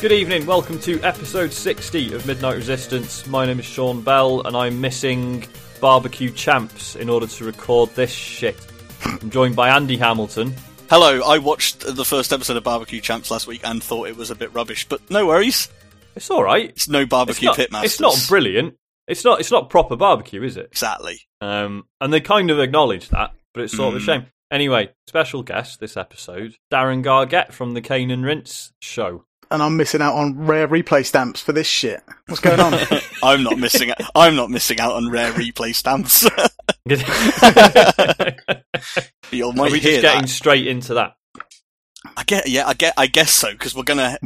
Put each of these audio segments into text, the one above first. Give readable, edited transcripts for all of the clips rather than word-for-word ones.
Good evening, welcome to episode 60 of Midnight Resistance. My name is Sean Bell and I'm missing Barbecue Champs in order to record this shit. I'm joined by Andy Hamilton. Hello, I watched the first episode of Barbecue Champs last week and thought it was a bit rubbish, but no worries. It's alright. It's no Barbecue Pitmasters. It's not brilliant. It's not proper barbecue, is it? Exactly. And they kind of acknowledge that, but it's sort of a shame. Anyway, special guest this episode, Darren Gargett from the Kane and Rince show. And I'm missing out on rare replay stamps for this shit. What's going on? I'm not missing out on rare replay stamps. You'll might Are we hear just getting that? Straight into that? I guess so, because we're gonna.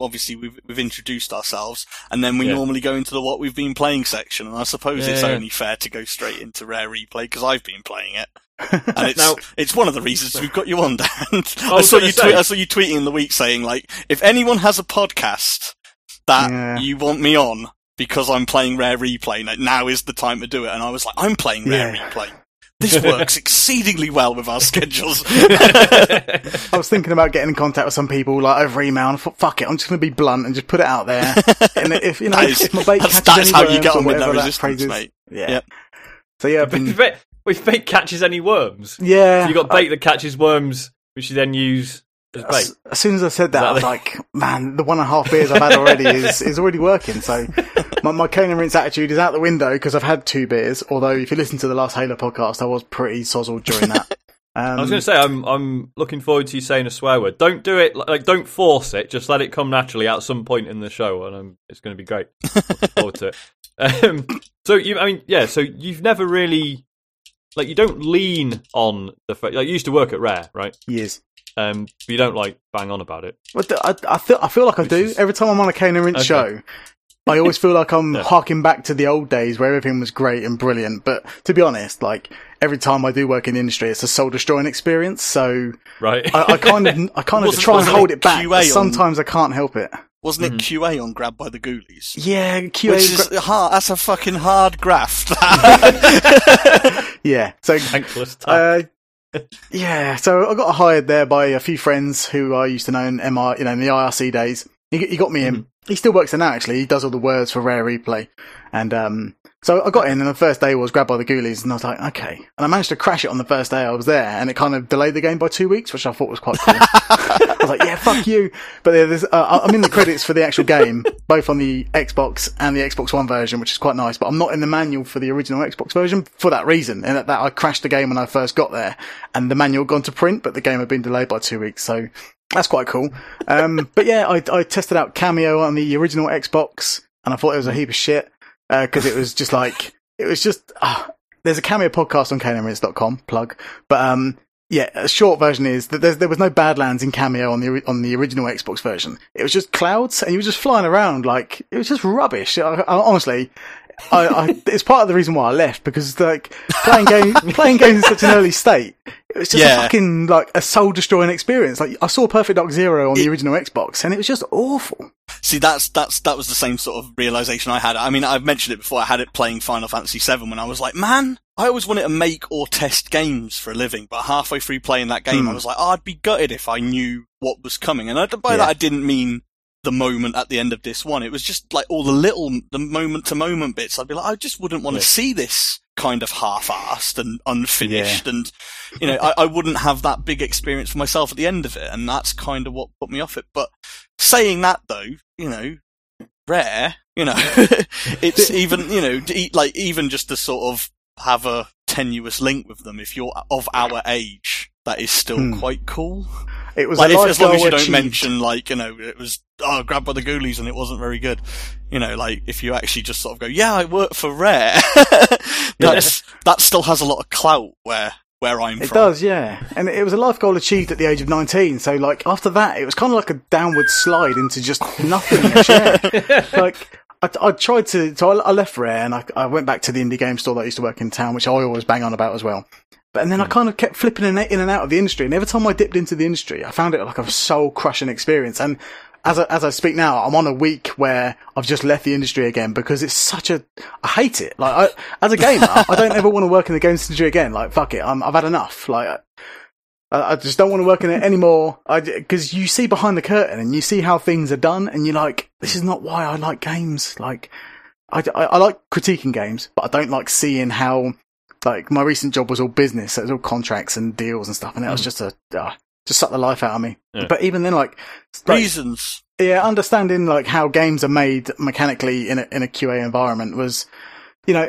Obviously, we've introduced ourselves, and then we normally go into the what we've been playing section. And I suppose it's only fair to go straight into rare replay because I've been playing it, and it's one of the reasons we've got you on, Dan. I saw you tweeting in the week saying like, if anyone has a podcast that you want me on because I'm playing rare replay, like, now is the time to do it. And I was like, I'm playing rare replay. This works exceedingly well with our schedules. I was thinking about getting in contact with some people like over email, and I thought, fuck it, I'm just going to be blunt and just put it out there. And if you know, if my bait catches that's how you get on with no resistance, mate. Yeah. Yep. So yeah, if bait catches any worms, so you got bait that catches worms, which you then use as bait. As soon as I said that, I was like, man, the 1.5 beers I've had already is already working. So. My Kane and Rince attitude is out the window because I've had 2 beers, although if you listen to the last Halo podcast, I was pretty sozzled during that. I was going to say, I'm looking forward to you saying a swear word. Don't do it, like, don't force it, just let it come naturally at some point in the show, and it's going to be great. Looking forward to it. So you've never really, like, you don't lean on the fact, like, you used to work at Rare, right? Yes. But you don't, like, bang on about it. I feel like I do. Every time I'm on a Kane and Rince show, I always feel like I'm harking back to the old days where everything was great and brilliant. But to be honest, like every time I do work in the industry, it's a soul destroying experience. So I kind of try and hold it back. But sometimes I can't help it. Wasn't it QA on Grabbed by the Ghoulies? Yeah, QA. Which is hard. That's a fucking hard graft. Yeah. So thankless time. So I got hired there by a few friends who I used to know in MR, you know, in the IRC days. He got me in. He still works there now, actually. He does all the words for Rare Replay. And so I got in, and the first day was Grabbed by the Ghoulies, and I was like, okay. And I managed to crash it on the first day I was there, and it kind of delayed the game by 2 weeks, which I thought was quite cool. I was like, yeah, fuck you. But I'm in the credits for the actual game, both on the Xbox and the Xbox One version, which is quite nice, but I'm not in the manual for the original Xbox version for that reason, and that I crashed the game when I first got there, and the manual had gone to print, but the game had been delayed by 2 weeks, so... That's quite cool. But yeah, I tested out Cameo on the original Xbox and I thought it was a heap of shit. Cause it was just like, there's a Cameo podcast on kaneandrince.com, plug. But, a short version is that there was no Badlands in Cameo on the original Xbox version. It was just clouds and you were just flying around like, it was just rubbish. Honestly, it's part of the reason why I left because like playing games in such an early state, it was just a fucking like a soul destroying experience. Like I saw Perfect Dark Zero on the original Xbox, and it was just awful. See, that was the same sort of realization I had. I mean, I've mentioned it before. I had it playing Final Fantasy VII when I was like, man, I always wanted to make or test games for a living, but halfway through playing that game, I was like, I'd be gutted if I knew what was coming. And by that, I didn't mean the moment at the end of this one. It was just like all the moment to moment bits. I'd be like, I just wouldn't want to see this kind of half-assed and unfinished. Yeah. And, you know, I wouldn't have that big experience for myself at the end of it. And that's kind of what put me off it. But saying that though, you know, Rare, you know, it's even, you know, like even just to sort of have a tenuous link with them. If you're of our age, that is still quite cool. It was like, as long as you don't mention, like, you know, it was Grabbed by the Ghoulies and it wasn't very good. You know, like, if you actually just sort of go, yeah, I work for Rare, that still has a lot of clout where I'm from. It does, yeah. And it was a life goal achieved at the age of 19, so, like, after that, it was kind of like a downward slide into just nothing. Like... I tried to, so I left Rare and I went back to the indie game store that I used to work in town, which I always bang on about as well. But and then I kind of kept flipping in and out of the industry. And every time I dipped into the industry, I found it like a soul crushing experience. And as I speak now, I'm on a week where I've just left the industry again because it's I hate it. Like as a gamer, I don't ever want to work in the games industry again. Like fuck it, I've had enough. Like I just don't want to work in it anymore. Because you see behind the curtain and you see how things are done, and you're like, this is not why I like games. Like, I like critiquing games, but I don't like seeing how, like, my recent job was all business. So it was all contracts and deals and stuff, and it was just just sucked the life out of me. Yeah. But even then, like reasons. Yeah, understanding like how games are made mechanically in a QA environment was, you know,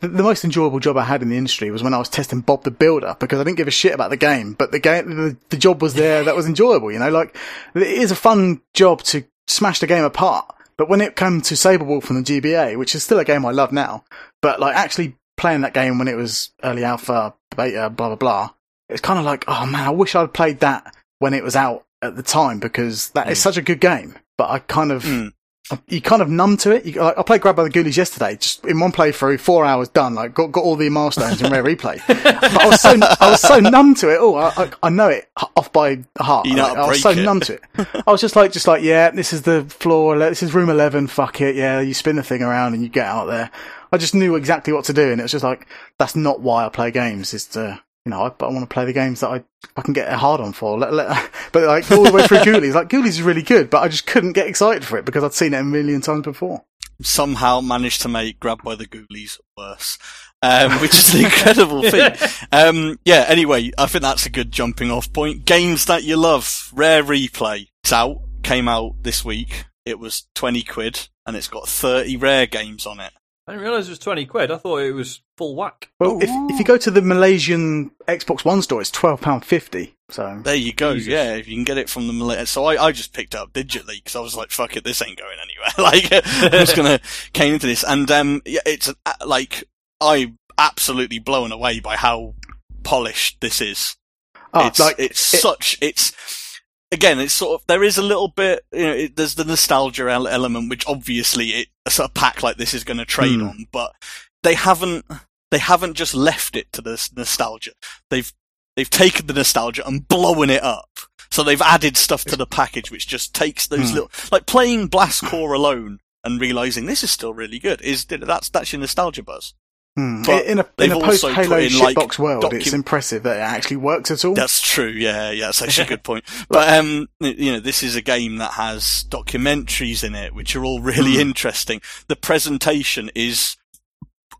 the most enjoyable job I had in the industry was when I was testing Bob the Builder, because I didn't give a shit about the game, but the job was there, that was enjoyable, you know, like, it is a fun job to smash the game apart. But when it came to Saberwolf from the GBA, which is still a game I love now, but like actually playing that game when it was early alpha, beta, blah, blah, blah, it's kind of like, oh man, I wish I'd played that when it was out at the time, because that is such a good game. But I kind of, you kind of numb to it. I played Grab by the Ghoulies yesterday, just in one playthrough, 4 hours done. Like got all the milestones in Rare Replay. But I was so numb to it all. I know it off by heart. I was so numb to it. I was just like, yeah, this is the floor. This is room 11. Fuck it. Yeah, you spin the thing around and you get out there. I just knew exactly what to do, and it was just like, that's not why I play games. Is to, you know, I want to play the games that I can get a hard on for. But like all the way through Ghoulies, like Ghoulies is really good, but I just couldn't get excited for it because I'd seen it a million times before. Somehow managed to make Grabbed by the Ghoulies worse, which is an incredible thing. Yeah, anyway, I think that's a good jumping off point. Games that you love. Rare Replay. It's out. Came out this week. It was £20, and it's got 30 rare games on it. I didn't realise it was £20. I thought it was full whack. Well, if you go to the Malaysian Xbox One store, it's £12.50. So there you go. Jesus. Yeah, if you can get it from the Malaysian. So I just picked it up digitally because I was like, "Fuck it, this ain't going anywhere." Like I'm just gonna came into this, and yeah, it's like I'm absolutely blown away by how polished this is. Oh, Again, it's sort of, there is a little bit, you know, there's the nostalgia element, which obviously a pack like this is going to trade on, but they haven't just left it to this nostalgia. They've taken the nostalgia and blown it up. So they've added stuff to the package, which just takes those little, like playing Blastcore alone and realizing this is still really good that's your nostalgia buzz. But in a post-Halo shitbox world, it's impressive that it actually works at all. That's true, yeah, that's actually a good point. But, you know, this is a game that has documentaries in it, which are all really interesting. The presentation is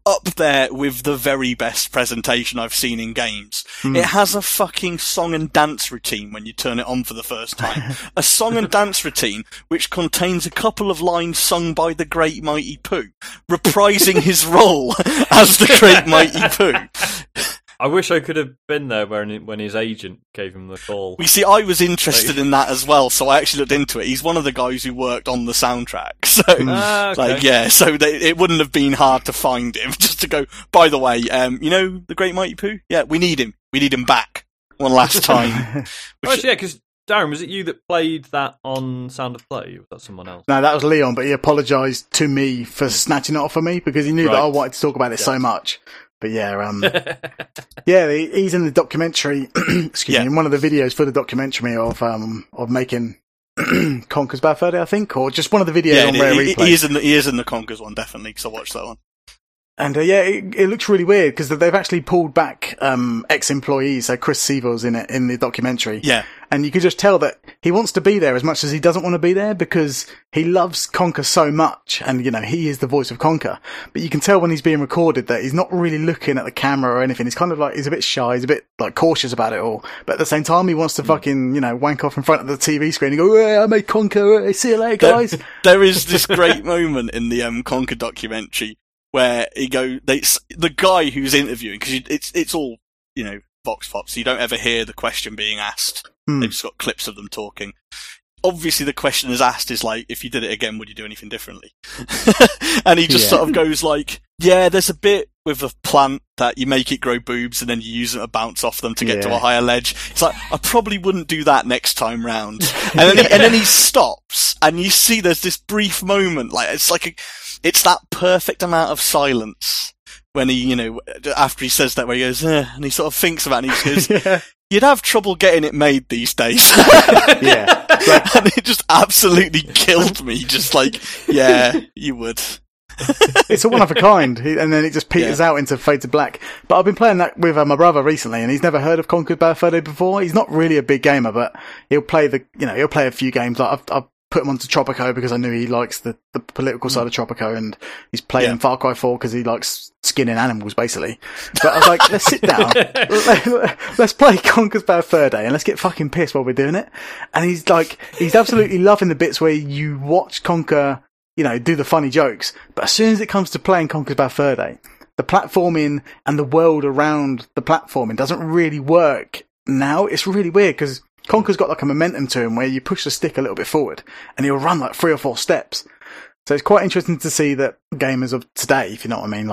up there with the very best presentation I've seen in games. It has a fucking song and dance routine when you turn it on for the first time. A song and dance routine which contains a couple of lines sung by the Great Mighty Pooh, reprising his role as the Great Mighty Pooh. I wish I could have been there when his agent gave him the call. You see, I was interested in that as well, so I actually looked into it. He's one of the guys who worked on the soundtrack, so okay. Like, yeah, so it wouldn't have been hard to find him just to go. By the way, you know the Great Mighty Pooh? Yeah, we need him. We need him back one last time. Yeah, because Darren, was it you that played that on Sound of Play? Was that someone else? No, that was Leon, but he apologised to me for snatching it off of me because he knew that I wanted to talk about it so much. But yeah, yeah, he's in the documentary. Excuse me, in one of the videos for the documentary of making Conker's Bad Fur Day, I think, or just one of the videos on Rare Replay. He is in the Conker's one, definitely, because I watched that one. And yeah, it looks really weird because they've actually pulled back ex-employees. So Chris Sievel's in it in the documentary. Yeah, and you could just tell that he wants to be there as much as he doesn't want to be there because he loves Conker so much, and you know he is the voice of Conker. But you can tell when he's being recorded that he's not really looking at the camera or anything. He's kind of like he's a bit shy, he's a bit like cautious about it all. But at the same time, he wants to fucking wank off in front of the TV screen and go, "I made Conker. See you later, guys." There is this great moment in the Conker documentary where the guy who's interviewing, because it's all, you know, vox pop, so you don't ever hear the question being asked. They've just got clips of them talking. Obviously the question is asked is like, if you did it again, would you do anything differently? And he just sort of goes like, yeah, there's a bit with a plant that you make it grow boobs and then you use it to bounce off them to get to a higher ledge. It's like, I probably wouldn't do that next time round. And then he stops and you see there's this brief moment, like it's like it's that perfect amount of silence when he, you know, after he says that, where he goes, and he sort of thinks about it and he just goes, you'd have trouble getting it made these days. Yeah. Right. And it just absolutely killed me. Just like, yeah, you would. It's a one of a kind, and then it just peters out into fade to black. But I've been playing that with my brother recently, and he's never heard of Conquered Bad Fur Day before. He's not really a big gamer, but he'll play he'll play a few games. Like I've put him onto Tropico because I knew he likes the political side of Tropico, and he's playing Far Cry 4 because he likes skinning animals, basically. But I was like, let's sit down, let's play Conker's Bad Fur Day, and let's get fucking pissed while we're doing it. And he's absolutely loving the bits where you watch Conker, do the funny jokes. But as soon as it comes to playing Conker's Bad Fur Day, the platforming and the world around the platforming doesn't really work now. It's really weird because Conker's got like a momentum to him where you push the stick a little bit forward and he'll run like 3 or 4 steps. So it's quite interesting to see that gamers of today, if you know what I mean,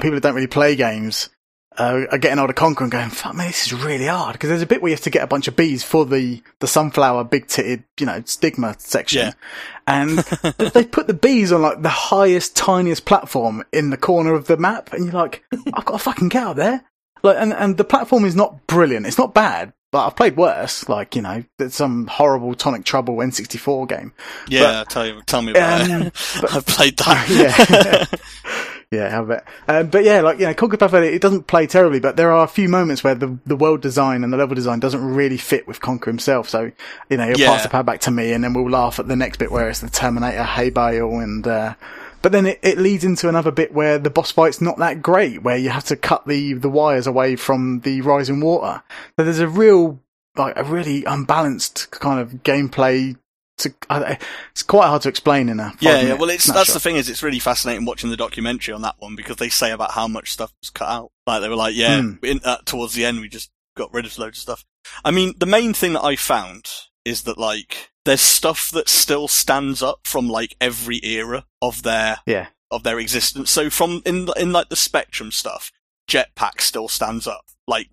people that don't really play games are getting older Conker and going, fuck man, this is really hard. Because there's a bit where you have to get a bunch of bees for the sunflower big-titted, stigma section. Yeah. And they put the bees on like the highest, tiniest platform in the corner of the map. And you're like, I've got to fucking get out there. Like, and the platform is not brilliant. It's not bad. But I've played worse, some horrible Tonic Trouble N64 game. Yeah, but, tell me about it. I've played that. Yeah, I bet. But yeah, Conquered Bad Fur Day, it doesn't play terribly, but there are a few moments where the world design and the level design doesn't really fit with Conker himself. So, he'll pass the pad back to me and then we'll laugh at the next bit where it's the Terminator, hay bale, and, but then it leads into another bit where the boss fight's not that great, where you have to cut the wires away from the rising water. So there's a really unbalanced kind of gameplay. It's quite hard to explain in a five-minute well, that's the thing is, it's really fascinating watching the documentary on that one because they say about how much stuff was cut out. Like they were like, towards the end we just got rid of loads of stuff. I mean, the main thing that I found is that there's stuff that still stands up from every era of their existence. So from in the Spectrum stuff, Jetpack still stands up,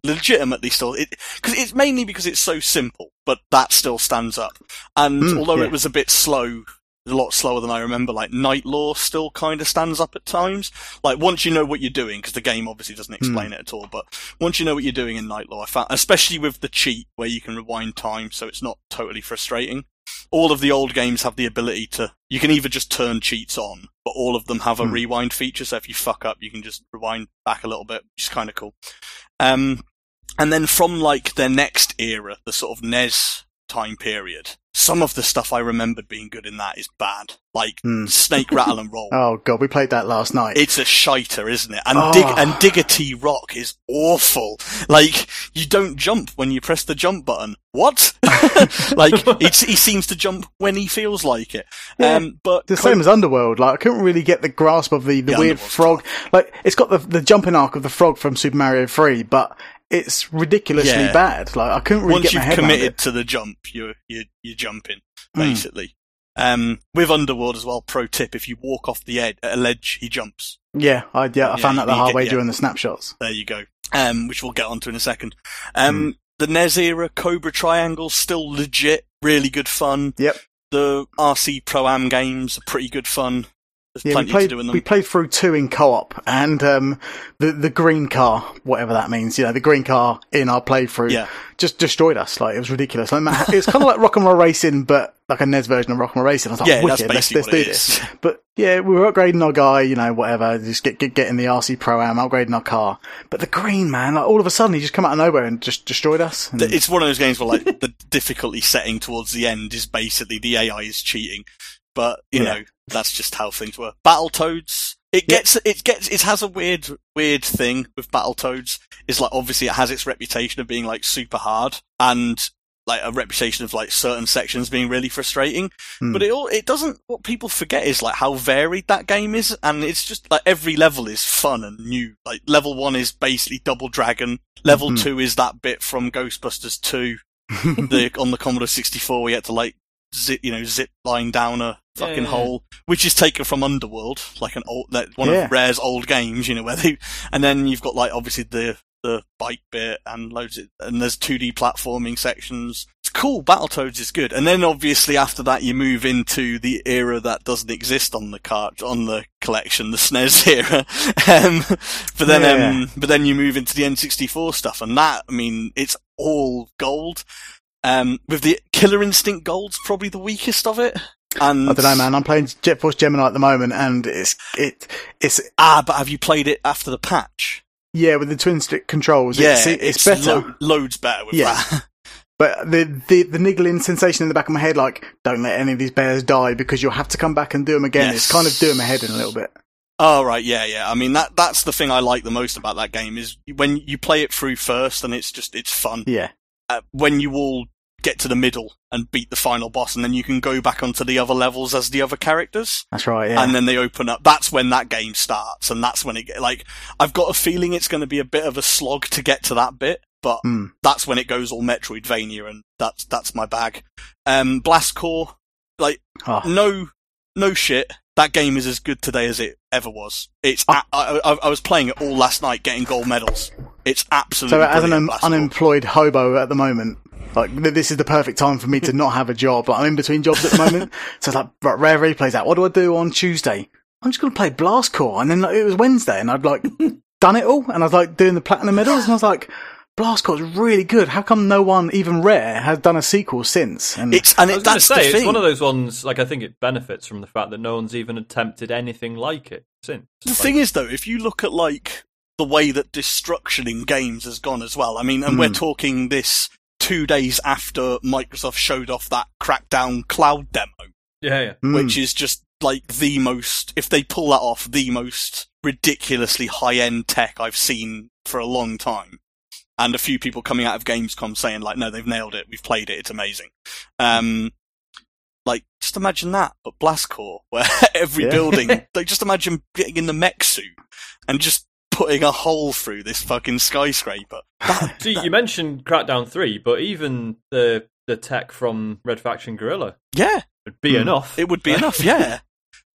legitimately still, because it's mainly because it's so simple, but that still stands up. And although it was a bit slow, a lot slower than I remember, Night Lore still kind of stands up at times. Once you know what you're doing, because the game obviously doesn't explain it at all, but once you know what you're doing in Night Lore, I found, especially with the cheat where you can rewind time, so it's not totally frustrating. All of the old games have the ability you can either just turn cheats on, but all of them have a rewind feature, so if you fuck up, you can just rewind back a little bit, which is kind of cool. And then from, their next era, the sort of NES time period, some of the stuff I remembered being good in that is bad. Snake Rattle and Roll. Oh, God, we played that last night. It's a shiter, isn't it? And Digger T-Rock is awful. You don't jump when you press the jump button. What? He seems to jump when he feels like it. Yeah. But the same as Underworld. I couldn't really get the grasp of the weird frog. It's got the jumping arc of the frog from Super Mario 3, but it's ridiculously bad. I couldn't really get my head around it. Once you've committed to the jump, you're jumping, basically. With Underworld as well, pro tip, if you walk off the edge, a ledge, he jumps. I found that the hard way during the snapshots. There you go. Which we'll get onto in a second. The NES era, Cobra Triangle, still legit, really good fun. Yep. The RC Pro-Am games are pretty good fun. There's plenty to do in them. We played through 2 in co-op, and the green car, whatever that means, the green car in our playthrough just destroyed us. It was ridiculous. It's kind of like Rock and Roll Racing, but like a NES version of Rock and Roll Racing. I was like, wicked, let's do this. But yeah, we were upgrading our guy, whatever, just getting the RC Pro-Am, upgrading our car. But the green, man, all of a sudden he just come out of nowhere and just destroyed us. And it's one of those games where the difficulty setting towards the end is basically the AI is cheating. But, you know, that's just how things were. Battletoads, it has a weird thing with Battletoads. It's obviously it has its reputation of being super hard and a reputation of certain sections being really frustrating. But it doesn't, what people forget is how varied that game is. And it's just every level is fun and new. Level 1 is basically Double Dragon. Level 2 is that bit from Ghostbusters 2. On the Commodore 64, we had to zip line down a fucking hole, which is taken from Underworld, an old, one of Rare's old games, where they, and then you've got obviously the bike bit and loads of, and there's 2D platforming sections. It's cool. Battletoads is good. And then obviously after that, you move into the era that doesn't exist on the cart, on the collection, the SNES era. But then you move into the N64 stuff and that, I mean, it's all gold. With the Killer Instinct Gold's probably the weakest of it. And I don't know, man. I'm playing Jet Force Gemini at the moment, and it's but have you played it after the patch? Yeah, with the twin stick controls. Yeah, it's better, loads better with that. But the niggling sensation in the back of my head, like, don't let any of these bears die because you'll have to come back and do them again. Yes. It's kind of doing my head in a little bit. Oh, right, yeah. I mean, that's the thing I like the most about that game is when you play it through first and it's fun. Yeah. When you all get to the middle and beat the final boss and then you can go back onto the other levels as the other characters. That's right, yeah. And then they open up. That's when that game starts and that's when it, like, I've got a feeling it's going to be a bit of a slog to get to that bit. But that's when it goes all Metroidvania, and that's my bag. Blastcore, no shit. That game is as good today as it ever was. I was playing it all last night, getting gold medals. It's absolutely so. As an unemployed hobo at the moment, like this is the perfect time for me to not have a job. Like, I'm in between jobs at the moment, so it's like Rare Replays out. What do I do on Tuesday? I'm just gonna play Blastcore, and then it was Wednesday, and I'd done it all, and I was doing the platinum medals, and I was like, Blastcore is really good. How come no one, even Rare, has done a sequel since? It's one of those ones. Like, I think it benefits from the fact that no one's even attempted anything like it since. The thing is, though, if you look at the way that destruction in games has gone as well. I mean, and we're talking this 2 days after Microsoft showed off that Crackdown Cloud demo. Yeah. Which is just the most. If they pull that off, the most ridiculously high-end tech I've seen for a long time. And a few people coming out of Gamescom saying, no, they've nailed it. We've played it. It's amazing. Just imagine that, but Blastcore, where every building, just imagine getting in the mech suit and just putting a hole through this fucking skyscraper. You mentioned Crackdown 3, but even the tech from Red Faction Guerrilla would be enough. It would be enough, yeah.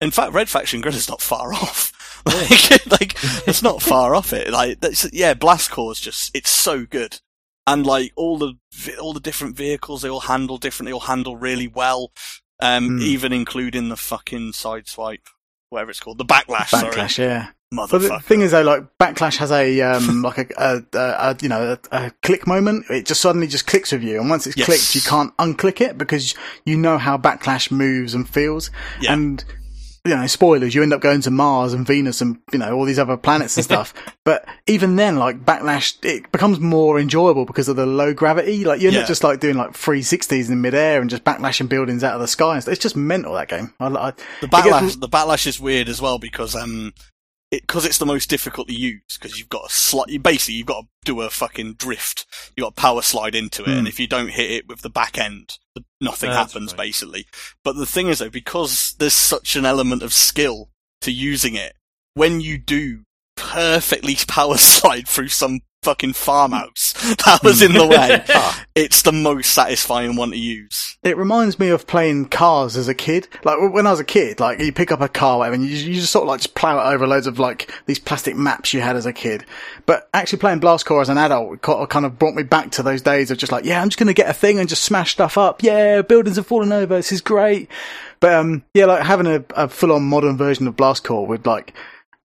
In fact, Red Faction Guerrilla's not far off. It's not far off it. Blastcore is it's so good, and all the different vehicles, they all handle different. They all handle really well, even including the fucking sideswipe, whatever it's called, the backlash. Backlash, sorry. Yeah. Motherfucker. But the thing is, though, backlash has a a click moment. It just suddenly clicks with you, and once it's clicked, you can't unclick it because you know how backlash moves and feels, and. You know, spoilers, you end up going to Mars and Venus and, all these other planets and stuff. But even then, Backlash, it becomes more enjoyable because of the low gravity. Like, you end up just, doing, 360s in midair and just backlashing buildings out of the sky. And stuff. It's just mental, that game. The Backlash is weird as well because, because it's the most difficult to use, because you've got to you've got to do a fucking drift. You've got to power slide into it, and if you don't hit it with the back end, nothing happens, basically. But the thing is, though, because there's such an element of skill to using it, when you do perfectly power slide through some fucking farmhouse that was in the way, it's the most satisfying one to use. It reminds me of playing cars as a kid. When I was a kid, you pick up a car, whatever, and you just sort of just plow it over loads of these plastic maps you had as a kid. But actually playing Blastcore as an adult kind of brought me back to those days of just I'm just going to get a thing and just smash stuff up. Yeah, buildings are falling over. This is great. But having a full-on modern version of Blastcore would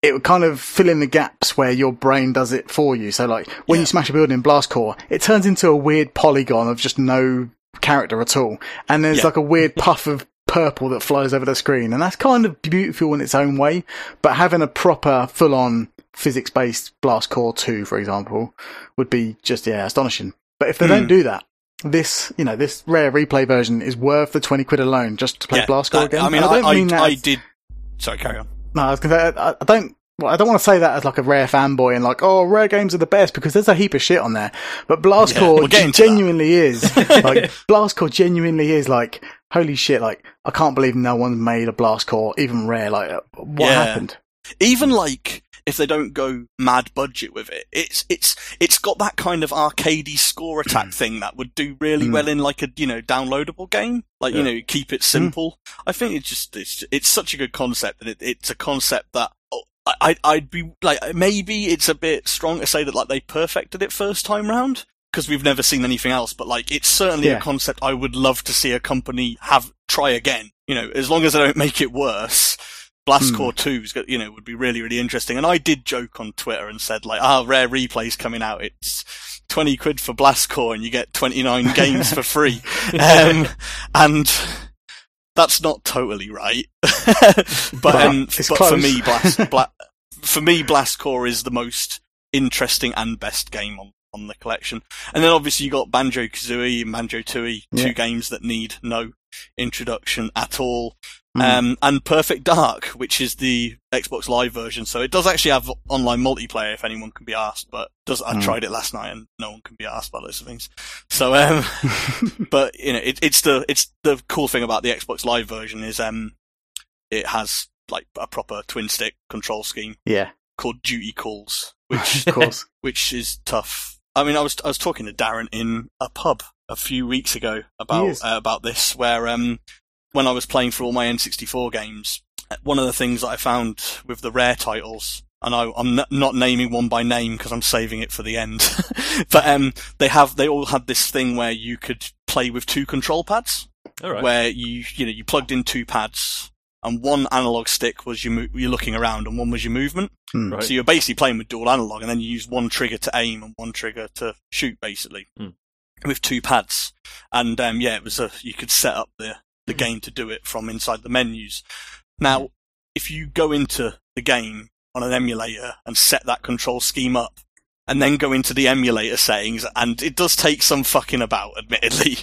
it would kind of fill in the gaps where your brain does it for you. So, when you smash a building in Blastcore, it turns into a weird polygon of just no character at all. And there's a weird puff of purple that flies over the screen. And that's kind of beautiful in its own way. But having a proper, full-on, physics-based Blastcore 2, for example, would be just, astonishing. But if they don't do that, this Rare Replay version is worth the £20 alone just to play Blastcore again. I mean, Sorry, carry on. No, I was going to say, I don't want to say that as a Rare fanboy and Rare games are the best, because there's a heap of shit on there. But Blastcore genuinely is. Blastcore genuinely is holy shit, I can't believe no one's made a Blastcore, even Rare. What happened? Even if they don't go mad budget with it, it's got that kind of arcadey score attack thing that would do really well in a downloadable game. Keep it simple. I think it's such a good concept, and it's a concept that I'd be maybe it's a bit strong to say that they perfected it first time round, because we've never seen anything else, but it's certainly a concept I would love to see a company try again. As long as they don't make it worse. Blastcore 2 would be really, really interesting. And I did joke on Twitter and said, Rare Replay's coming out. It's £20 for Blastcore and you get 29 games for free. And that's not totally right. but for me, Blastcore is the most interesting and best game on the collection. And then obviously you got Banjo-Kazooie and Banjo-Tooie, two games that need no introduction at all. And Perfect Dark, which is the Xbox Live version. So it does actually have online multiplayer if anyone can be asked, but I tried it last night and no one can be asked about those things. So, but you know, it's the cool thing about the Xbox Live version is, it has like a proper twin stick control scheme. Yeah. Called Duty Calls, which, of course, which is tough. I mean, I was talking to Darren in a pub a few weeks ago about this, where, when I was playing through all my N64 games, one of the things that I found with the Rare titles, and I'm not naming one by name because I'm saving it for the end, but they all had this thing where you could play with two control pads, all right, where you plugged in two pads, and one analog stick was you're looking around, and one was your movement. Right. So you're basically playing with dual analog, and then you use one trigger to aim and one trigger to shoot, basically, with two pads. And it was you could set up the game to do it from inside the menus. Now, if you go into the game on an emulator and set that control scheme up and then go into the emulator settings, and it does take some fucking about, admittedly,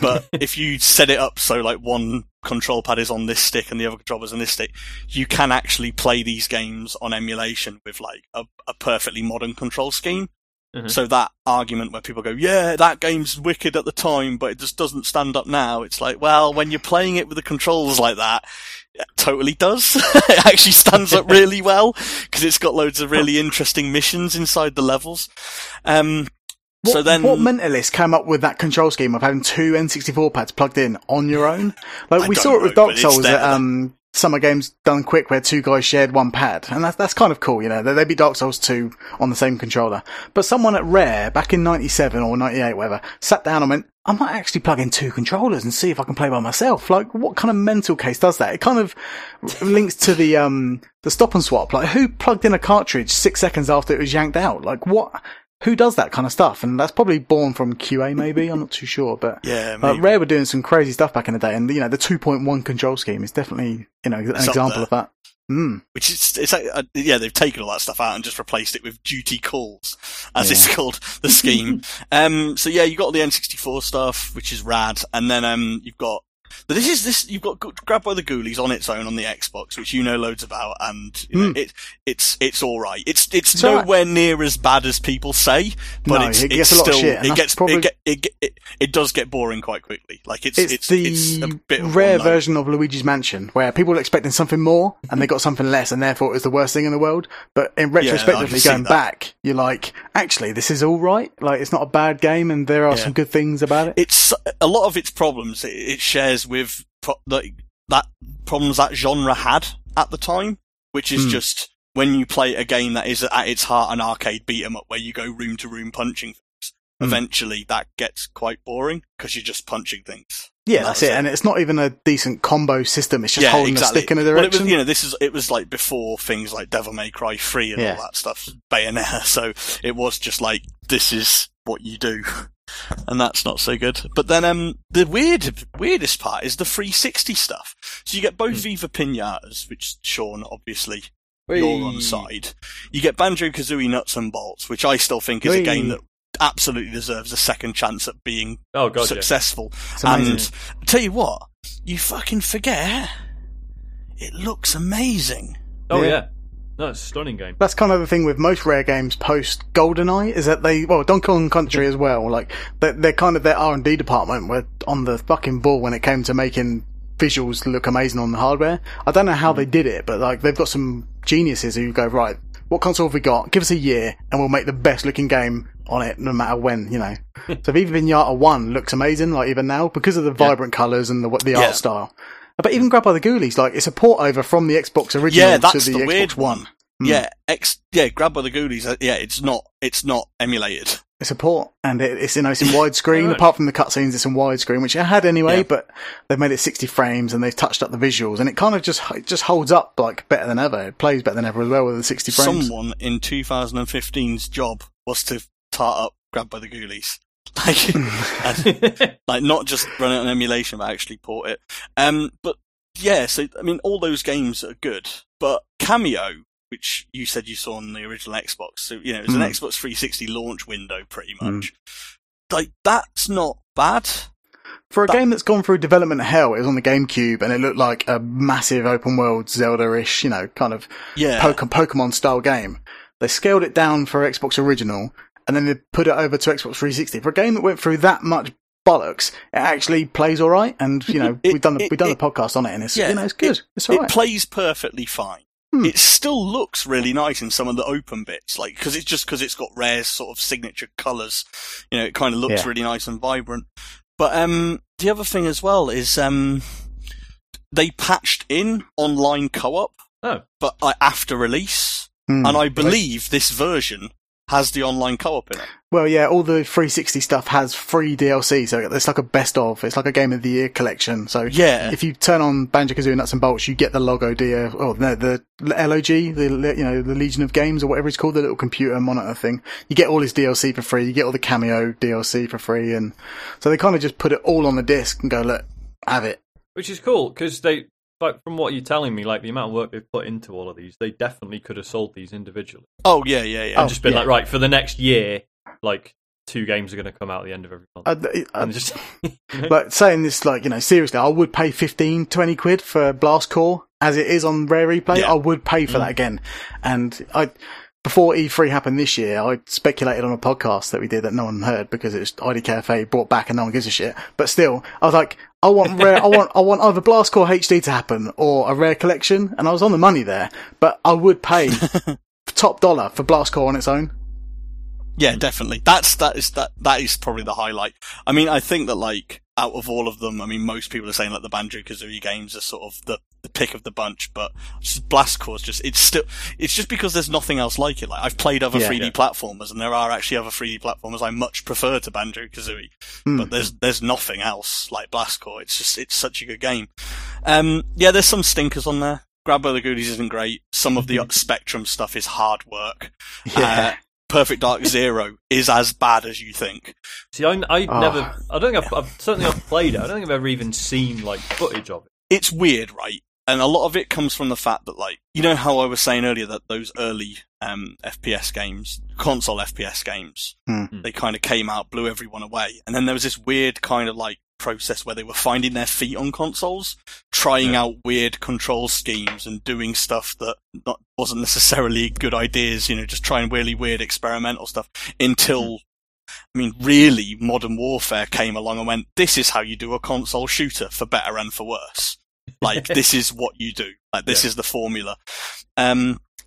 but if you set it up so like one control pad is on this stick and the other control pad is on this stick, you can actually play these games on emulation with like a perfectly modern control scheme. Mm-hmm. So that argument where people go, yeah, that game's wicked at the time, but it just doesn't stand up now. It's like, well, when you're playing it with the controls like that, it totally does. It actually stands up really well because it's got loads of really interesting missions inside the levels. What mentalist came up with that control scheme of having two N64 pads plugged in on your own? Like we saw it with Dark Souls at Summer Games Done Quick, where two guys shared one pad, and that's kind of cool, you know. They beat Dark Souls 2 on the same controller, but someone at Rare back in 97 or 98, whatever, sat down and went, I might actually plug in two controllers and see if I can play by myself. Like, what kind of mental case does that? It kind of links to the stop and swap. Like, who plugged in a cartridge 6 seconds after it was yanked out? Like, what? Who does that kind of stuff? And that's probably born from QA, maybe. I'm not too sure, but Rare were doing some crazy stuff back in the day. And, you know, the 2.1 control scheme is definitely, you know, an example of that. Which is, it's like, they've taken all that stuff out and just replaced it with Duty Calls, as it's called, the scheme. You got all the N64 stuff, which is rad. And then, you've got, you've got Grabbed by the Ghoulies on its own on the Xbox, which you know loads about, and you know, it's all right. It's nowhere near as bad as people say, but it does get boring quite quickly. Like it's a bit of Rare version of Luigi's Mansion, where people were expecting something more and they got something less, and therefore it was the worst thing in the world. But in retrospectively, going back, you're like, actually, this is all right. Like, it's not a bad game, and there are some good things about it. It's a lot of its problems. It shares with that problems that genre had at the time, which is just when you play a game that is at its heart an arcade beat 'em up where you go room to room punching things, eventually that gets quite boring because you're just punching things. Yeah, that's it. And it's not even a decent combo system. It's just holding a stick in a direction. Well, it was, you know, it was like before things like Devil May Cry 3 and all that stuff, Bayonetta. So it was just like, this is what you do. And that's not so good. But then, the weirdest part is the 360 stuff. So you get both Viva Piñatas, which, Sean, obviously, you're on side. You get Banjo-Kazooie Nuts and Bolts, which I still think is a game that absolutely deserves a second chance at being successful. Yeah. And I tell you what, you fucking forget, it looks amazing. Oh, yeah. No, it's a stunning game. That's kind of the thing with most Rare games post GoldenEye, is that Donkey Kong Country as well, like, they're kind of, their R&D department were on the fucking ball when it came to making visuals look amazing on the hardware. I don't know how they did it, but like, they've got some geniuses who go, right, what console have we got? Give us a year and we'll make the best looking game on it no matter when, you know. So Viva Piñata 1 looks amazing, like, even now, because of the vibrant colours and the art style. But even Grabbed by the Ghoulies, like, it's a port over from the Xbox original to the Xbox One. Yeah, that's the weird one. Grabbed by the Ghoulies, it's not emulated. It's a port, and it's in widescreen. Right. Apart from the cutscenes, it's in widescreen, which it had anyway, but they've made it 60 frames, and they've touched up the visuals, and it kind of just holds up, like, better than ever. It plays better than ever as well with the 60 frames. Someone in 2015's job was to tart up Grabbed by the Ghoulies. Like, and, like, not just run it on emulation, but actually port it. But yeah, so I mean, all those games are good, but Cameo, which you said you saw on the original Xbox, so you know it was an Xbox 360 launch window, pretty much. Like, that's not bad. For a game that's gone through development hell, it was on the GameCube, and it looked like a massive open-world Zelda-ish, you know, kind of Pokemon-style game. They scaled it down for Xbox Original, and then they put it over to Xbox 360. For a game that went through that much bollocks, it actually plays all right, and, you know, we've done a podcast on it, and it's, you know, it's good. It's all right. It plays perfectly fine. It still looks really nice in some of the open bits, like, because it's just because it's got Rare's sort of signature colours. You know, it kind of looks really nice and vibrant. But the other thing as well is they patched in online co-op, but after release, and I believe this version has the online co-op in it. Well, yeah, all the 360 stuff has free DLC, so it's like a best of. It's like a Game of the Year collection. So if you turn on Banjo-Kazooie Nuts and Bolts, you get the the LOG, the, you know, the Legion of Games or whatever it's called, the little computer monitor thing. You get all this DLC for free. You get all the Cameo DLC for free, and so they kind of just put it all on the disc and go, look, have it. Which is cool because they, like, from what you're telling me, like the amount of work they've put into all of these, they definitely could have sold these individually. Oh yeah, yeah, yeah. And just been like, right, for the next year, like 2 games are going to come out at the end of every month. Just, you know? Like, saying this, like, you know, seriously, I would pay 15, 20 quid for Blast Corps as it is on Rare Replay. Yeah. I would pay for that again. And before E3 happened this year, I speculated on a podcast that we did that no one heard because it's IDKFA brought back and no one gives a shit. But still, I was like, I want Rare, I want either Blast Corps HD to happen or a Rare collection, and I was on the money there. But I would pay top dollar for Blast Corps on its own. Yeah, definitely. That is probably the highlight. I mean, I think that, like, out of all of them, I mean, most people are saying, like, the Banjo-Kazooie games are sort of the pick of the bunch, but Blast Corps it's just because there's nothing else like it. Like, I've played other 3D platformers, and there are actually other 3D platformers I much prefer to Banjo-Kazooie, but there's nothing else like Blast Corps. It's such a good game. There's some stinkers on there. Grab by the Goodies isn't great. Some of the Spectrum stuff is hard work. Yeah. Perfect Dark Zero is as bad as you think. See, I've played it. I don't think I've ever even seen, like, footage of it. It's weird, right? And a lot of it comes from the fact that, like, you know how I was saying earlier that those early FPS games, console FPS games, they kind of came out, blew everyone away. And then there was this weird kind of, like, process where they were finding their feet on consoles, trying out weird control schemes and doing stuff that wasn't necessarily good ideas, you know, just trying really weird experimental stuff until, I mean, really, Modern Warfare came along and went, this is how you do a console shooter, for better and for worse. Like, this is what you do. Like, this is the formula.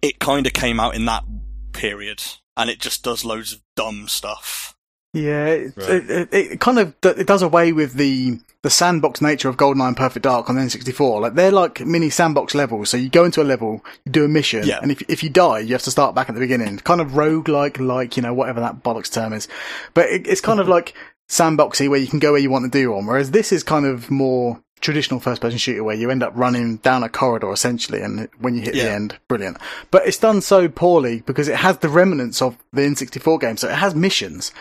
It kind of came out in that period, and it just does loads of dumb stuff. Yeah, it does away with the sandbox nature of GoldenEye and Perfect Dark on the N64. Like, they're like mini sandbox levels. So you go into a level, you do a mission, and if you die, you have to start back at the beginning. Kind of roguelike, like, you know, whatever that bollocks term is. But it's kind of like sandboxy, where you can go where you want to do one. Whereas this is kind of more traditional first-person shooter where you end up running down a corridor, essentially, and when you hit the end, brilliant. But it's done so poorly because it has the remnants of the N64 game. So it has missions.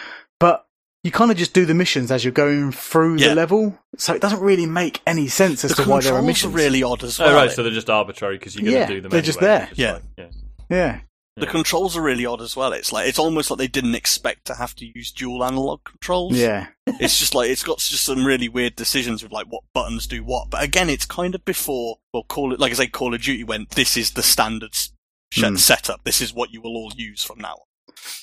But you kind of just do the missions as you're going through the level, so it doesn't really make any sense as to why there are missions. The controls are really odd as well. Oh, right, so they're just arbitrary because you're going to do them anyway. They're just there. Just like, The controls are really odd as well. It's like, it's almost like they didn't expect to have to use dual analog controls. Yeah. It's just like, it's got just some really weird decisions with, like, what buttons do what. But again, it's kind of before, Call of Duty went, this is the standard setup. This is what you will all use from now on.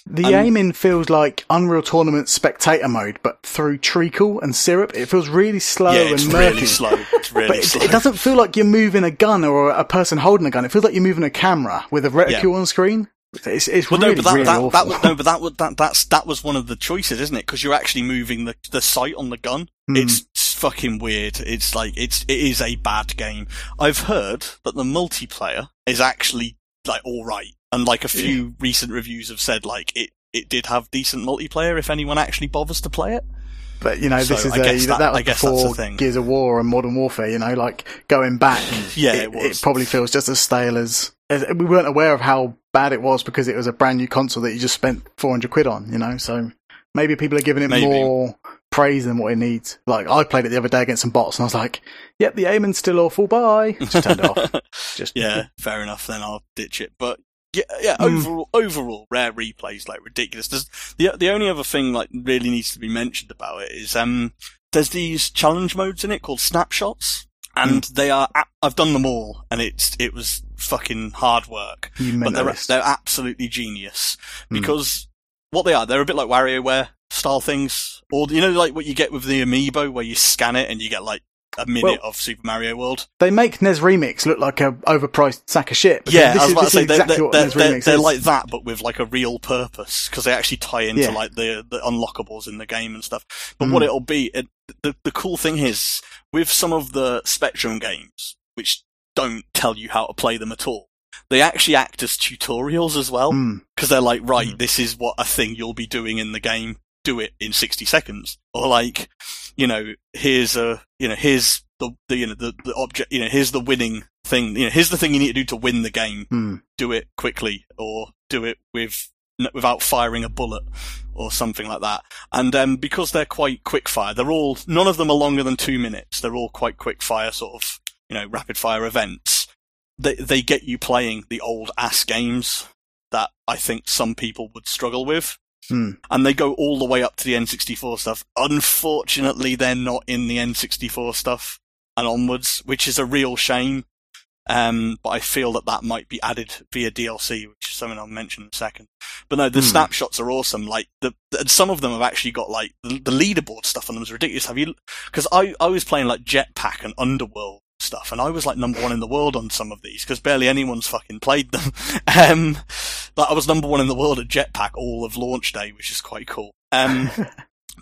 The aiming feels like Unreal Tournament spectator mode, but through treacle and syrup. It feels really slow and murky. Really slow. It's really slow. It doesn't feel like you're moving a gun or a person holding a gun. It feels like you're moving a camera with a reticule on screen. That was one of the choices, isn't it? Because you're actually moving the sight on the gun. It's fucking weird. It's like it is a bad game. I've heard that the multiplayer is actually, like, all right. And, like, a few recent reviews have said, like, it did have decent multiplayer if anyone actually bothers to play it. But, you know, that was before Gears of War and Modern Warfare, you know, like, going back, it probably feels just as stale as... We weren't aware of how bad it was because it was a brand new console that you just spent 400 quid on, you know, so... Maybe people are giving it more praise than what it needs. Like, I played it the other day against some bots, and I was like, yep, the aiming's still awful, bye. Just turned it off. Yeah, fair enough, then I'll ditch it. But, yeah. Overall, Rare Replay's, like, ridiculous. There's, the only other thing, like, really needs to be mentioned about it is, there's these challenge modes in it called snapshots, and they are, I've done them all, and it was fucking hard work. But they're absolutely genius, because what they are, they're a bit like WarioWare style things, or, you know, like what you get with the Amiibo, where you scan it and you get, like, a minute of Super Mario World. They make NES Remix look like a overpriced sack of shit. Yeah, I was about to say, they're like that, but with, like, a real purpose, because they actually tie into, like, the unlockables in the game and stuff. But what it'll be, the cool thing is, with some of the Spectrum games, which don't tell you how to play them at all, they actually act as tutorials as well, because they're like, right, this is what a thing you'll be doing in the game. Do it in 60 seconds, or, like, you know, here's the object, you know, here's the winning thing, you know, here's the thing you need to do to win the game. Do it quickly, or do it without firing a bullet, or something like that. And because they're quite quick fire, none of them are longer than 2 minutes. They're all quite quick fire, sort of, you know, rapid fire events. They get you playing the old ass games that I think some people would struggle with. And they go all the way up to the N64 stuff. Unfortunately, they're not in the N64 stuff and onwards, which is a real shame. But I feel that might be added via DLC, which is something I'll mention in a second. But no, the snapshots are awesome. Like, some of them have actually got, like, the leaderboard stuff on them is ridiculous. Because I was playing, like, Jetpack and Underworld stuff, and I was, like, number 1 in the world on some of these, because barely anyone's fucking played them. But I was number 1 in the world at Jetpack all of launch day, which is quite cool. But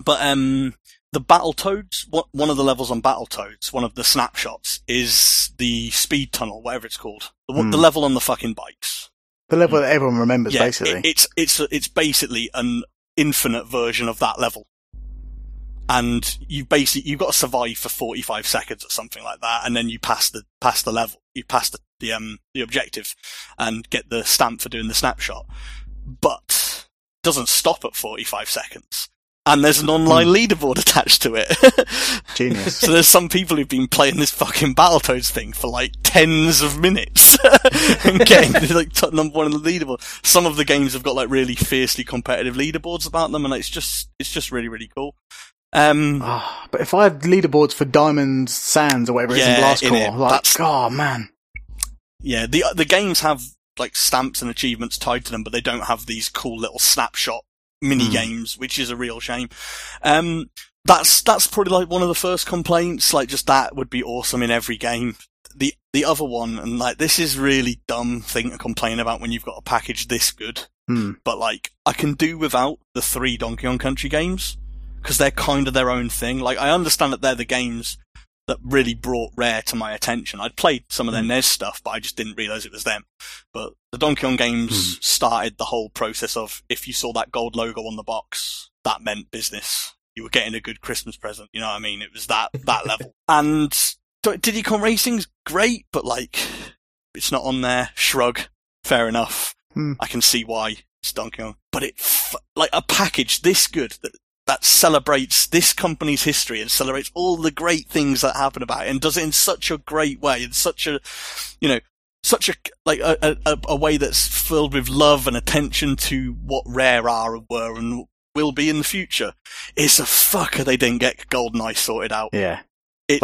the Battletoads, one of the levels on Battletoads, one of the snapshots, is the speed tunnel, whatever it's called. The level on the fucking bikes. The level that everyone remembers, basically. It's basically an infinite version of that level. And you've got to survive for 45 seconds or something like that, and then you pass the level, you pass the objective, and get the stamp for doing the snapshot. But it doesn't stop at 45 seconds, and there's an online leaderboard attached to it. Genius. So there's some people who've been playing this fucking Battletoads thing for, like, tens of minutes, and getting, like, number 1 in the leaderboard. Some of the games have got, like, really fiercely competitive leaderboards about them, and it's just really, really cool. But if I had leaderboards for Diamond Sands or whatever it is in Blastcore, like, oh man. Yeah, the games have, like, stamps and achievements tied to them, but they don't have these cool little snapshot mini games, which is a real shame. That's probably, like, one of the first complaints, like, just that would be awesome in every game. The other one, and, like, this is really dumb thing to complain about when you've got a package this good. But, like, I can do without the 3 Donkey Kong Country games, because they're kind of their own thing. Like, I understand that they're the games that really brought Rare to my attention. I'd played some of their NES stuff, but I just didn't realise it was them. But the Donkey Kong games started the whole process of, if you saw that gold logo on the box, that meant business. You were getting a good Christmas present, you know what I mean? It was that level. And Diddy Kong Racing's great, but, like, it's not on there. Shrug. Fair enough. I can see why. It's Donkey Kong. But like, a package this good that celebrates this company's history and celebrates all the great things that happen about it, and does it in such a great way, in such a, you know, such a, like, a way that's filled with love and attention to what Rare are and were and will be in the future. It's a fucker they didn't get GoldenEye sorted out. Yeah. We're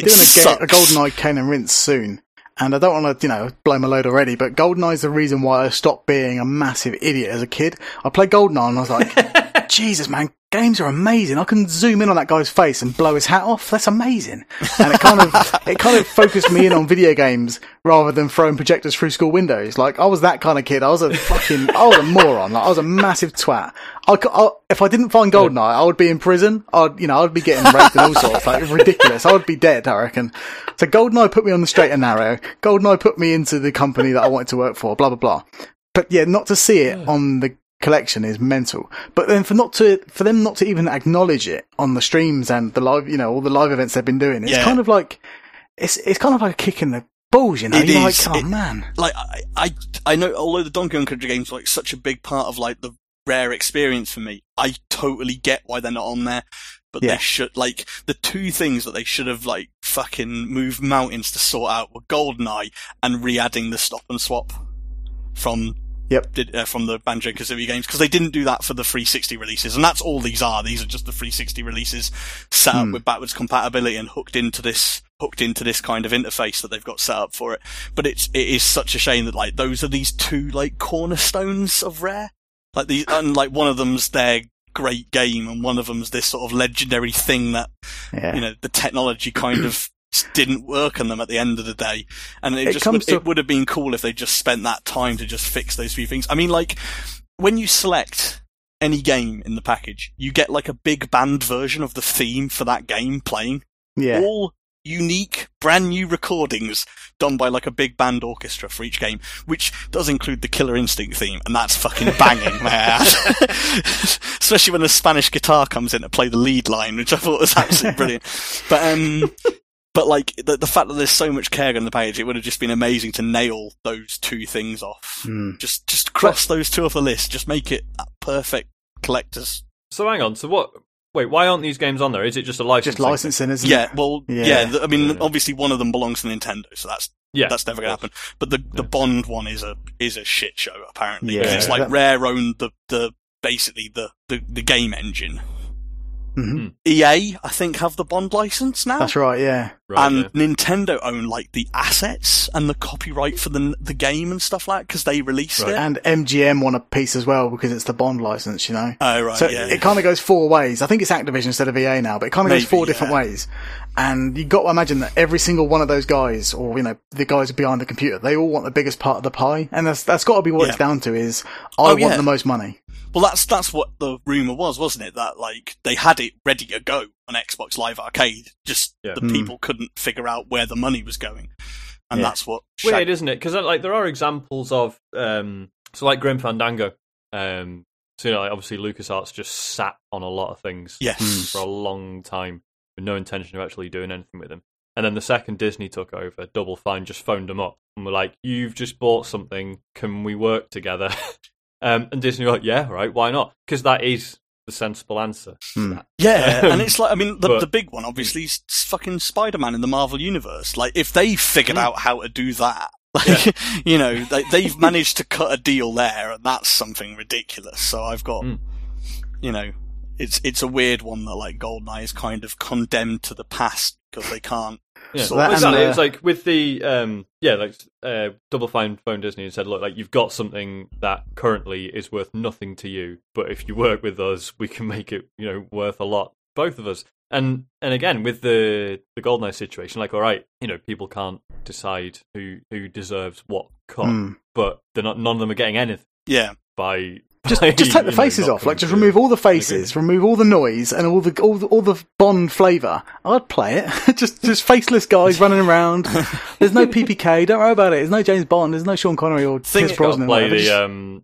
doing a GoldenEye Ken and Rince soon. And I don't want to, you know, blow my load already, but GoldenEye is the reason why I stopped being a massive idiot as a kid. I played GoldenEye and I was like, Jesus, man, games are amazing. I can zoom in on that guy's face and blow his hat off. That's amazing. And it kind of focused me in on video games rather than throwing projectors through school windows. Like, I was that kind of kid. I was a moron. Like, I was a massive twat. If I didn't find GoldenEye, I would be in prison. I'd be getting raped and all sorts. Like, it's ridiculous. I would be dead, I reckon. So GoldenEye put me on the straight and narrow. GoldenEye put me into the company that I wanted to work for, blah, blah, blah. But yeah, not to see it on the collection is mental. But then for them not to even acknowledge it on the streams and the live, you know, all the live events they've been doing, it's kind of like, it's kind of like a kick in the balls, you know? You're like, oh man. Like, I know, although the Donkey Kong Country games are, like, such a big part of, like, the rare experience for me. I totally get why they're not on there, but they should, like, the two things that they should have, like, fucking moved mountains to sort out were GoldenEye and re-adding the stop and swap from the Banjo-Kazooie games, because they didn't do that for the 360 releases, and that's all these are. These are just the 360 releases set up with backwards compatibility and hooked into this kind of interface that they've got set up for it. But it is such a shame that, like, those are these two, like, cornerstones of Rare. Like, these, and, like, one of them's their great game, and one of them's this sort of legendary thing that, you know, the technology kind of didn't work on them at the end of the day. And it would have been cool if they just spent that time to just fix those few things. I mean, like, when you select any game in the package, you get, like, a big band version of the theme for that game playing. Yeah. All unique, brand new recordings done by, like, a big band orchestra for each game, which does include the Killer Instinct theme, and that's fucking banging, man. Especially when the Spanish guitar comes in to play the lead line, which I thought was absolutely brilliant. But like, the fact that there's so much care in the package, it would have just been amazing to nail those two things off. Just cross those two off the list. Just make it that perfect collector's. So hang on, Wait, why aren't these games on there? Is it just a licensing? Just licensing, isn't it? Well, yeah. I mean, obviously one of them belongs to Nintendo, so that's never going to happen. But the Bond one is a shit show, apparently. Yeah. It's like Rare owned basically the game engine. Mm-hmm. EA, I think, have the Bond license now. That's right, yeah. Nintendo own, like, the assets and the copyright for the game and stuff like that, because they released it. And MGM won a piece as well, because it's the Bond license, you know. Oh, right, so it kind of goes four ways. I think it's Activision instead of EA now, but it kind of goes four different ways. And you've got to imagine that every single one of those guys, or, you know, the guys behind the computer, they all want the biggest part of the pie. And that's got to be what it's down to, is, I want the most money. Well, that's what the rumour was, wasn't it? That, like, they had it ready to go on Xbox Live Arcade, just the people couldn't figure out where the money was going. And that's what... Weird, isn't it? Because, like, there are examples of... so, like, Grim Fandango. So, you know, like, obviously LucasArts just sat on a lot of things for a long time with no intention of actually doing anything with them. And then the second Disney took over, Double Fine just phoned them up and were like, you've just bought something, can we work together? And Disney were like, yeah, right, why not? Because that is the sensible answer. Yeah, and it's like, I mean, the big one, obviously, is fucking Spider-Man in the Marvel Universe. Like, if they figured out how to do that, like, you know, they've managed to cut a deal there, and that's something ridiculous. So I've got, you know, it's a weird one that, like, GoldenEye is kind of condemned to the past because they can't. Yeah, so exactly. It's like with the Double Fine phoned Disney and said, look, like, you've got something that currently is worth nothing to you, but if you work with us, we can make it, you know, worth a lot, both of us. And again with the GoldenEye situation, like, all right, you know, people can't decide who deserves what cut, but they're not, none of them are getting anything. Yeah, by. Just take the faces off. Like, just remove all the faces, remove all the noise, and all the Bond flavour. I'd play it. just faceless guys running around. There's no PPK. Don't worry about it. There's no James Bond. There's no Sean Connery or Pierce Brosnan. You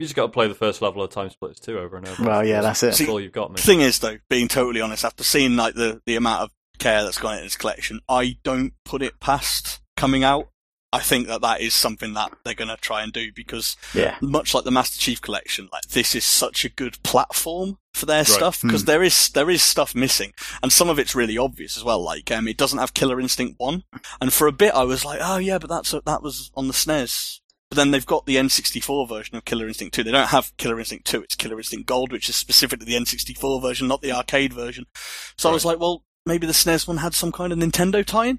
just got to play the first level of Time Splitters 2 over and over. Well, yeah, that's it. That's all you've got. The thing is, though, being totally honest, after seeing, like, the amount of care that's gone into this collection, I don't put it past coming out. I think that is something that they're going to try and do, because much like the Master Chief Collection, like, this is such a good platform for their stuff, because there is stuff missing, and some of it's really obvious as well. Like, it doesn't have Killer Instinct 1, and for a bit I was like, oh yeah, but that was on the SNES. But then they've got the N64 version of Killer Instinct 2. They don't have Killer Instinct 2, it's Killer Instinct Gold, which is specifically the N64 version, not the arcade version. So I was like, well, maybe the SNES one had some kind of Nintendo tie-in.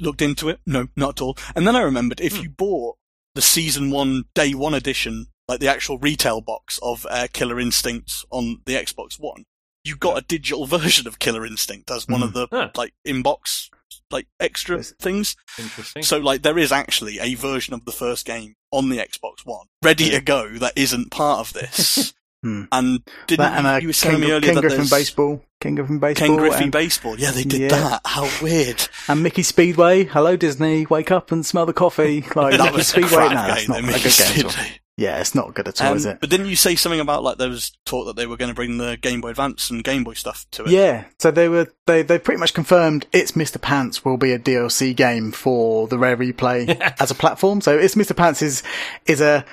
Looked into it, no, not at all. And then I remembered, if you bought the Season 1, Day 1 edition, like the actual retail box of Killer Instinct on the Xbox One, you got a digital version of Killer Instinct as one of the, like, inbox, like, extra things. Interesting. So, like, there is actually a version of the first game on the Xbox One, ready to go, that isn't part of this. And you were telling me earlier that there's... King Griffey Baseball. Yeah, they did that. How weird. And Mickey Speedway. Hello, Disney. Wake up and smell the coffee. Like, that was Speedway. No, that's not a good game. Yeah, it's not good at all, is it? But didn't you say something about, like, there was talk that they were going to bring the Game Boy Advance and Game Boy stuff to it? Yeah, so they pretty much confirmed It's Mr. Pants will be a DLC game for the Rare Replay as a platform. So It's Mr. Pants is a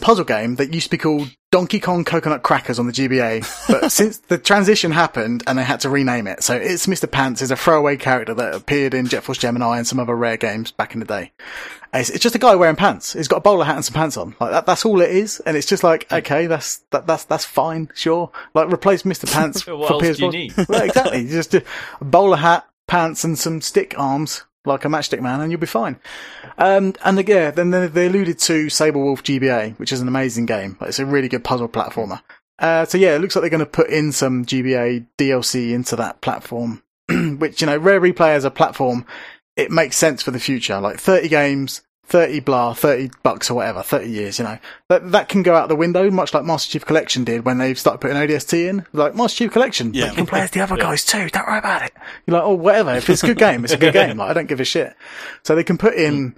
puzzle game that used to be called Donkey Kong Coconut Crackers on the GBA, but since the transition happened and they had to rename it, so It's Mr. Pants is a throwaway character that appeared in Jet Force Gemini and some other rare games back in the day. It's just a guy wearing pants. He's got a bowler hat and some pants on. Like that's all it is, and it's just like, okay, that's fine, sure. Like, replace Mr. Pants for Piers Brosnan. Well, exactly. Just a bowler hat, pants, and some stick arms. Like a Matchstick Man, and you'll be fine. Then they alluded to Sable Wolf GBA, which is an amazing game. It's a really good puzzle platformer. It looks like they're going to put in some GBA DLC into that platform, which, Rare Replay as a platform, it makes sense for the future. Like 30 games, 30 blah, 30 bucks or whatever, 30 years, That can go out the window, much like Master Chief Collection did when they started putting ODST in. Like, Master Chief Collection, yeah. But you can play as the other guys too, don't worry about it. You're like, oh, whatever, if it's a good game, it's a good game. Like, I don't give a shit. So they can put in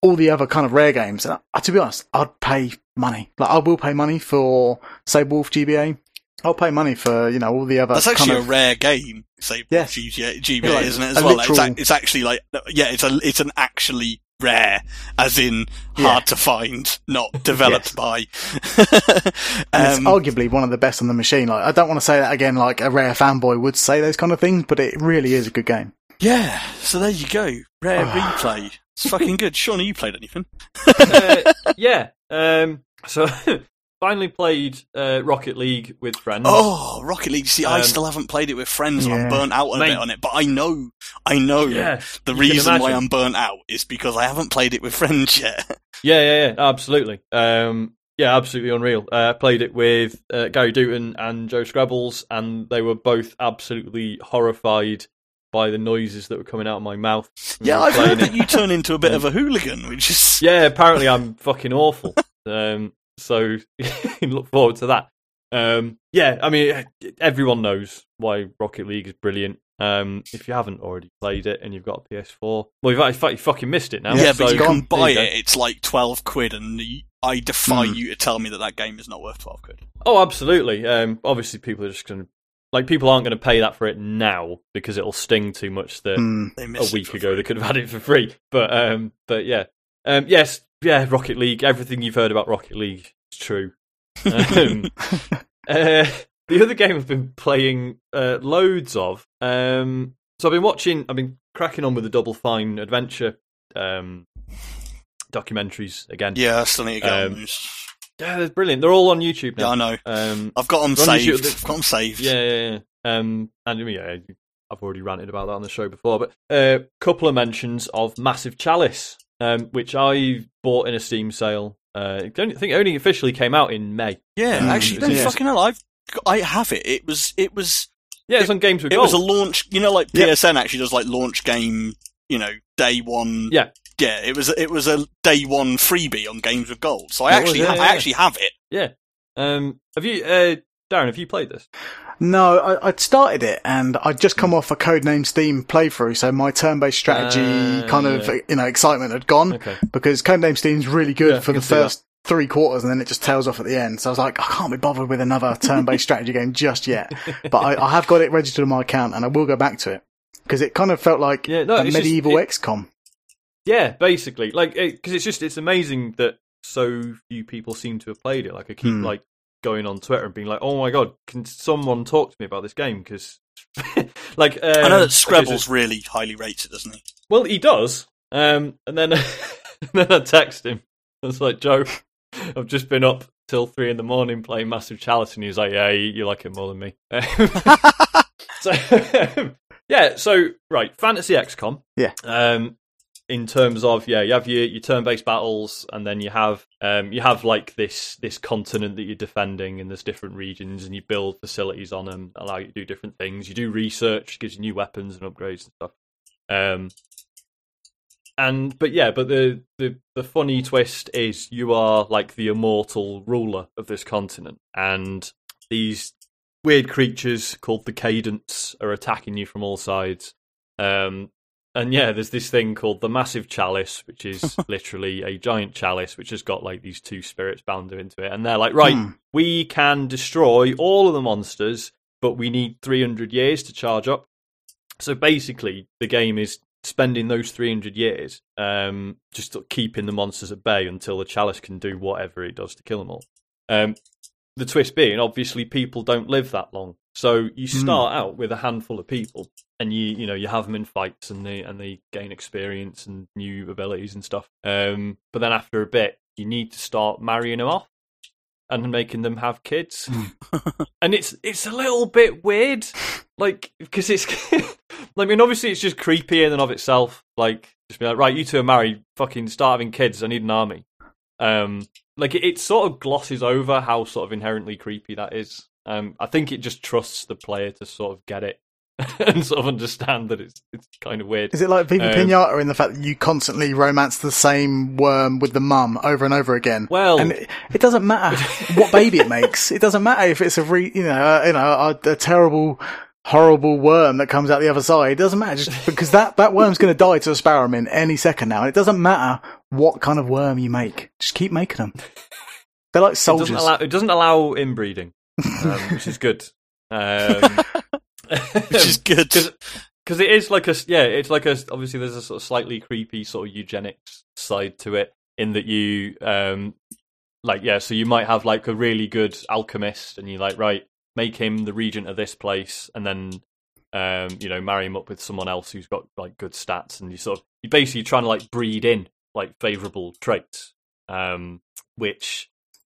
all the other kind of rare games. And to be honest, I'd pay money. Like, I will pay money for Sable Wolf GBA. I'll pay money for, all the other... That's actually a rare game, Sable Wolf GBA, isn't it, as well? Literal... It's actually like... Yeah, it's an actually... rare, as in hard to find, not developed by. It's arguably one of the best on the machine. Like, I don't want to say that again, like a Rare fanboy would say those kind of things, but it really is a good game. Yeah, so there you go. Rare Replay. It's fucking good. Sean, have you played anything? Finally played Rocket League with friends. Oh, Rocket League. See, I still haven't played it with friends and I'm burnt out a bit on it, but I know the reason why I'm burnt out is because I haven't played it with friends yet. Yeah, absolutely. Absolutely unreal. Played it with Gary Dutton and Joe Scrabbles, and they were both absolutely horrified by the noises that were coming out of my mouth. Yeah, I've heard that you turn into a bit of a hooligan, which is... Yeah, apparently I'm fucking awful. So look forward to that. Everyone knows why Rocket League is brilliant. If you haven't already played it and you've got a PS4, well, in fact, you fucking missed it now. Yeah, so, but you can buy it. It's like 12 quid, and I defy you to tell me that game is not worth 12 quid. Oh, absolutely. Obviously, people are just going to... Like, people aren't going to pay that for it now because it'll sting too much that a week ago they could have had it for free. But yeah. Rocket League. Everything you've heard about Rocket League is true. The other game I've been playing loads of. I've been cracking on with the Double Fine Adventure documentaries again. Yeah, I still need to go on those. Yeah, they're brilliant. They're all on YouTube now. Yeah, I know. I've got them saved. Yeah. I've already ranted about that on the show before, but a couple of mentions of Massive Chalice. Which I bought in a Steam sale. I think only officially came out in May. Yeah, fucking hell, I have it. It was. Yeah, it's on Games with Gold. It was a launch. Like PSN actually does like launch game. Day one. Yeah. Yeah, it was a day one freebie on Games with Gold. So I actually have it. Yeah. Have you, Darren? Have you played this? No, I'd started it, and I'd just come off a Codename Steam playthrough, so my turn-based strategy excitement had gone, because Codename Steam's really good for the first 3 quarters, and then it just tails off at the end. So I was like, I can't be bothered with another turn-based strategy game just yet. But I have got it registered on my account, and I will go back to it, because it kind of felt like a medieval XCOM. Yeah, basically. Like, because it's amazing that so few people seem to have played it. Like, I keep, going on Twitter and being like, oh my god, can someone talk to me about this game? Because I know that Scrabble's really highly rates it, doesn't he? Well, he does. And then I text him. I was like, Joe, I've just been up till 3 a.m. playing Massive Chalice, and he was like, yeah, you like it more than me. So Fantasy XCOM. Yeah. In terms of, you have your turn-based battles, and then you have like this continent that you're defending, and there's different regions, and you build facilities on them, allow you to do different things. You do research, gives you new weapons and upgrades and stuff. But the funny twist is you are like the immortal ruler of this continent, and these weird creatures called the Cadence are attacking you from all sides. There's this thing called the Massive Chalice, which is literally a giant chalice, which has got like these two spirits bound into it. And they're like, right, we can destroy all of the monsters, but we need 300 years to charge up. So basically, the game is spending those 300 years just keeping the monsters at bay until the chalice can do whatever it does to kill them all. The twist being, obviously, people don't live that long. So you start out with a handful of people, and you have them in fights, and they gain experience and new abilities and stuff. But then after a bit, you need to start marrying them off and making them have kids. And it's a little bit weird, like, because it's I mean, obviously, it's just creepy in and of itself. Like, just be like, right, you two are married, fucking start having kids. I need an army. Like, it sort of glosses over how sort of inherently creepy that is. I think it just trusts the player to sort of get it and sort of understand that it's kind of weird. Is it like Viva Pinata in the fact that you constantly romance the same worm with the mum over and over again? Well, and it doesn't matter what baby it makes. It doesn't matter if it's a terrible, horrible worm that comes out the other side. It doesn't matter, just because that worm's going to die to a sparrow in any second now. And it doesn't matter what kind of worm you make. Just keep making them. They're like soldiers. It doesn't allow inbreeding. Which is good. Which is good because it is like obviously there's a sort of slightly creepy sort of eugenics side to it, in that you so you might have like a really good alchemist, and you're like, right, make him the regent of this place, and then marry him up with someone else who's got like good stats, and you're basically trying to like breed in like favourable traits, which.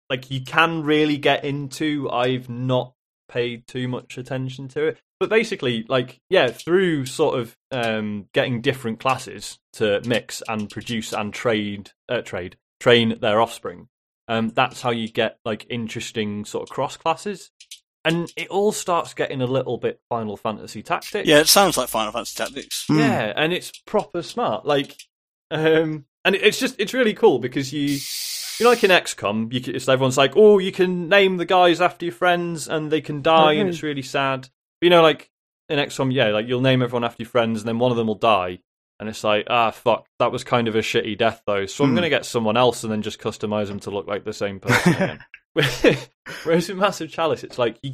Like, you can really get into. I've not paid too much attention to it. But basically, like, yeah, through sort of getting different classes to mix and produce and train their offspring, that's how you get, like, interesting sort of cross-classes. And it all starts getting a little bit Final Fantasy Tactics. Yeah, it sounds like Final Fantasy Tactics. Mm. Yeah, and it's proper smart. Like, and it's really cool because you... You know, like in XCOM, everyone's like, oh, you can name the guys after your friends and they can die and it's really sad. But, you know, like in XCOM, yeah, like you'll name everyone after your friends and then one of them will die. And it's like, fuck, that was kind of a shitty death though. So I'm going to get someone else and then just customize them to look like the same person again. Whereas in Massive Chalice, it's like you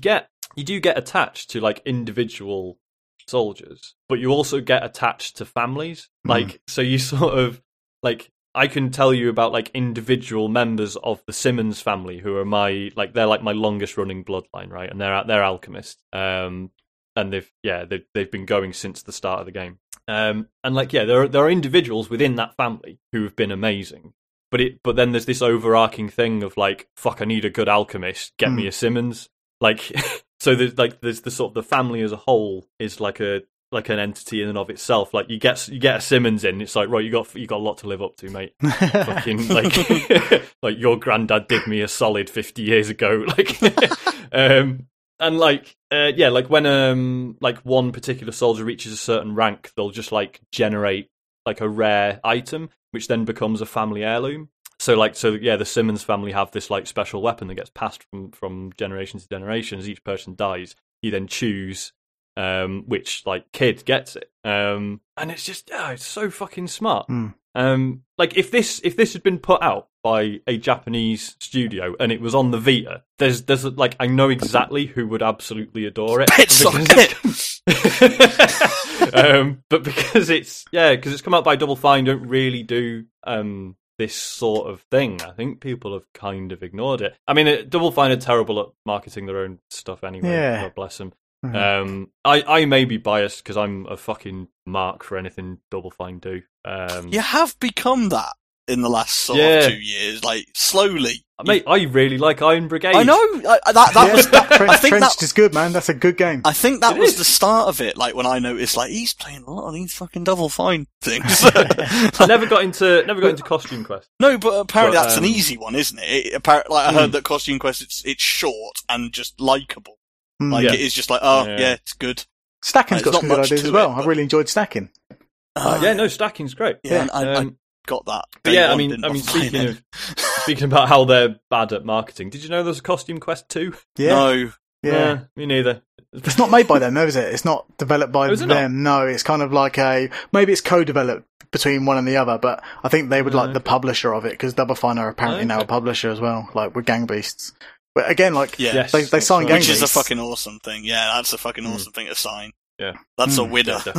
do get attached to like individual soldiers, but you also get attached to families. Like, so you sort of like, I can tell you about like individual members of the Simmons family who are they're my longest running bloodline, right? And they're alchemists, and they've been going since the start of the game, and like there are individuals within that family who have been amazing, but then there's this overarching thing of like, fuck, I need a good alchemist, get me a Simmons, like so there's the sort of the family as a whole is like an entity in and of itself. Like you get a Simmons in, it's like, right, you got a lot to live up to, mate. Fucking like, like your granddad did me a solid 50 years ago. Like, and like, like when like one particular soldier reaches a certain rank, they'll just like generate like a rare item, which then becomes a family heirloom. So the Simmons family have this like special weapon that gets passed from generation to generation. As each person dies, you then choose which like kid gets it, and it's just it's so fucking smart. Like if this had been put out by a Japanese studio and it was on the Vita, there's like, I know exactly who would absolutely adore it. But because it's come out by Double Fine, don't really do this sort of thing. I think people have kind of ignored it. I mean, Double Fine are terrible at marketing their own stuff anyway. Yeah. God bless them. I may be biased because I'm a fucking mark for anything Double Fine do. You have become that in the last sort of 2 years, like slowly. Mate, I really like Iron Brigade. I know Trenched is good, man. That's a good game. I think that was the start of it. Like when I noticed, like he's playing a lot on these fucking Double Fine things. I never got into Costume Quest. No, but apparently that's an easy one, isn't it? Apparently, I heard that Costume Quest it's short and just likeable. Like it is just like, it's good. Stacking's got some good ideas as well. I really enjoyed Stacking. Stacking's great. Yeah, I got that. But yeah, I mean, speaking about how they're bad at marketing, did you know there's a Costume Quest 2? Yeah. No. Yeah, me neither. It's not made by them, though, is it? It's not developed by them. No, it's kind of like maybe it's co-developed between one and the other, but I think they would the publisher of it, because Double Fine are apparently now a publisher as well, like with Gang Beasts. But again, like, they sign Gang Beasts. Which is a fucking awesome thing. Yeah, that's a fucking awesome thing to sign. Yeah. That's a winner. Yeah,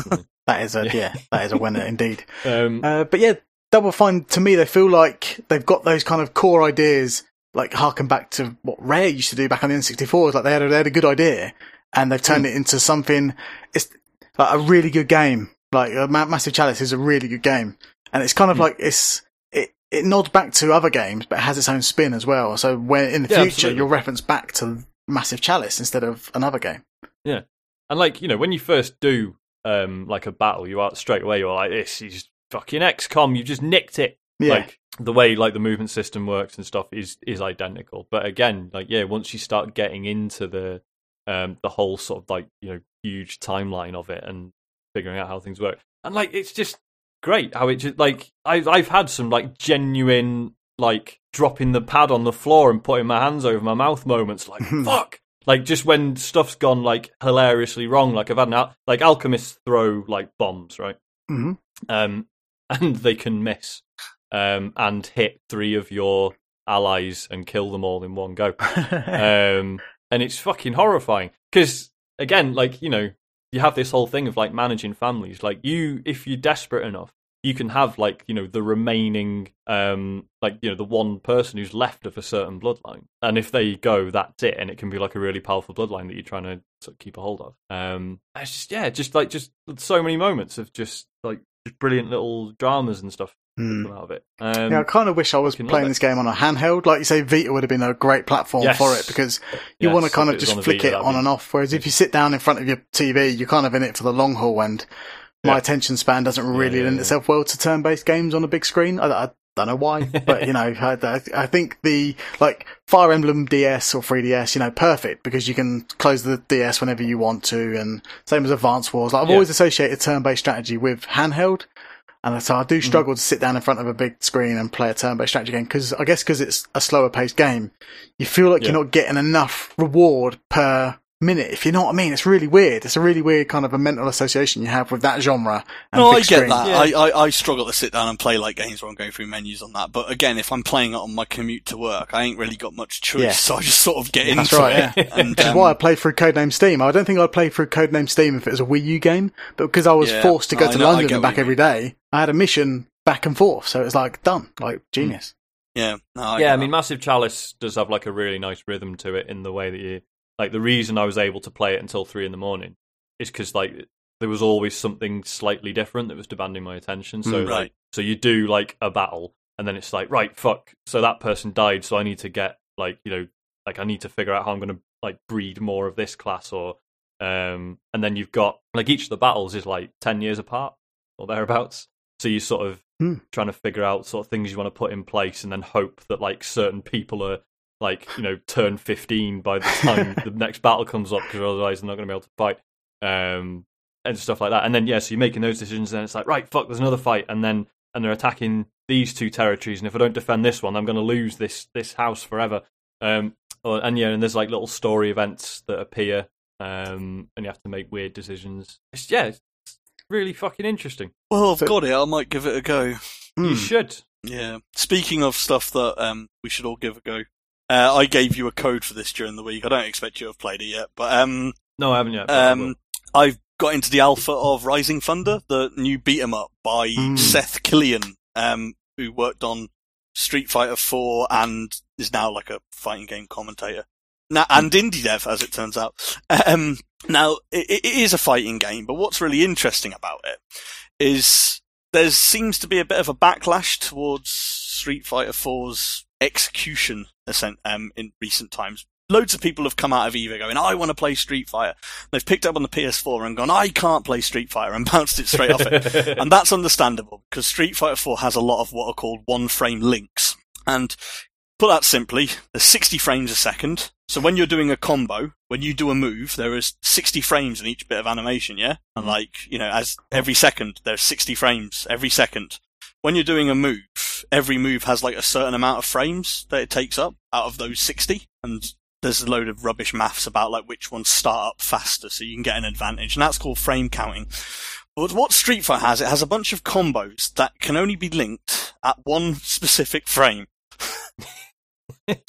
that is a winner indeed. But Double Fine, to me, they feel like they've got those kind of core ideas like harken back to what Rare used to do back on the N64. Like they had a good idea and they've turned it into something. It's like a really good game. Like Massive Chalice is a really good game, and it's kind of like it nods back to other games, but it has its own spin as well. So when in the future, absolutely, you'll reference back to Massive Chalice instead of another game. Yeah, and like when you first do like a battle, you are straight away you're like, this is fucking XCOM. You just nicked it. Yeah. Like the way like the movement system works and stuff is identical. But again, like once you start getting into the whole sort of like huge timeline of it and figuring out how things work, and like it's just great how it just like I've had some like genuine like dropping the pad on the floor and putting my hands over my mouth moments, like fuck, like just when stuff's gone like hilariously wrong. Like I've had like alchemists throw like bombs, right? Mm-hmm. And they can miss and hit three of your allies and kill them all in one go. And it's fucking horrifying because again, like you have this whole thing of like managing families. Like if you're desperate enough, you can have like the remaining like the one person who's left of a certain bloodline, and if they go, that's it, and it can be like a really powerful bloodline that you're trying to sort of keep a hold of. It's just just so many moments of just like brilliant little dramas and stuff out of it. Yeah, I kind of wish I was playing this game on a handheld. Like you say, Vita would have been a great platform for it, because you want to kind of just flick it on and off, whereas if you sit down in front of your TV, you're kind of in it for the long haul, and my attention span doesn't really lend itself well to turn-based games on a big screen. I don't know why, but I think the like Fire Emblem DS or 3DS, perfect, because you can close the DS whenever you want to, and same as Advance Wars. Like I've always associated turn-based strategy with handheld. And so I do struggle to sit down in front of a big screen and play a turn-based strategy game, because it's a slower-paced game, you feel like you're not getting enough reward per minute, if you know what I mean. It's really weird. It's a really weird kind of a mental association you have with that genre. And no, I get that. Yeah. I struggle to sit down and play like games where I'm going through menus on that. But again, if I'm playing it on my commute to work, I ain't really got much choice, so I just sort of get into it. Yeah. Which is why I play through Codename Steam. I don't think I'd play through Codename Steam if it was a Wii U game, but because I was forced to go to London and back every day, I had a mission back and forth, so it was like done, like genius. Yeah. No, I mean, Massive Chalice does have like a really nice rhythm to it, in the way that you like, the reason I was able to play it until 3 a.m. is because like there was always something slightly different that was demanding my attention. So so you do like a battle, and then it's like, right, fuck, so that person died, so I need to get like I need to figure out how I'm going to like breed more of this class, or and then you've got like each of the battles is like 10 years apart or thereabouts. So you're sort of trying to figure out sort of things you want to put in place, and then hope that like certain people are like, turn 15 by the time the next battle comes up, because otherwise they're not going to be able to fight, and stuff like that. And then, so you're making those decisions, and it's like, right, fuck, there's another fight, and they're attacking these two territories, and if I don't defend this one, I'm going to lose this house forever. And there's like little story events that appear, and you have to make weird decisions. It's really fucking interesting. Well, I've got it. I might give it a go. You should. Yeah. Speaking of stuff that we should all give a go, I gave you a code for this during the week. I don't expect you to have played it yet, but no, I haven't yet. I've got into the alpha of Rising Thunder, the new beat 'em up by Seth Killian, who worked on Street Fighter 4 and is now like a fighting game commentator. Now, and indie dev, as it turns out. Now, it is a fighting game, but what's really interesting about it is there seems to be a bit of a backlash towards Street Fighter 4's execution in recent times. Loads of people have come out of EVA going, I want to play Street Fighter. They've picked up on the PS4 and gone, I can't play Street Fighter, and bounced it straight off it. And that's understandable, because Street Fighter 4 has a lot of what are called one-frame links. And put that simply, there's 60 frames a second. So when you're doing a combo, when you do a move, there is 60 frames in each bit of animation, yeah? And like, as every second, there's 60 frames every second. When you're doing a move, every move has like a certain amount of frames that it takes up out of those 60, and there's a load of rubbish maths about like which ones start up faster so you can get an advantage, and that's called frame counting. But what Street Fighter has, it has a bunch of combos that can only be linked at one specific frame.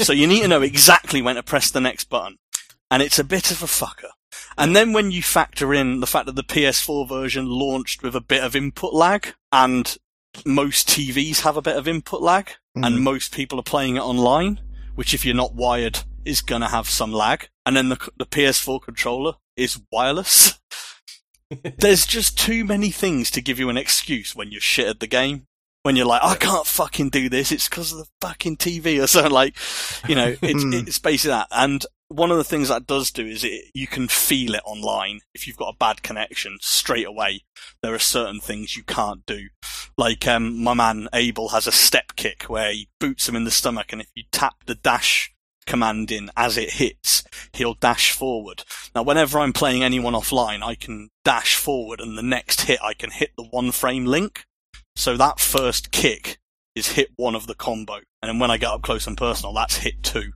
So you need to know exactly when to press the next button, and it's a bit of a fucker. And then when you factor in the fact that the PS4 version launched with a bit of input lag, and most TVs have a bit of input lag, and most people are playing it online, which if you're not wired is going to have some lag. And then the PS4 controller is wireless. There's just too many things to give you an excuse when you're shit at the game. When you're like, I can't fucking do this, it's because of the fucking TV or something. Like, you know, it's basically that. And one of the things that does do is you can feel it online. If you've got a bad connection straight away, there are certain things you can't do. Like, my man Abel has a step kick where he boots him in the stomach, and if you tap the dash command in as it hits, he'll dash forward. Now, whenever I'm playing anyone offline, I can dash forward, and the next hit, I can hit the one-frame link. So that first kick is hit one of the combo. And then when I get up close and personal, that's hit two.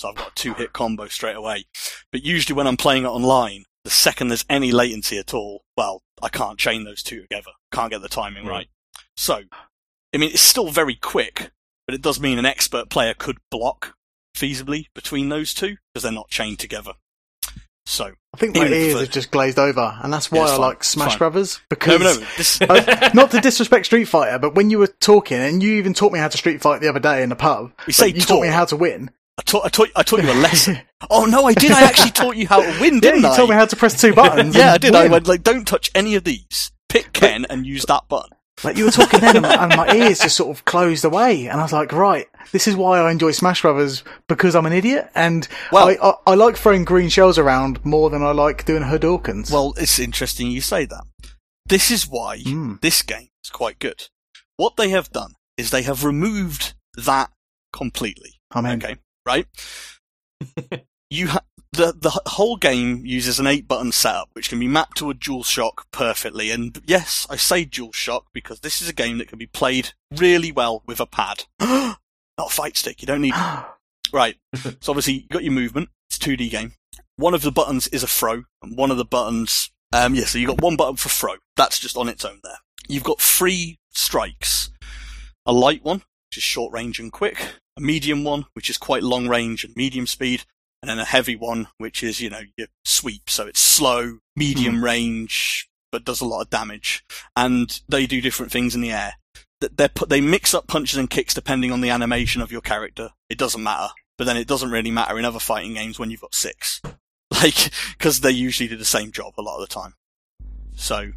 So I've got a two-hit combo straight away. But usually when I'm playing it online, the second there's any latency at all, well, I can't chain those two together. Can't get the timing right. So, I mean, it's still very quick, but it does mean an expert player could block feasibly between those two because they're not chained together. So I think my ears have just glazed over, and that's why I like Smash Brothers. Because not to disrespect Street Fighter, but when you were talking, and you even taught me how to Street Fight the other day in the pub, you taught me how to win. I taught you a lesson. Oh no, I did. I actually taught you how to win, didn't I? You told me how to press two buttons. Yeah, I did. Win. I went like, don't touch any of these. Pick Ken and use that button. Like, you were talking then, and my ears just sort of closed away, and I was like, right, this is why I enjoy Smash Brothers, because I'm an idiot, and I like throwing green shells around more than I like doing Hadoukens. Well, it's interesting you say that. This is why this game is quite good. What they have done is they have removed that completely. I mean, okay, right? The whole game uses an 8-button setup, which can be mapped to a DualShock perfectly. And yes, I say DualShock because this is a game that can be played really well with a pad. Not a fight stick, you don't need it. Right, so obviously you've got your movement. It's a 2D game. One of the buttons is a throw, and one of the buttons... so you've got one button for throw. That's just on its own there. You've got 3 strikes. A light one, which is short range and quick. A medium one, which is quite long range and medium speed. And then a heavy one, which is, you know, your sweep. So it's slow, medium range, but does a lot of damage. And they do different things in the air. They mix up punches and kicks depending on the animation of your character. It doesn't matter. But then it doesn't really matter in other fighting games when you've got 6. Like, because they usually do the same job a lot of the time. So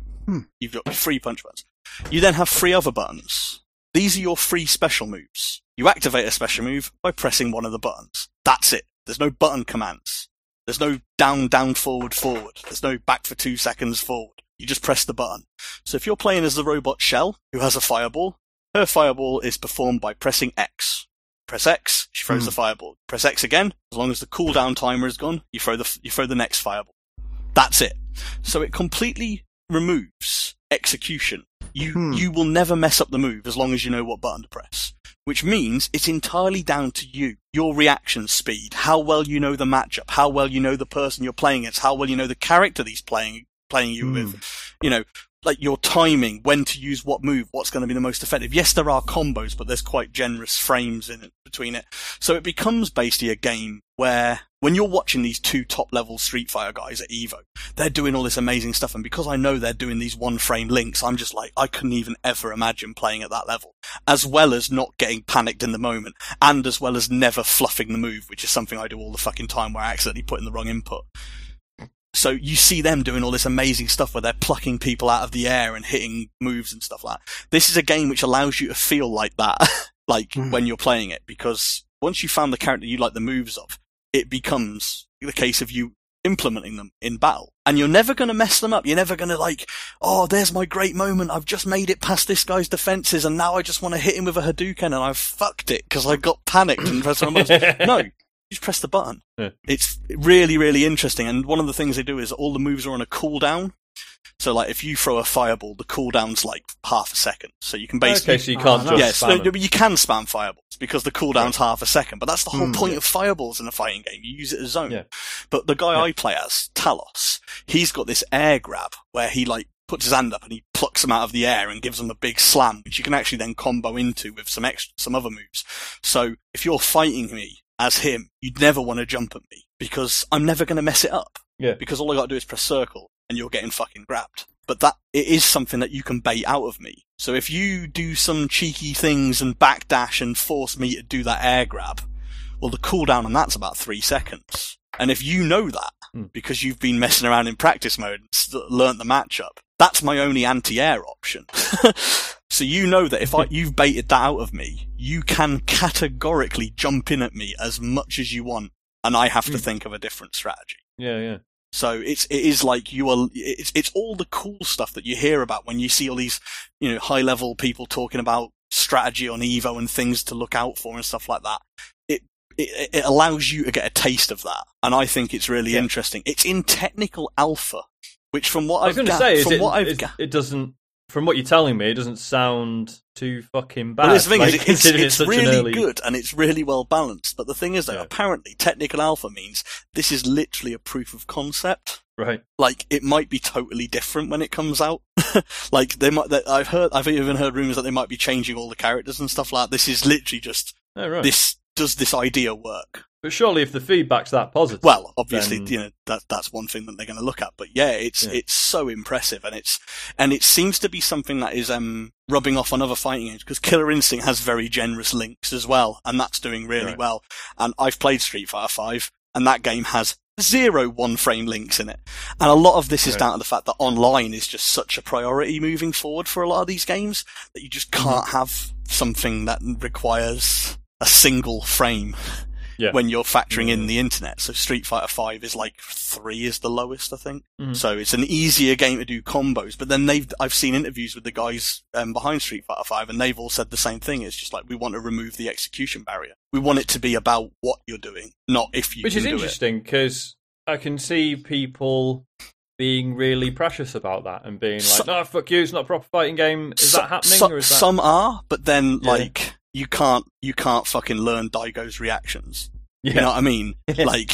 you've got 3 punch buttons. You then have 3 other buttons. These are your 3 special moves. You activate a special move by pressing one of the buttons. That's it. There's no button commands. There's no down, down, forward, forward. There's no back for 2 seconds, forward. You just press the button. So if you're playing as the robot Shell, who has a fireball, her fireball is performed by pressing X. Press X, she throws the fireball. Press X again. As long as the cooldown timer is gone, you throw the next fireball. That's it. So it completely removes execution. You will never mess up the move as long as you know what button to press. Which means it's entirely down to you, your reaction speed, how well you know the matchup, how well you know the person you're playing against, how well you know the character he's playing you with, you know, like your timing, when to use what move, what's going to be the most effective. Yes, there are combos, but there's quite generous frames in it between it. So it becomes basically a game where when you're watching these 2 top-level Street Fighter guys at EVO, they're doing all this amazing stuff, and because I know they're doing these one-frame links, I'm just like, I couldn't even ever imagine playing at that level, as well as not getting panicked in the moment, and as well as never fluffing the move, which is something I do all the fucking time where I accidentally put in the wrong input. So you see them doing all this amazing stuff where they're plucking people out of the air and hitting moves and stuff like that. This is a game which allows you to feel like that, when you're playing it, because once you found the character you like the moves of, it becomes the case of you implementing them in battle. And you're never going to mess them up. You're never going to there's my great moment. I've just made it past this guy's defenses, and now I just want to hit him with a Hadouken, and I've fucked it because I got panicked and pressed on my buttons. No. Just press the button. Yeah. It's really, really interesting. And one of the things they do is all the moves are on a cooldown. So, if you throw a fireball, the cooldown's half a second. So you can basically... Okay, so you can't just spam them. You can spam fireballs because the cooldown's half a second. But that's the whole point of fireballs in a fighting game. You use it as zone. Yeah. But the guy I play as, Talos, he's got this air grab where he, puts his hand up and he plucks him out of the air and gives him a big slam, which you can actually then combo into with some other moves. So if you're fighting me as him, you'd never want to jump at me because I'm never going to mess it up. Yeah. Because all I got to do is press circle and you're getting fucking grabbed. But it is something that you can bait out of me. So if you do some cheeky things and backdash and force me to do that air grab well, the cooldown on that's about 3 seconds. And if you know that, because you've been messing around in practice mode and learnt the matchup, that's my only anti-air option. So you know that if you've baited that out of me, you can categorically jump in at me as much as you want, and I have to think of a different strategy. Yeah, yeah. So it is like you are. It's all the cool stuff that you hear about when you see all these, you know, high-level people talking about strategy on Evo and things to look out for and stuff like that. It allows you to get a taste of that, and I think it's really interesting. It's in technical alpha, which from what I've from what you're telling me, it doesn't sound too fucking bad. Well, the thing is, it's really good and it's really well balanced. But the thing is, though, apparently technical alpha means this is literally a proof of concept. Right. Like, it might be totally different when it comes out. Like, I've even heard rumors that they might be changing all the characters and stuff like that. This is literally just does this idea work? But surely, if the feedback's that positive, well, obviously, then... you know, that's one thing that they're going to look at. But yeah, it's so impressive, and it seems to be something that is rubbing off on other fighting games, because Killer Instinct has very generous links as well, and that's doing really well. And I've played Street Fighter V, and that game has 0 1-frame links in it, and a lot of this is down to the fact that online is just such a priority moving forward for a lot of these games that you just can't have something that requires a single frame when you're factoring in the internet. So Street Fighter 5 is like 3 is the lowest, I think. So it's an easier game to do combos. But then I've seen interviews with the guys behind Street Fighter 5, and they've all said the same thing. It's just like, we want to remove the execution barrier. We want it to be about what you're doing, not if you do it. Which is interesting, because I can see people being really precious about that and being like, no, fuck you, it's not a proper fighting game. Is that happening? Or is that... Some are, but then like... You can't fucking learn Daigo's reactions. Yeah. You know what I mean? Like,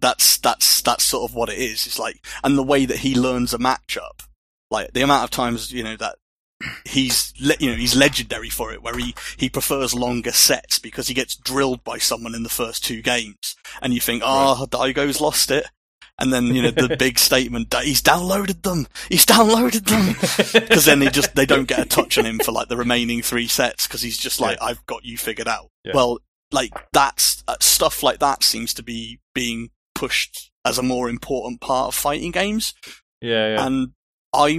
that's sort of what it is. It's like, and the way that he learns a matchup, like the amount of times, you know, that he's legendary for it, where he prefers longer sets because he gets drilled by someone in the first 2 games, and you think, Daigo's lost it. And then, you know, the big statement, he's downloaded them. Because then they don't get a touch on him for like the remaining 3 sets, because he's just like, I've got you figured out. Yeah. Well, like that's stuff like that seems to be being pushed as a more important part of fighting games. Yeah, yeah. And I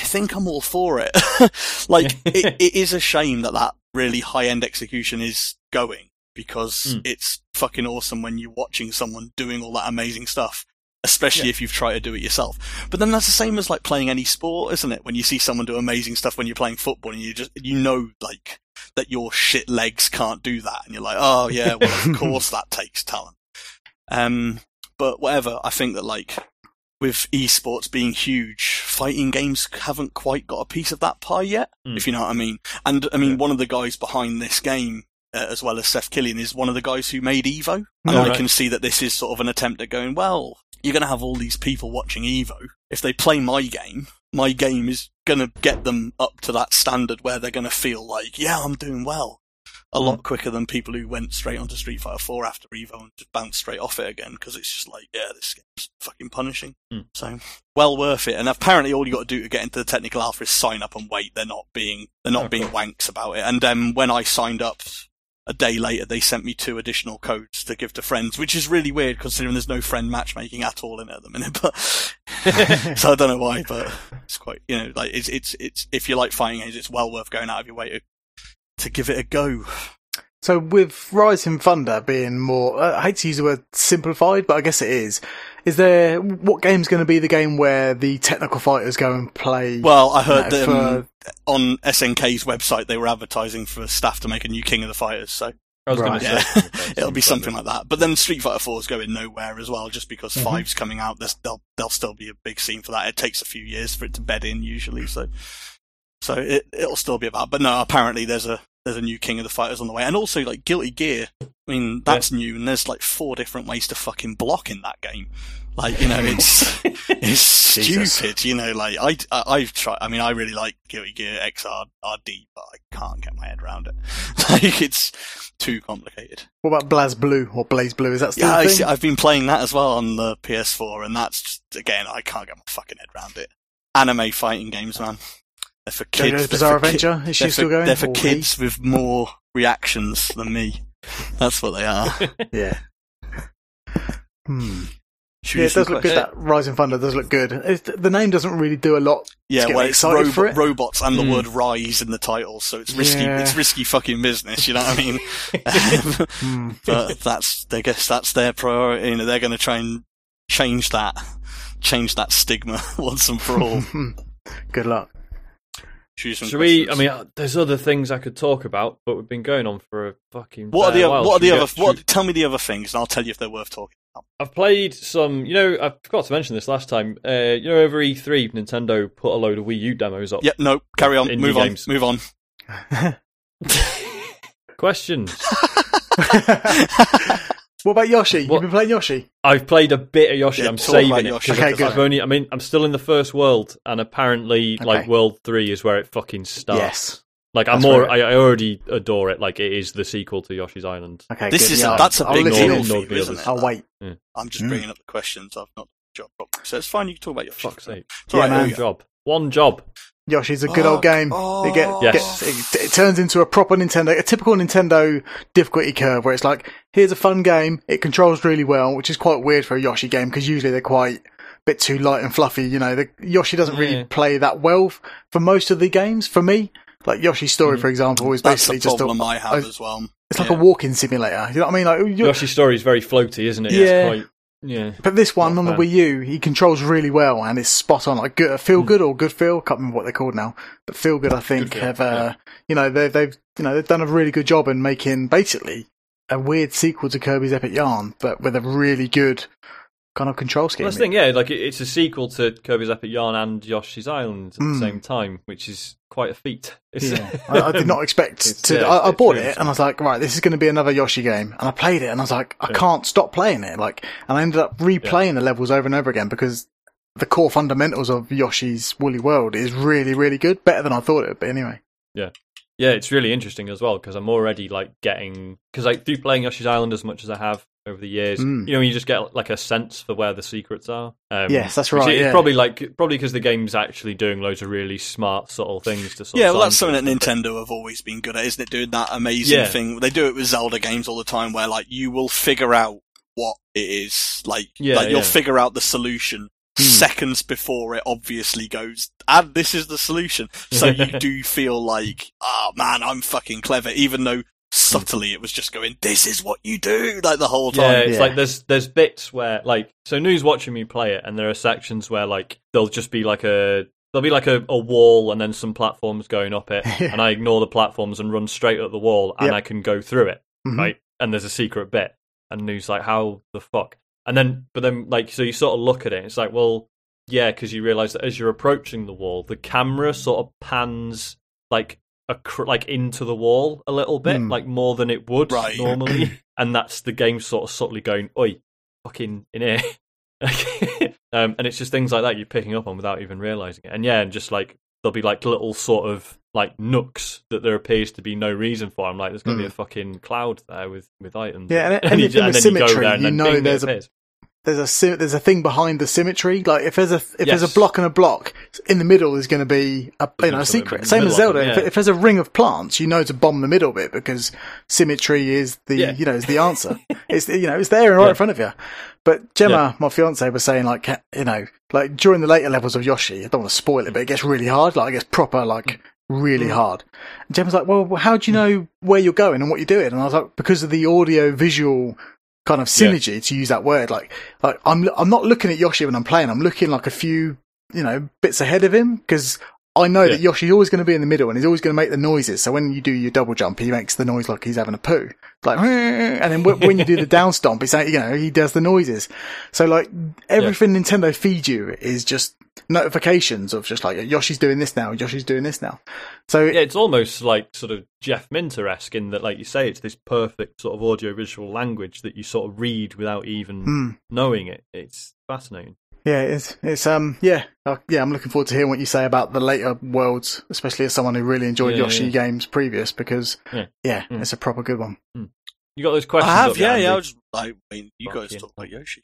think I'm all for it. Like, it is a shame that really high-end execution is going, because it's fucking awesome when you're watching someone doing all that amazing stuff. Especially if you've tried to do it yourself. But then that's the same as like playing any sport, isn't it? When you see someone do amazing stuff when you're playing football, and you just, you know, like that your shit legs can't do that. And you're like, oh yeah, well, of course that takes talent. But whatever, I think that like with esports being huge, fighting games haven't quite got a piece of that pie yet, if you know what I mean. And I mean, one of the guys behind this game, as well as Seth Killian, is one of the guys who made EVO. And I can see that this is sort of an attempt at going, well, you're going to have all these people watching Evo. If they play my game is going to get them up to that standard where they're going to feel like, yeah, I'm doing well. A lot quicker than people who went straight onto Street Fighter 4 after Evo and just bounced straight off it again, because it's just like, yeah, this game's fucking punishing. So, well worth it. And apparently all you got to do to get into the technical alpha is sign up and wait. They're not being wanks about it. And when I signed up... a day later, they sent me 2 additional codes to give to friends, which is really weird considering there's no friend matchmaking at all in it at the minute. But so I don't know why, but it's quite, you know, like it's if you like fighting games, it's well worth going out of your way to give it a go. So with Rising Thunder being more, I hate to use the word simplified, but I guess it is. Is there, what game's going to be the game where the technical fighters go and play? Well, I heard that on SNK's website they were advertising for staff to make a new King of the Fighters, so I was going to say it'll be something like that. But then Street Fighter 4 is going nowhere as well, just because 5's coming out. There'll still be a big scene for that. It takes a few years for it to bed in usually, so it'll still be about. But no, apparently there's a new King of the Fighters on the way. And also, like, Guilty Gear, I mean, that's new, and there's, like, 4 different ways to fucking block in that game. Like, you know, it's stupid, you know, like, I've tried, I mean, I really like Guilty Gear XRD, but I can't get my head around it. Like, it's too complicated. What about Blaze Blue, is that still a thing? I've been playing that as well on the PS4, and that's, just, again, I can't get my fucking head around it. Anime fighting games, man. They're for kids. JoJo's Bizarre Adventure, is she still going? They're for kids with more reactions than me. That's what they are. Yeah. Hmm. Yeah, it does look good. That Rising Thunder does look good. The name doesn't really do a lot. Yeah, well, it's robots and the word "rise" in the title, so it's risky. Yeah. It's risky fucking business. You know what I mean? But I guess that's their priority. You know, they're going to try and change that stigma once and for all. Good luck. I mean, there's other things I could talk about, but we've been going on for a fucking. Tell me the other things, and I'll tell you if they're worth talking about. I've played some. You know, I forgot to mention this last time. You know, over E3, Nintendo put a load of Wii U demos up. Yep. No. Carry on. Move on. Questions. What about Yoshi? You've been playing Yoshi? I've played a bit of Yoshi. Yeah, I'm saving it. Okay, good. I'm still in the first world, and apparently, World 3 is where it fucking starts. Yes. I already adore it. Like, it is the sequel to Yoshi's Island. Okay, that's a big deal for you, isn't it? I'll wait. Yeah. I'm just bringing up the questions. I've not done a job. So it's fine, you can talk about Yoshi. Fuck's sake. It's alright, one job. Yoshi's a good old game. It turns into a typical Nintendo difficulty curve where it's like, here's a fun game, it controls really well, which is quite weird for a Yoshi game because usually they're quite a bit too light and fluffy, you know. Yoshi doesn't really play that well for most of the games, for me. Like Yoshi's Story, for example, is basically just a problem I have as well. It's like a walking simulator, you know what I mean? Like, Yoshi's Story is very floaty, isn't it? Yeah. It's quite... Yeah, but this one on the Wii U, he controls really well and it's spot on. Like Feel Good or Good Feel, can't remember what they're called now. But Feel Good, I think, they've done a really good job in making basically a weird sequel to Kirby's Epic Yarn, but with a really good kind of control scheme. That's the thing, yeah. Like it's a sequel to Kirby's Epic Yarn and Yoshi's Island at the same time, which is quite a feat. Yeah. I did not expect to. Yeah, I bought it and I was like, right, this is going to be another Yoshi game. And I played it and I was like, I can't stop playing it. Like, and I ended up replaying the levels over and over again because the core fundamentals of Yoshi's Woolly World is really, really good, better than I thought it would be. Anyway, yeah, it's really interesting as well because I'm already through playing Yoshi's Island as much as I have over the years, you know, you just get like a sense for where the secrets are. Yes, that's right. It's probably because the game's actually doing loads of really smart, subtle things to sort of. Yeah, well, that's something that Nintendo have always been good at, isn't it? Doing that amazing thing. They do it with Zelda games all the time, where like you will figure out what it is. You'll figure out the solution seconds before it obviously goes, and this is the solution. So you do feel like, oh man, I'm fucking clever, even though. Subtly, it was just going, this is what you do, like the whole time. Yeah, it's like there's bits where, like, so Nu's watching me play it, and there are sections where, like, there'll just be like a wall and then some platforms going up it, and I ignore the platforms and run straight at the wall, and I can go through it, right? And there's a secret bit, and Nu's like, how the fuck? And then, so you sort of look at it, and it's like, well, yeah, because you realise that as you're approaching the wall, the camera sort of pans, like into the wall a little bit, like more than it would normally, and that's the game sort of subtly going, "Oi, fucking in here," and it's just things like that you're picking up on without even realizing it. And yeah, and just like there'll be like little sort of like nooks that there appears to be no reason for. I'm like, there's going to be a fucking cloud there with items. Yeah, and then symmetry, you go there and then bing, there's appears. There's a thing behind the symmetry. Like if there's a block and a block in the middle, there's going to be a secret. Same as Zelda. If there's a ring of plants, you know to bomb the middle bit because symmetry is the answer. it's there and right in front of you. But Gemma, my fiance, was saying during the later levels of Yoshi, I don't want to spoil it, but it gets really hard. Like it gets proper really hard. And Gemma's like, well, how do you know where you're going and what you're doing? And I was like, because of the audio visual. Kind of synergy to use that word, like I'm not looking at Yoshi when I'm playing. I'm looking like a few bits ahead of him because I know that Yoshi's always going to be in the middle and he's always going to make the noises. So when you do your double jump, he makes the noise like he's having a poo, like, and then when you do the down stomp, it's he does the noises. So like everything Nintendo feeds you is just notifications of just like Yoshi's doing this now, Yoshi's doing this now. So it's almost like sort of Jeff Minter-esque in that, like you say, it's this perfect sort of audio-visual language that you sort of read without even knowing it. It's fascinating. Yeah, it's I'm looking forward to hearing what you say about the later worlds, especially as someone who really enjoyed Yoshi games previous, because it's a proper good one. You got those questions? I have, I was you guys talk about Yoshi.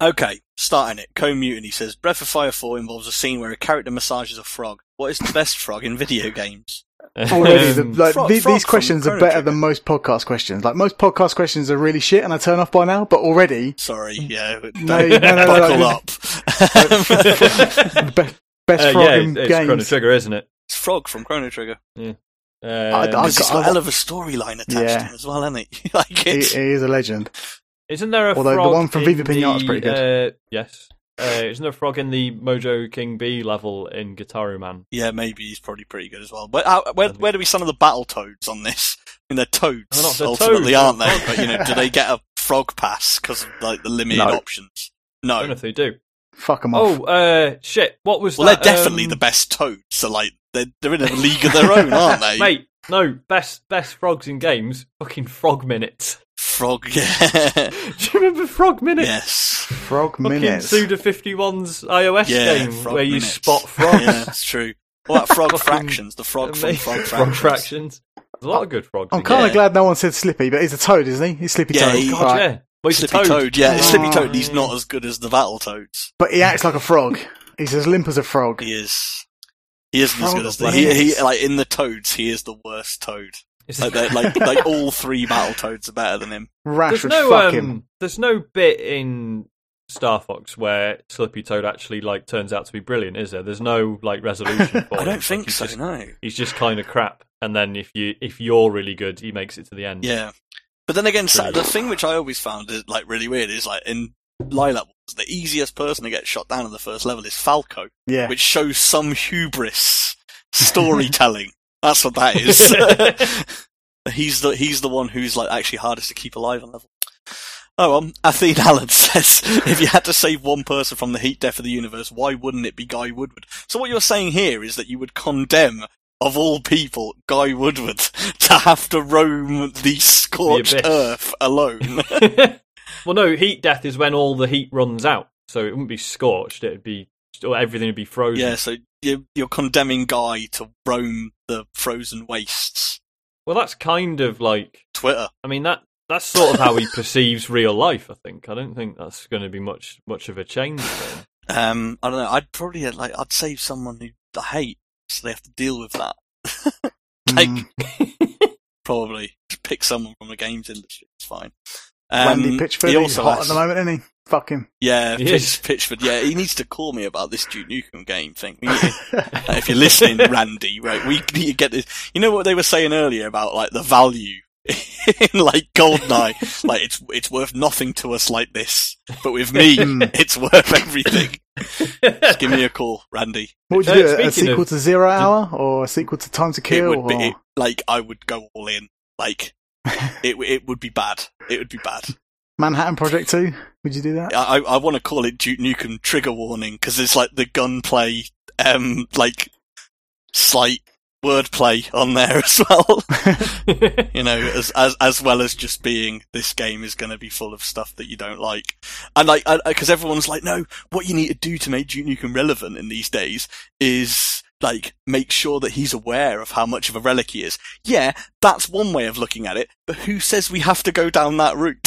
Okay, starting it. Co Mutiny says Breath of Fire 4 involves a scene where a character massages a frog. What is the best frog in video games? Already, these questions are better than most podcast questions. Like, most podcast questions are really shit, and I turn off by now. But already, sorry, yeah, no, buckle up. Best frog in games. It's Chrono Trigger, isn't it? It's Frog from Chrono Trigger. Yeah, it's got a hell of a storyline attached to him as well, isn't it? Like, he is a legend. Isn't there a frog? The one from Viva Pinata is pretty good. Yes. Isn't there a frog in the Mojo King B level in Guitar Man? Yeah, maybe he's probably pretty good as well. But where do we stand on the battle toads on this? I mean, they're toads, ultimately, aren't they? But, do they get a frog pass because of the limited options? No. I don't know if they do. Fuck them off. Shit. What was that? Well, they're definitely the best toads. So, they're in a league of their own, aren't they? Mate, no. Best frogs in games, fucking Frog Minutes. Frog, yeah. Do you remember Frog Minutes? Yes. Frog Minutes. Fucking Suda51's iOS game where you spot frogs. Yeah, that's true. Well, that Frog Fractions. The frog from Frog Fractions. Frog Fractions. There's a lot of good frogs. I'm kind of glad no one said Slippy, but he's a toad, isn't he? He's Slippy Toad. Well, he's Slippy Toad, It's Slippy Toad. He's not as good as the Battle Toads. But he acts like a frog. He's as limp as a frog. He is. He isn't as good as the... He in the Toads, he is the worst toad. Like all three Battletoads are better than him. Rash would fuck him. There's no bit in Star Fox where Slippy Toad actually turns out to be brilliant, is there? There's no resolution for him. I don't think so. No, he's just kind of crap. And then if you're really good, he makes it to the end. Yeah, but then again, the thing which I always found is really weird is in Lilac Wars, the easiest person to get shot down in the first level is Falco, which shows some hubris storytelling. That's what that is. He's the one who's actually hardest to keep alive on level. Oh, Athene Allen says, if you had to save one person from the heat death of the universe, why wouldn't it be Guy Woodward? So what you're saying here is that you would condemn, of all people, Guy Woodward to have to roam the scorched earth alone. Well, no, heat death is when all the heat runs out, so it wouldn't be scorched. It'd be everything would be frozen. Yeah, so you're condemning Guy to roam the frozen wastes. Well, that's kind of like Twitter. I mean, that's sort of how he perceives real life. I think. I don't think that's going to be much of a change. I don't know. I'd probably I'd save someone who I hate, so they have to deal with that. Probably just pick someone from the games industry. It's fine. Wendy Pitchford. He's hot at the moment, isn't he? Fuck him. Yeah, Pitchford. Yeah, he needs to call me about this Duke Nukem game thing. If you're listening, Randy, right? We need to get this. You know what they were saying earlier about the value in Goldeneye. It's worth nothing to us like this, but with me, it's worth everything. Just give me a call, Randy. What would you do? A sequel to Zero Hour or a sequel to Time to Kill? It would be, I would go all in. It would be bad. It would be bad. Manhattan Project 2? Would you do that? I want to call it Duke Nukem Trigger Warning, because it's the gunplay, slight wordplay on there as well. As well as just being, this game is going to be full of stuff that you don't like. And because everyone's no, what you need to do to make Duke Nukem relevant in these days is... make sure that he's aware of how much of a relic he is. Yeah, that's one way of looking at it, but who says we have to go down that route?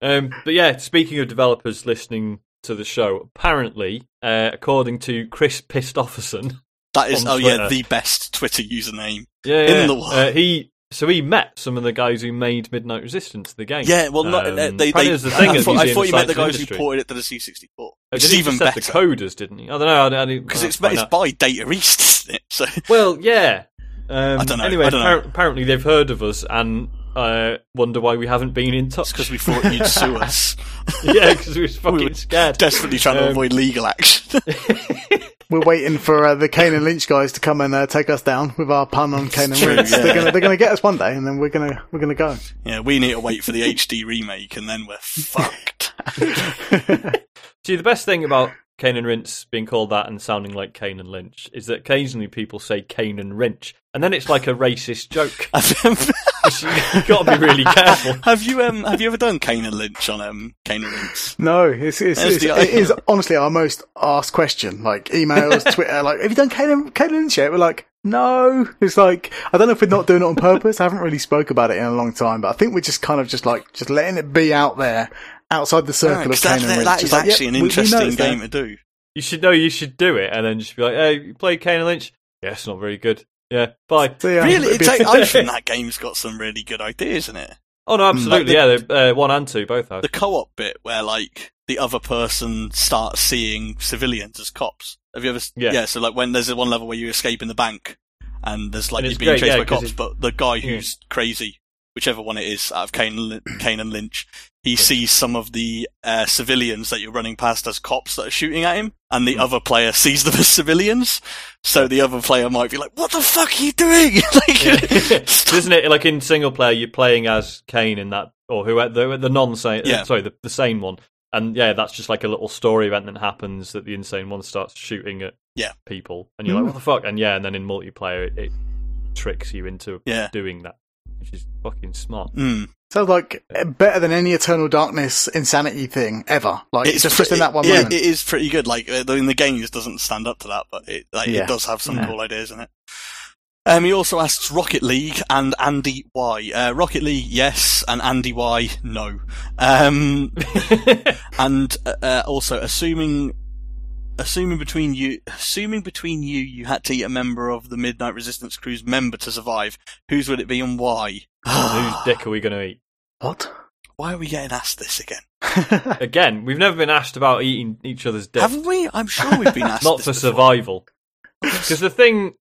But yeah, speaking of developers listening to the show, apparently, according to Chris Pistofferson... That is, the best Twitter username in the world. So he met some of the guys who made Midnight Resistance, the game. Yeah, well, I thought you meant the guys who ported it to the C64. It's even better. The coders, didn't he? I don't know. Because it's by Data East, isn't it? So. Well, yeah. I don't know. Anyway, apparently they've heard of us and wonder why we haven't been in touch. Because we thought you'd sue us. Yeah, because we were fucking scared. Desperately trying to avoid legal action. We're waiting for the Kane and Lynch guys to come and take us down with our pun on Kane and Lynch. Yeah. They're going to get us one day, and then we're gonna go. Yeah, we need to wait for the HD remake, and then we're fucked. See, the best thing about Kane and Rince being called that and sounding like Kane and Lynch is that occasionally people say Kane and Rinch, and then it's like a racist joke. You've got to be really careful. Have you ever done Kane and Lynch on Kane and Rince? No, it is honestly our most asked question. Emails, Twitter, have you done Kane and Lynch yet? We're no. It's I don't know if we're not doing it on purpose. I haven't really spoke about it in a long time, but I think we're just kind of just letting it be out there, outside the circle of Kane and Rince. That is actually an interesting game to do. You should know you should do it, and then just be like, "Hey, you play Kane and Lynch? Yeah, it's not very good. Yeah, bye." So, yeah, really, I think that game's got some really good ideas in it. Oh no, absolutely, like the, one and two both have the co-op bit where like the other person starts seeing civilians as cops. Have you ever? Yeah. So like when there's one level where you escape in the bank, and there's like you're being chased by cops, but the guy who's crazy, whichever one it is, out of Kane and Lynch, he sees some of the civilians that you're running past as cops that are shooting at him, and the other player sees them as civilians. So the other player might be like, "What the fuck are you doing?" Like, isn't it like in single player you're playing as Kane in that, or who the non-sane, sorry, the sane one, and that's just like a little story event that happens that the insane one starts shooting at people, and you're like, "What the fuck?" And and then in multiplayer it tricks you into doing that. Which is fucking smart. Sounds like better than any Eternal Darkness insanity thing ever. Like it's just in that one moment. It is pretty good. Like in the game, it just doesn't stand up to that, but it does have some cool ideas in it. He also asks Rocket League and Andy Y. Rocket League, yes, and Andy Y, no. And also assuming between you, you had to eat a member of the Midnight Resistance Crew's member to survive. Whose would it be and why? Whose dick are we going to eat? What? Why are we getting asked this again? We've never been asked about eating each other's dick. Haven't we? I'm sure we've been asked. Not this for before. Survival. Because the thing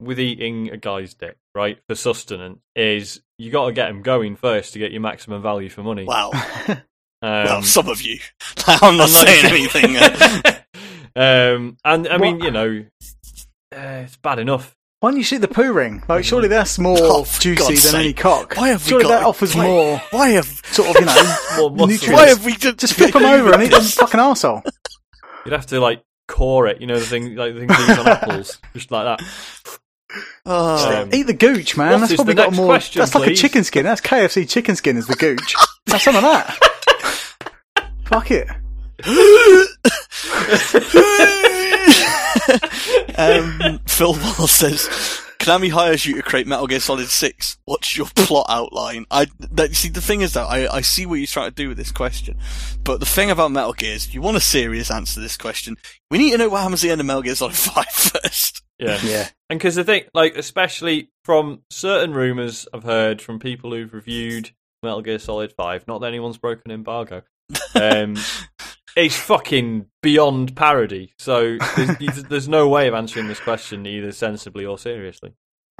with eating a guy's dick, right, for sustenance, is you got to get him going first to get your maximum value for money. Wow. Well, some of you. I'm not saying anything. And I mean, what? You know, it's bad enough. Why don't you shoot the poo ring? Like, surely that's more juicy than any cock. Why have we surely that offers more? Why have sort of, you know, more nutrients? Why have we just flip them over and eat them fucking arsehole? You'd have to like core it, you know, the things you use on apples, just like that. Eat the gooch, man. That's probably got more. Question, that's like a chicken skin. That's KFC chicken skin is the gooch. That's some of that. Fuck it. Phil Wall says Konami hires you to create Metal Gear Solid 6. What's your plot outline? See, the thing is though, I see what you're trying to do with this question, but the thing about Metal Gear is if you want a serious answer to this question, we need to know what happens at the end of Metal Gear Solid 5 first. Yeah. And because the thing, like, especially from certain rumours I've heard from people who've reviewed Metal Gear Solid 5, not that anyone's broken embargo, it's fucking beyond parody, so there's no way of answering this question either sensibly or seriously.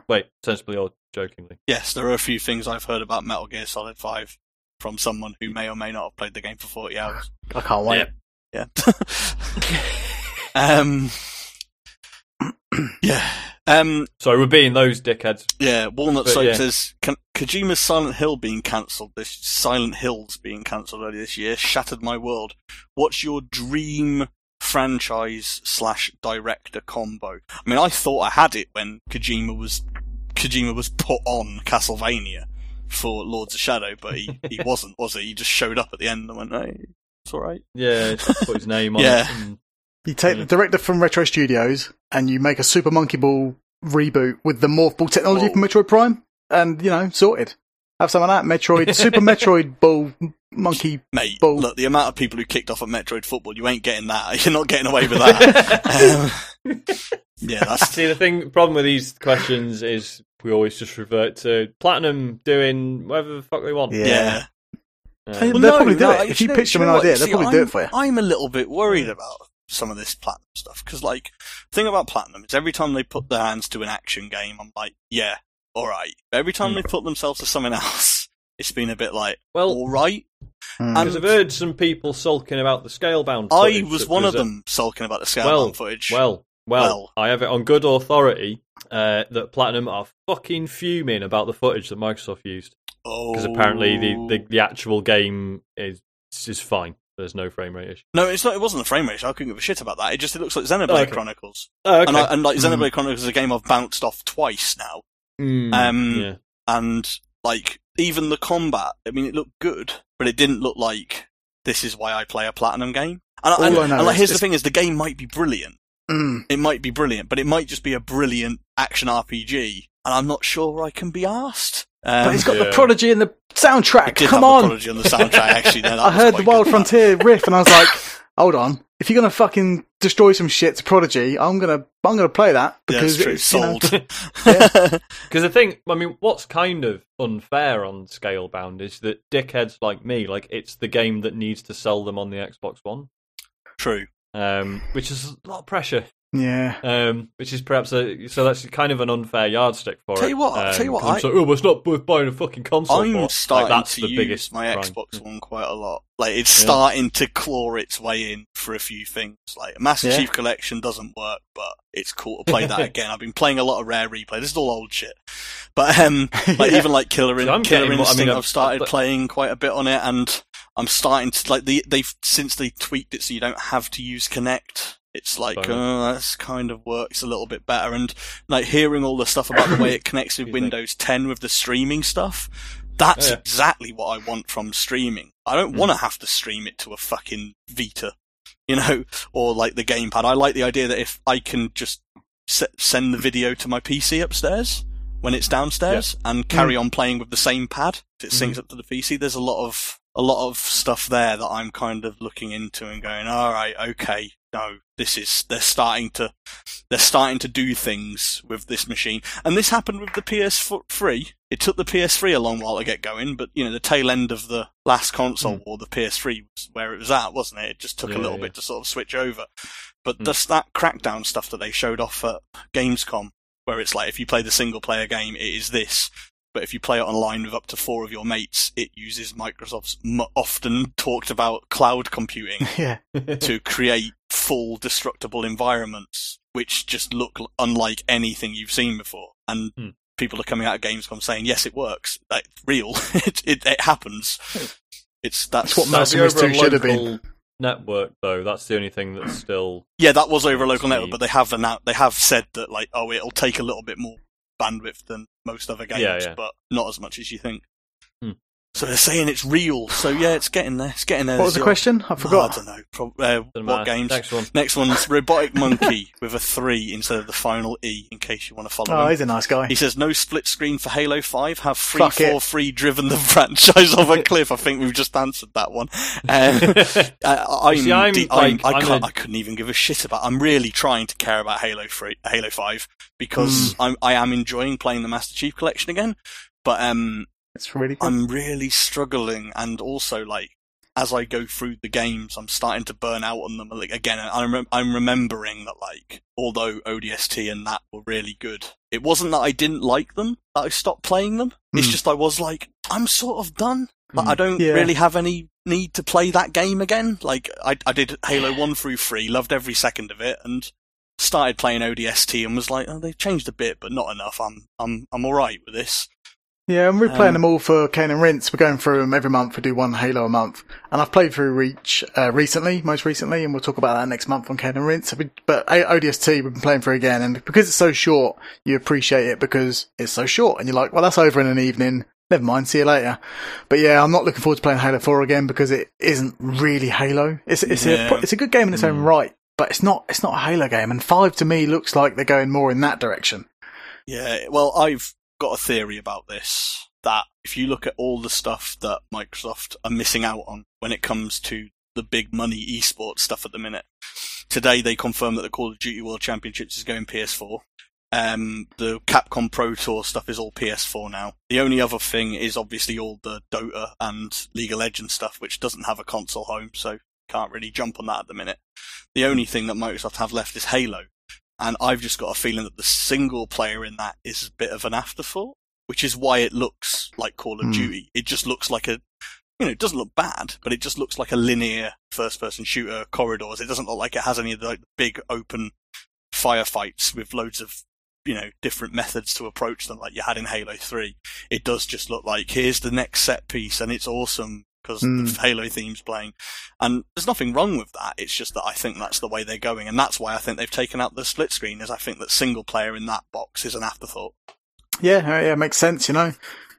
Wait, sensibly or jokingly. Yes, there are a few things I've heard about Metal Gear Solid 5 from someone who may or may not have played the game for 40 hours. I can't wait. Yeah. Yeah. So we're being those dickheads. Yeah, Walnut Soap says, Kojima's Silent Hill being cancelled this Silent Hills being cancelled earlier this year shattered my world. What's your dream franchise / director combo? I mean, I thought I had it when Kojima was put on Castlevania for Lords of Shadow, but he wasn't, was he? He just showed up at the end and went, "Hey, it's alright." Yeah, put his name on it. And you take the director from Retro Studios and you make a Super Monkey Ball reboot with the Morph Ball technology from Metroid Prime and, you know, sorted. Have some of that. Metroid, Super Metroid Ball, Monkey Ball. Look, the amount of people who kicked off at Metroid Football, you ain't getting that. You're not getting away with that. See, the problem with these questions is we always just revert to Platinum doing whatever the fuck they want. Yeah. They'll probably do it. If you pitch them an idea, they'll probably do it for you. I'm a little bit worried about some of this Platinum stuff, because like the thing about Platinum is every time they put their hands to an action game, I'm like, yeah, all right. Every time they put themselves to something else, it's been a bit like, well, all right. And I've heard some people sulking about the Scalebound footage. I was one of them sulking about the Scalebound footage. Well, I have it on good authority that Platinum are fucking fuming about the footage that Microsoft used, because apparently the actual game is fine. There's no frame rate issue. No, it wasn't the frame rate issue. I couldn't give a shit about that. It looks like Xenoblade Chronicles. Oh, okay. And Xenoblade Chronicles is a game I've bounced off twice now. And like even the combat, I mean, it looked good, but it didn't look like this is why I play a Platinum game. Here's the thing: is the game might be brilliant. It might be brilliant, but it might just be a brilliant action RPG, and I'm not sure I can be arsed. But it's got the Prodigy in the soundtrack. Come on! The Prodigy on the soundtrack, actually. I heard the Wild Frontier riff, and I was like, "Hold on, if you're going to fucking destroy some shit to Prodigy, I'm gonna play that because it's sold. Because the thing, I mean, what's kind of unfair on Scalebound is that dickheads like me, like, it's the game that needs to sell them on the Xbox One. True. Which is a lot of pressure. Yeah. Which is perhaps so that's kind of an unfair yardstick for it. Tell you what, I'm like, it's not worth buying a fucking console. I'm starting to use my Xbox One quite a lot. Like, it's starting to claw its way in for a few things. Like, Master Chief Collection doesn't work, but it's cool to play that again. I've been playing a lot of Rare Replay. This is all old shit, but even like Killer Instinct, I've started playing quite a bit on it, and I'm starting to like they've since they tweaked it so you don't have to use Kinect. It's like, that's kind of works a little bit better. And like hearing all the stuff about the way it connects with Windows 10 with the streaming stuff, that's exactly what I want from streaming. I don't want to have to stream it to a fucking Vita, you know, or like the gamepad. I like the idea that if I can just send the video to my PC upstairs when it's downstairs and carry on playing with the same pad, if it syncs up to the PC, there's a lot of stuff there that I'm kind of looking into and going, all right, okay, no, this is, they're starting to do things with this machine. And this happened with the PS3. It took the PS3 a long while to get going, but, you know, the tail end of the last console war, the PS3 was where it was at, wasn't it? It just took a little bit to sort of switch over. But just that Crackdown stuff that they showed off at Gamescom, where it's like, if you play the single player game, it is this. But if you play it online with up to 4 of your mates, it uses Microsoft's often talked about cloud computing to create full destructible environments, which just look unlike anything you've seen before. And people are coming out of Gamescom saying, yes, it works. Like, real. it happens. That's what most of us should have been. Network though, that's the only thing that's still. Yeah, that was over a local network, but they have said that, like, it'll take a little bit more bandwidth than most other games, but not as much as you think. So they're saying it's real. So it's getting there. It's getting there. What was the question? I forgot. I don't know. What games? Next one's Robotic Monkey with a 3 instead of the final E, in case you want to follow him. Oh, he's a nice guy. He says, no split screen for Halo 5. Have 343 driven the franchise off a cliff? I think we've just answered that one. I couldn't even give a shit about it. I'm really trying to care about Halo 5 because I am enjoying playing the Master Chief Collection again. But, it's really good. I'm really struggling, and also, like, as I go through the games, I'm starting to burn out on them. Like, again, I'm remembering that, like, although ODST and that were really good, it wasn't that I didn't like them, that I stopped playing them. It's just I was like, I'm sort of done. Like, I don't really have any need to play that game again. Like, I did Halo 1 through 3, loved every second of it, and started playing ODST and was like, oh, they've changed a bit, but not enough. I'm alright with this. Yeah, and we're playing them all for Kane and Rince. We're going through them every month. We do one Halo a month. And I've played through Reach most recently, and we'll talk about that next month on Kane and Rince. But ODST, we've been playing through again, and because it's so short, you appreciate it because it's so short, and you're like, well, that's over in an evening. Never mind, see you later. But yeah, I'm not looking forward to playing Halo 4 again because it isn't really Halo. It's a good game in its own right, but it's not a Halo game, and 5 to me looks like they're going more in that direction. Yeah, well, I've got a theory about this, that if you look at all the stuff that Microsoft are missing out on when it comes to the big money esports stuff at the minute, today they confirmed that the Call of Duty World Championships is going PS4. The Capcom Pro Tour stuff is all PS4 now. The only other thing is obviously all the Dota and League of Legends stuff, which doesn't have a console home, so can't really jump on that at the minute. The only thing that Microsoft have left is Halo. And I've just got a feeling that the single player in that is a bit of an afterthought, which is why it looks like Call of Duty. It just looks like it doesn't look bad, but it just looks like a linear first-person shooter corridors. It doesn't look like it has any of the, like, big open firefights with loads of, you know, different methods to approach them like you had in Halo 3. It does just look like, here's the next set piece, and it's awesome because the Halo theme's playing. And there's nothing wrong with that. It's just that I think that's the way they're going. And that's why I think they've taken out the split screen, is I think that single player in that box is an afterthought. Yeah, makes sense, you know.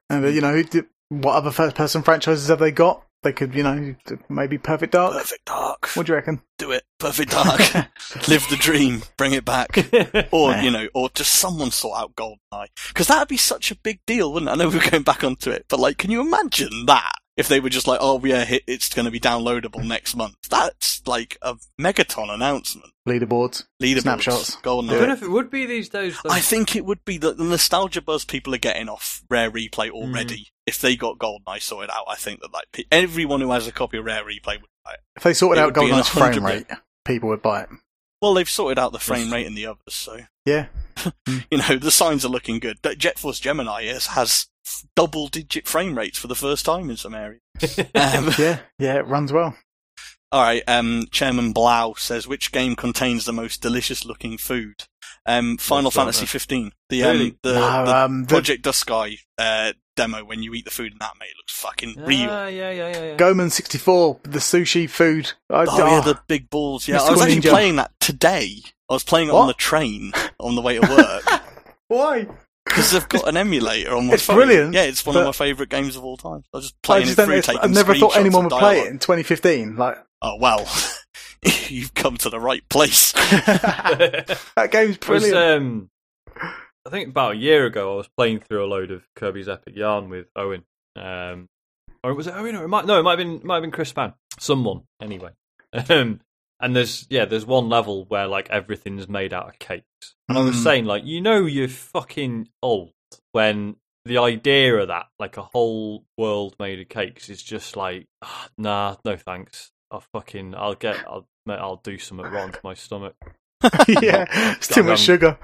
And, you know, what other first-person franchises have they got? They could, you know, maybe Perfect Dark. Perfect Dark. What do you reckon? Do it. Perfect Dark. Live the dream. Bring it back. Or just someone sort out GoldenEye. Because that would be such a big deal, wouldn't it? I know we're going back onto it, but, like, can you imagine that? if they were just like, oh yeah, it's going to be downloadable next month. That's like a megaton announcement. Leaderboards. Snapshots. Go on. I don't know if it would be these days, though. I think it would be the nostalgia buzz people are getting off Rare Replay already. If they got GoldenEye sorted out, I think that like everyone who has a copy of Rare Replay would buy it. If they sorted out GoldenEye's frame rate, people would buy it. Well, they've sorted out the frame rate and the others, so... Yeah. You know, the signs are looking good. Jet Force Gemini has double-digit frame rates for the first time in some areas. Yeah, it runs well. All right, Chairman Blau says, which game contains the most delicious-looking food? Final Fantasy 15. The Project Dusk Sky demo, when you eat the food in that, mate, it looks fucking real. Yeah. Goemon 64, the sushi food. The big balls. Yeah, Mr. I was actually playing that today. I was playing it on the train on the way to work. Why? Because I've got an emulator on my phone. It's brilliant. Yeah, it's one of my favourite games of all time. I was just playing it through, taking screenshots. I never thought anyone would play it in 2015. Like, oh, well, you've come to the right place. That game's brilliant. I think about a year ago, I was playing through a load of Kirby's Epic Yarn with Owen. Or was it Owen? It might have been Chris Mann. Someone, anyway. And there's one level where like everything's made out of cakes. And I was saying, like, you know, you're fucking old when the idea of that, like a whole world made of cakes, is just like, nah, no thanks. I'll do something wrong to my stomach. Yeah, it's too much sugar.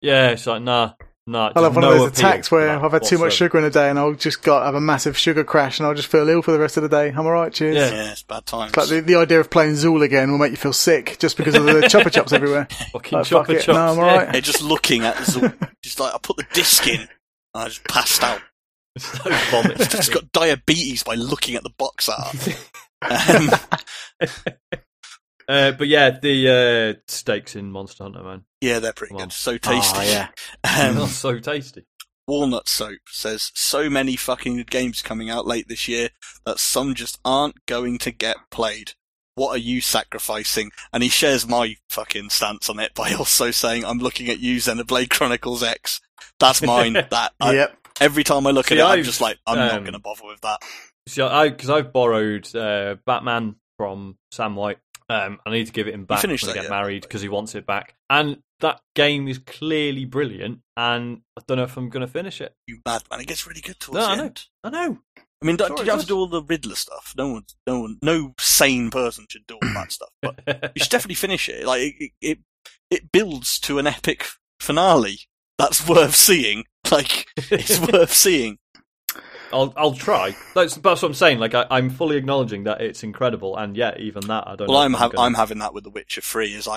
Yeah, it's like, nah. I'll have one of those attacks where I've had too much sugar in a day and I'll just have a massive sugar crash and I'll just feel ill for the rest of the day. I'm alright, cheers. Yeah, it's bad times. It's like the idea of playing Zool again will make you feel sick just because of the chopper chops everywhere. Fucking like, chopper chops. No, I'm alright. Yeah, just looking at Zool. Just like, I put the disc in and I just passed out. It's no vomit. Just got diabetes by looking at the box art. But yeah, the steaks in Monster Hunter, man. Yeah, they're pretty good. So tasty. Oh, yeah. So tasty. Walnut Soap says, so many fucking games coming out late this year that some just aren't going to get played. What are you sacrificing? And he shares my fucking stance on it by also saying, I'm looking at you, Xenoblade Chronicles X. That's mine. Every time I look at it, I'm just like, I'm not going to bother with that. Because I've borrowed Batman from Sam White. I need to give it him back when I get married because he wants it back. And that game is clearly brilliant, and I don't know if I'm going to finish it. You bad man! It gets really good towards the end. I know. I mean, did you have to do all the Riddler stuff? No sane person should do all that stuff. But you should definitely finish it. Like it builds to an epic finale that's worth seeing. Like it's worth seeing. I'll try. That's what I'm saying. Like I'm fully acknowledging that it's incredible, and yet even that I don't. Well, I'm having that with The Witcher 3. Is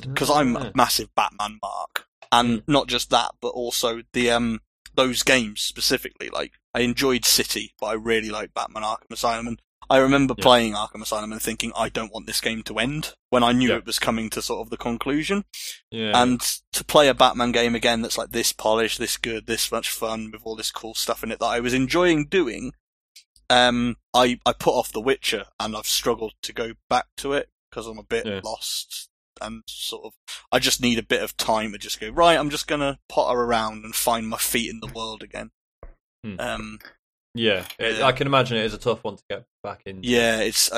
because I'm a massive Batman mark, and not just that, but also the those games specifically. Like I enjoyed City, but I really like Batman Arkham Asylum. And I remember playing Arkham Asylum and thinking, I don't want this game to end, when I knew it was coming to sort of the conclusion. Yeah. And to play a Batman game again that's like this polished, this good, this much fun, with all this cool stuff in it that I was enjoying doing, I put off The Witcher, and I've struggled to go back to it because I'm a bit lost and sort of, I just need a bit of time to just go, right, I'm just going to potter around and find my feet in the world again. Yeah, I can imagine it is a tough one to get back in. Yeah, it's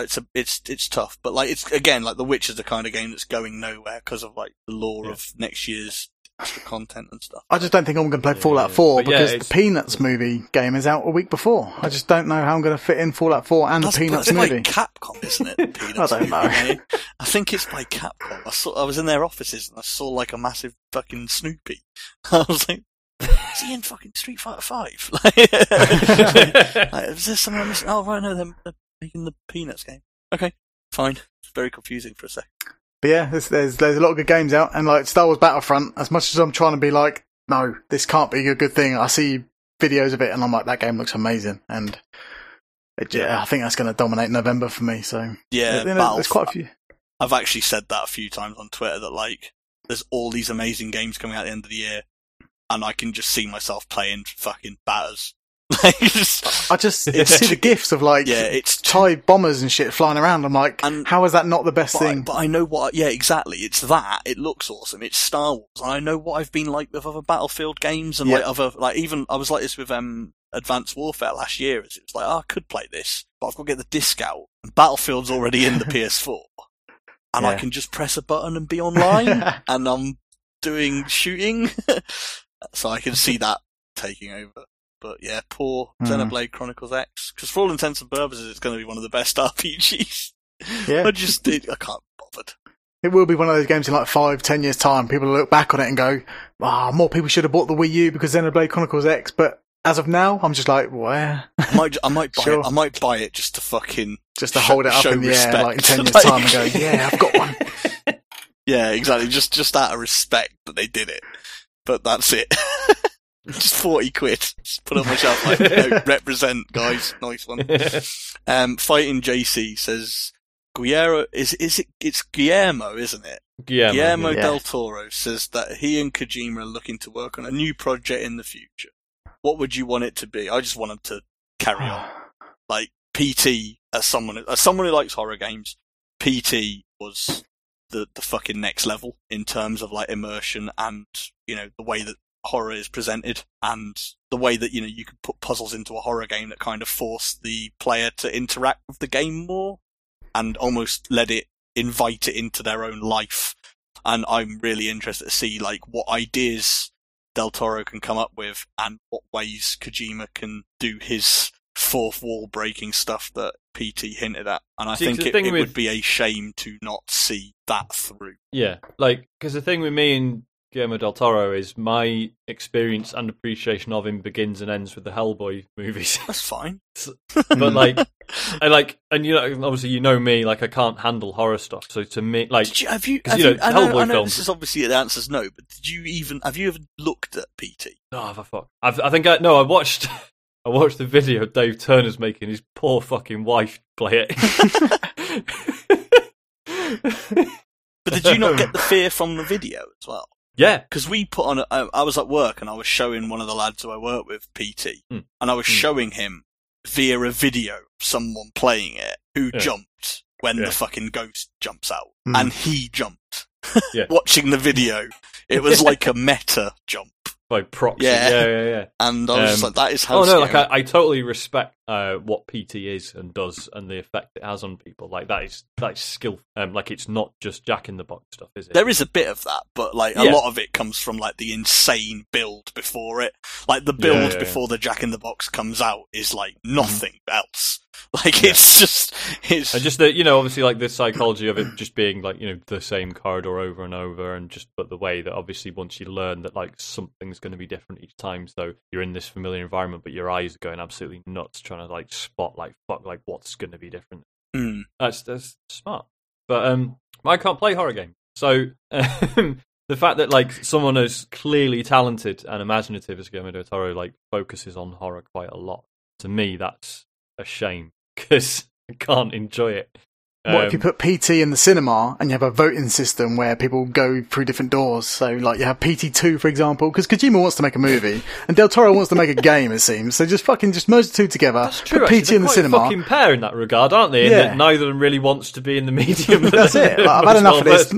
tough, but like it's again like The Witcher is the kind of game that's going nowhere because of like the lore of next year's extra content and stuff. I just don't think I'm going to play Fallout 4 because the Peanuts movie game is out a week before. I just don't know how I'm going to fit in Fallout 4 and the Peanuts movie. It's like Capcom, isn't it? The Peanuts I don't know. Movie. I think it's by Capcom. I was in their offices and I saw like a massive fucking Snoopy. I was like, is he in fucking Street Fighter 5? Is there someone missing? Oh, right, no, they're making the Peanuts game. Okay, fine. It's very confusing for a sec. But yeah, there's a lot of good games out, and like Star Wars Battlefront, as much as I'm trying to be like, no, this can't be a good thing, I see videos of it, and I'm like, that game looks amazing, and I think that's going to dominate November for me, so... Yeah, there's quite a few. I've actually said that a few times on Twitter, that like, there's all these amazing games coming out at the end of the year, and I can just see myself playing fucking batters. See the gifs of like it's Thai bombers and shit flying around. I'm like, how is that not the best thing? But I know what. Yeah, exactly. It's that. It looks awesome. It's Star Wars. And I know what I've been like with other Battlefield games and like other like even I was like this with Advanced Warfare last year, as it was like, oh, I could play this, but I've got to get the disc out, and Battlefield's already in the PS4, and I can just press a button and be online, and I'm doing shooting, so I can see that taking over. But yeah, poor Xenoblade Chronicles X, because for all intents and purposes, it's going to be one of the best RPGs. Yeah. I can't be bothered. It will be one of those games in like 5-10 years' time. People will look back on it and go, ah, more people should have bought the Wii U because Xenoblade Chronicles X, but as of now, I'm just like, where? I might buy it just to fucking just to hold it up in the respect. Air like in 10 years' time and go, yeah, I've got one. Yeah, exactly. Just out of respect that they did it, but that's it. Just 40 quid. Just put on my shelf. Like, no, represent, guys. Nice one. Fighting JC says Guillermo it's Guillermo, isn't it? Guillermo del Toro says that he and Kojima are looking to work on a new project in the future. What would you want it to be? I just want them to carry on. Like PT, as someone who likes horror games, PT was the fucking next level in terms of like immersion and, you know, the way that horror is presented and the way that, you know, you could put puzzles into a horror game that kind of forced the player to interact with the game more and almost invite it into their own life. And I'm really interested to see like what ideas Del Toro can come up with and what ways Kojima can do his fourth wall breaking stuff that PT hinted at. And I think it would be a shame to not see that through. Yeah, like, because the thing with me and Guillermo del Toro is my experience and appreciation of him begins and ends with the Hellboy movies. That's fine. But and you know, obviously you know me, like I can't handle horror stuff. So to me, like, I know this is obviously the answer's no, but have you ever looked at PT? No, have I? Fuck. I watched the video Dave Turner's making his poor fucking wife play it. But did you not get the fear from the video as well? Yeah. Because we put on, I was at work and I was showing one of the lads who I work with, PT, and I was showing him via a video someone playing it who jumped when the fucking ghost jumps out. And he jumped. Watching the video. It was like a meta jump. By proxy. Yeah. And I was just like, that is how scary. I totally respect what PT is and does and the effect it has on people. Like, that is skillful. Like, it's not just jack-in-the-box stuff, is it? There is a bit of that, but, like, a lot of it comes from, like, the insane build before it. Like, the build before the jack-in-the-box comes out is, like, nothing else. Like, it's just... And just the, you know, obviously, like, the psychology of it just being, like, you know, the same corridor over and over, and just, but the way that, obviously, once you learn that, like, something's going to be different each time, so you're in this familiar environment, but your eyes are going absolutely nuts trying to, like, spot, like, fuck, like, what's going to be different. That's smart. But I can't play horror games. So the fact that, like, someone as clearly talented and imaginative as Guillermo del Toro, like, focuses on horror quite a lot, to me, that's a shame because I can't enjoy it. What if you put PT in the cinema and you have a voting system where people go through different doors? So, like, you have PT2, for example, because Kojima wants to make a movie and Del Toro wants to make a game, it seems. So just merge the two together. That's true, put PT in the cinema. They're quite a fucking pair in that regard, aren't they? Yeah. In that neither of them really wants to be in the medium. That's it. Like, I've had enough of this.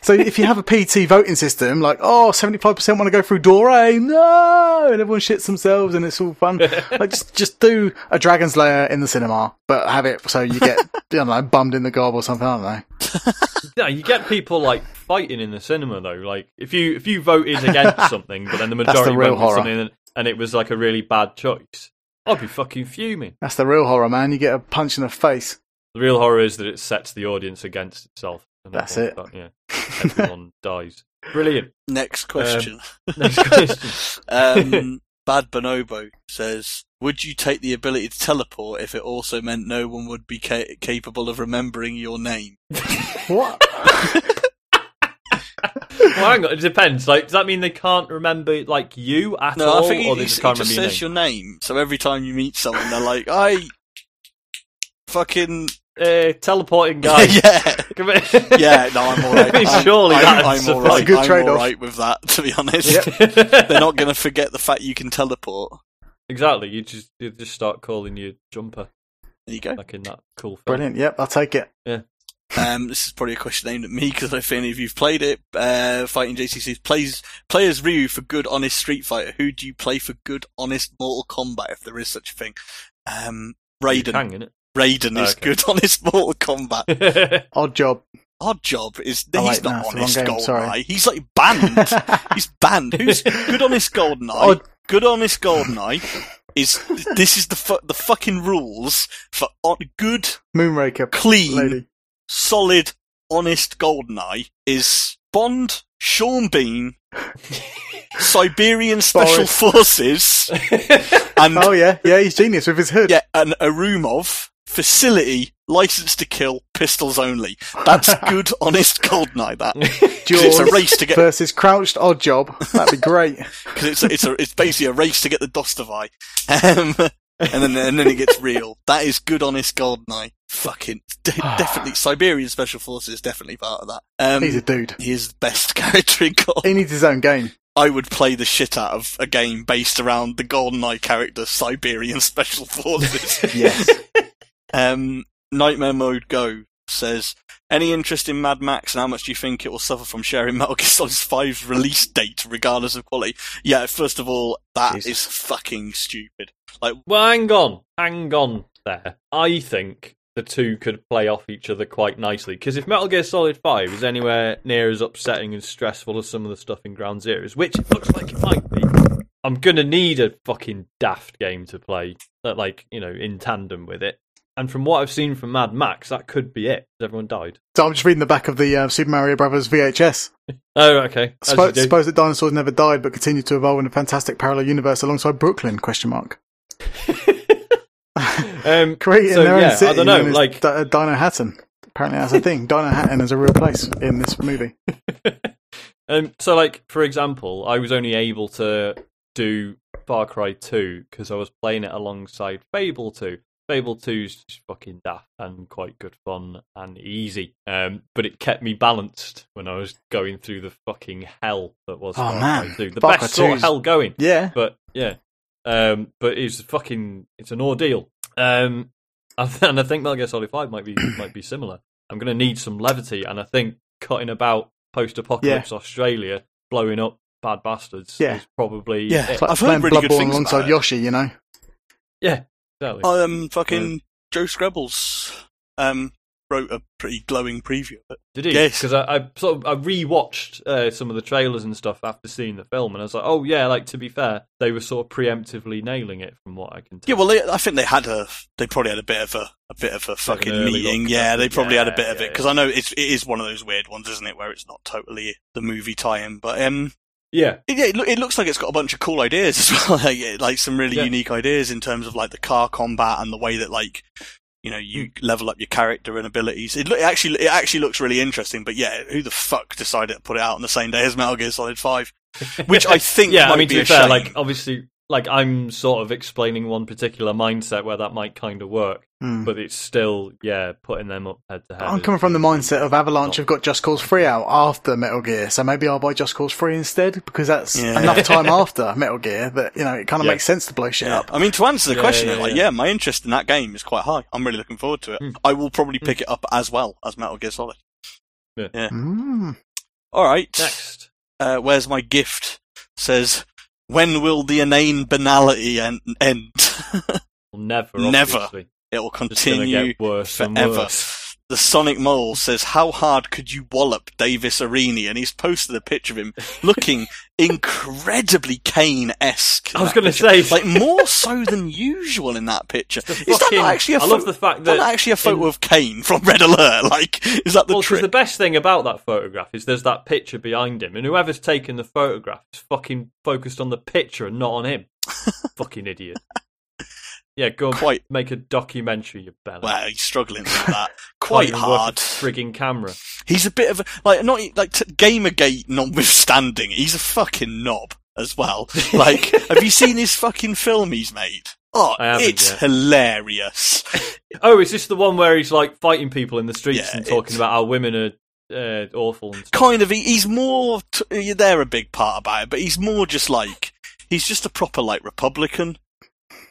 So if you have a PT voting system, like, oh, 75% want to go through door A, no, and everyone shits themselves and it's all fun. Like, just do a Dragon's Lair in the cinema, but have it so you get, I don't know, bummed in the gob or something, I don't know. No, you get people, like, fighting in the cinema, though. Like, if you voted against something, but then the majority voted for something and it was, like, a really bad choice, I'd be fucking fuming. That's the real horror, man. You get a punch in the face. The real horror is that it sets the audience against itself. That's it. But, yeah, everyone dies. Brilliant. Next question. Bad Bonobo says, would you take the ability to teleport if it also meant no one would be capable of remembering your name? What? Well, hang on, it depends. Like, does that mean they can't remember, like, you at all? I think or they just can't remember just says your name. So every time you meet someone, they're like, I fucking... teleporting guy. I'm alright. I'm alright with that, to be honest. Yep. They're not going to forget the fact you can teleport. Exactly. You just start calling your jumper. There you go. Like in that cool film. Brilliant. Yep, I'll take it. Yeah. This is probably a question aimed at me because I don't think any of you've played it. Fighting JCC plays Ryu for good, honest Street Fighter. Who do you play for good, honest Mortal Kombat, if there is such a thing? Raiden. Raiden is good, honest Mortal Kombat. Odd job is he's not honest GoldenEye. He's like banned. He's banned. Who's good, honest GoldenEye? Good, honest GoldenEye. This is the fucking rules for good Moonraker, clean, lady. Solid, honest GoldenEye is Bond, Sean Bean, Siberian Special Forces, and he's genius with his hood, and Arumov, Facility, License to Kill, Pistols Only. That's good, honest GoldenEye. That Jaws it's a race to get versus Crouched Oddjob. That'd be great because it's basically a race to get the Dostovai, and then it gets real. That is good, honest GoldenEye. Fucking definitely Siberian Special Forces is definitely part of that. He's a dude. He is the best character in GoldenEye. He needs his own game. I would play the shit out of a game based around the GoldenEye character Siberian Special Forces. Yes. Nightmare Mode Go says, any interest in Mad Max and how much do you think it will suffer from sharing Metal Gear Solid 5's release date regardless of quality? Yeah, first of all, that is fucking stupid. Like, well, hang on there. I think the two could play off each other quite nicely, because if Metal Gear Solid 5 is anywhere near as upsetting and stressful as some of the stuff in Ground Zeroes, which it looks like it might be, I'm gonna need a fucking daft game to play, like, you know, in tandem with it. And from what I've seen from Mad Max, that could be it. Everyone died. So I'm just reading the back of the Super Mario Brothers VHS. Oh, okay. Suppose that dinosaurs never died, but continued to evolve in a fantastic parallel universe alongside Brooklyn? ? Creating their own city. I don't know. Like Dino Hatton. Apparently, that's a thing. Dino Hatton is a real place in this movie. So, like, for example, I was only able to do Far Cry 2 because I was playing it alongside Fable 2. Fable 2's just fucking daft and quite good fun and easy, but it kept me balanced when I was going through the fucking hell that was the Barker best sort of hell going. Yeah, but it's fucking an ordeal. And I think Metal Gear Solid 5 might be similar. I'm going to need some levity, and I think cutting about post-apocalypse Australia, blowing up bad bastards is probably it. I've heard really good things alongside about Yoshi, you know. Yeah. Exactly. Joe Screbbles wrote a pretty glowing preview of it. Did he? Yes. Because I rewatched some of the trailers and stuff after seeing the film, and I was like, oh yeah, like, to be fair, they were sort of preemptively nailing it from what I can tell. Yeah, well, I think they probably had a bit of a fucking meeting. Yeah, they probably had a bit of it because I know it is one of those weird ones, isn't it, where it's not totally the movie tie-in, but yeah, it looks like it's got a bunch of cool ideas as well, like some really unique ideas in terms of like the car combat and the way that, like, you know, you level up your character and abilities. It actually looks really interesting, but yeah, who the fuck decided to put it out on the same day as Metal Gear Solid 5? Which I think might be to be fair, shame. Like, obviously, like, I'm sort of explaining one particular mindset where that might kind of work, but it's still putting them up head to head. I'm coming from the mindset of Avalanche have got Just Cause 3 out after Metal Gear, so maybe I'll buy Just Cause 3 instead, because that's enough time after Metal Gear that, you know, it kind of makes sense to blow shit up. I mean, to answer the question, my interest in that game is quite high. I'm really looking forward to it. I will probably pick it up as well as Metal Gear Solid. All right. Next, Where's My Gift says, when will the inane banality end? Never. Obviously. It will continue forever. The Sonic Mole says, how hard could you wallop Davis Arini? And he's posted a picture of him looking incredibly Kane-esque. I was going to say. Like, more so than usual in that picture. Is that actually a photo of Kane from Red Alert? Like, is that the trick? The best thing about that photograph is there's that picture behind him, and whoever's taken the photograph is fucking focused on the picture and not on him. Fucking idiot. Yeah, go and make a documentary, you belly. Well, he's struggling with that. Quite hard. Frigging camera. He's a bit of a, like, not like Gamergate notwithstanding, he's a fucking knob as well. Like, have you seen his fucking film he's made? Oh, it's hilarious. Oh, is this the one where he's like fighting people in the streets and talking about how women are awful? And stuff? Kind of. He's more. They're a big part about it, but he's more just like, he's just a proper like Republican.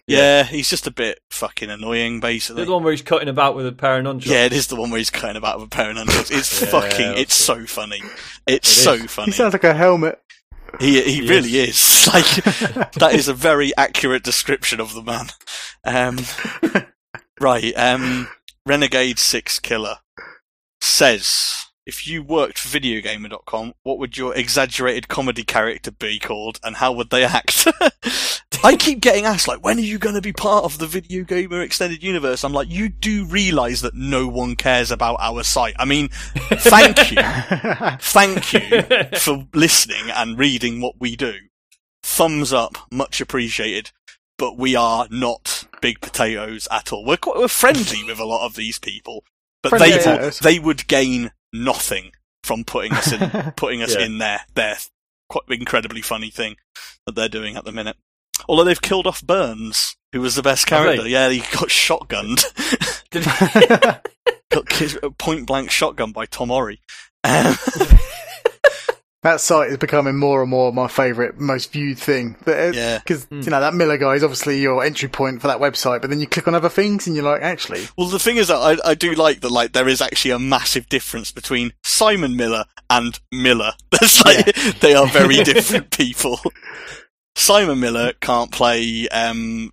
Yeah, he's just a bit fucking annoying, basically. The one where he's cutting about with a pair of nunchucks. Yeah, it is the one where he's cutting about with a pair of nunchucks. It's it's so funny. It's so funny. He sounds like a helmet. He really is. Like, that is a very accurate description of the man. Renegade Six Killer says, if you worked for videogamer.com, what would your exaggerated comedy character be called, and how would they act? I keep getting asked, like, when are you going to be part of the Video Gamer Extended Universe? I'm like, you do realise that no one cares about our site. I mean, thank you. Thank you for listening and reading what we do. Thumbs up. Much appreciated. But we are not big potatoes at all. We're friendly with a lot of these people, but they would gain nothing from putting us in their quite incredibly funny thing that they're doing at the minute. Although they've killed off Burns, who was the best character. Yeah, he got shotgunned. Got point blank shotgun by Tom Ory. That site is becoming more and more my favourite, most viewed thing. Because you know, that Miller guy is obviously your entry point for that website, but then you click on other things and you're like, actually... Well, the thing is that I do like that, like, there is actually a massive difference between Simon Miller and Miller. They are very different people. Simon Miller can't play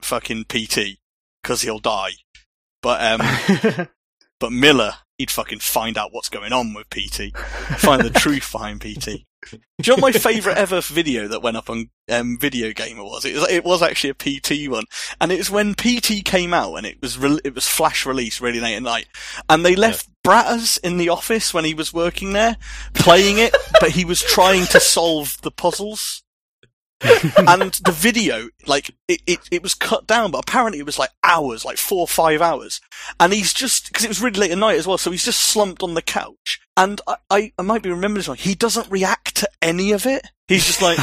fucking PT, because he'll die. But Miller, he'd fucking find out what's going on with PT. Find the truth behind PT. Do you know what my favourite ever video that went up on Video Gamer was? It was actually a PT one, and it was when PT came out, and it was flash release really late at night, and they left Bratters in the office when he was working there playing it, but he was trying to solve the puzzles. And the video, like, it was cut down, but apparently it was like hours, like 4 or 5 hours. And he's just, because it was really late at night as well, so he's just slumped on the couch. And I might be remembering this one, he doesn't react to any of it. He's just like,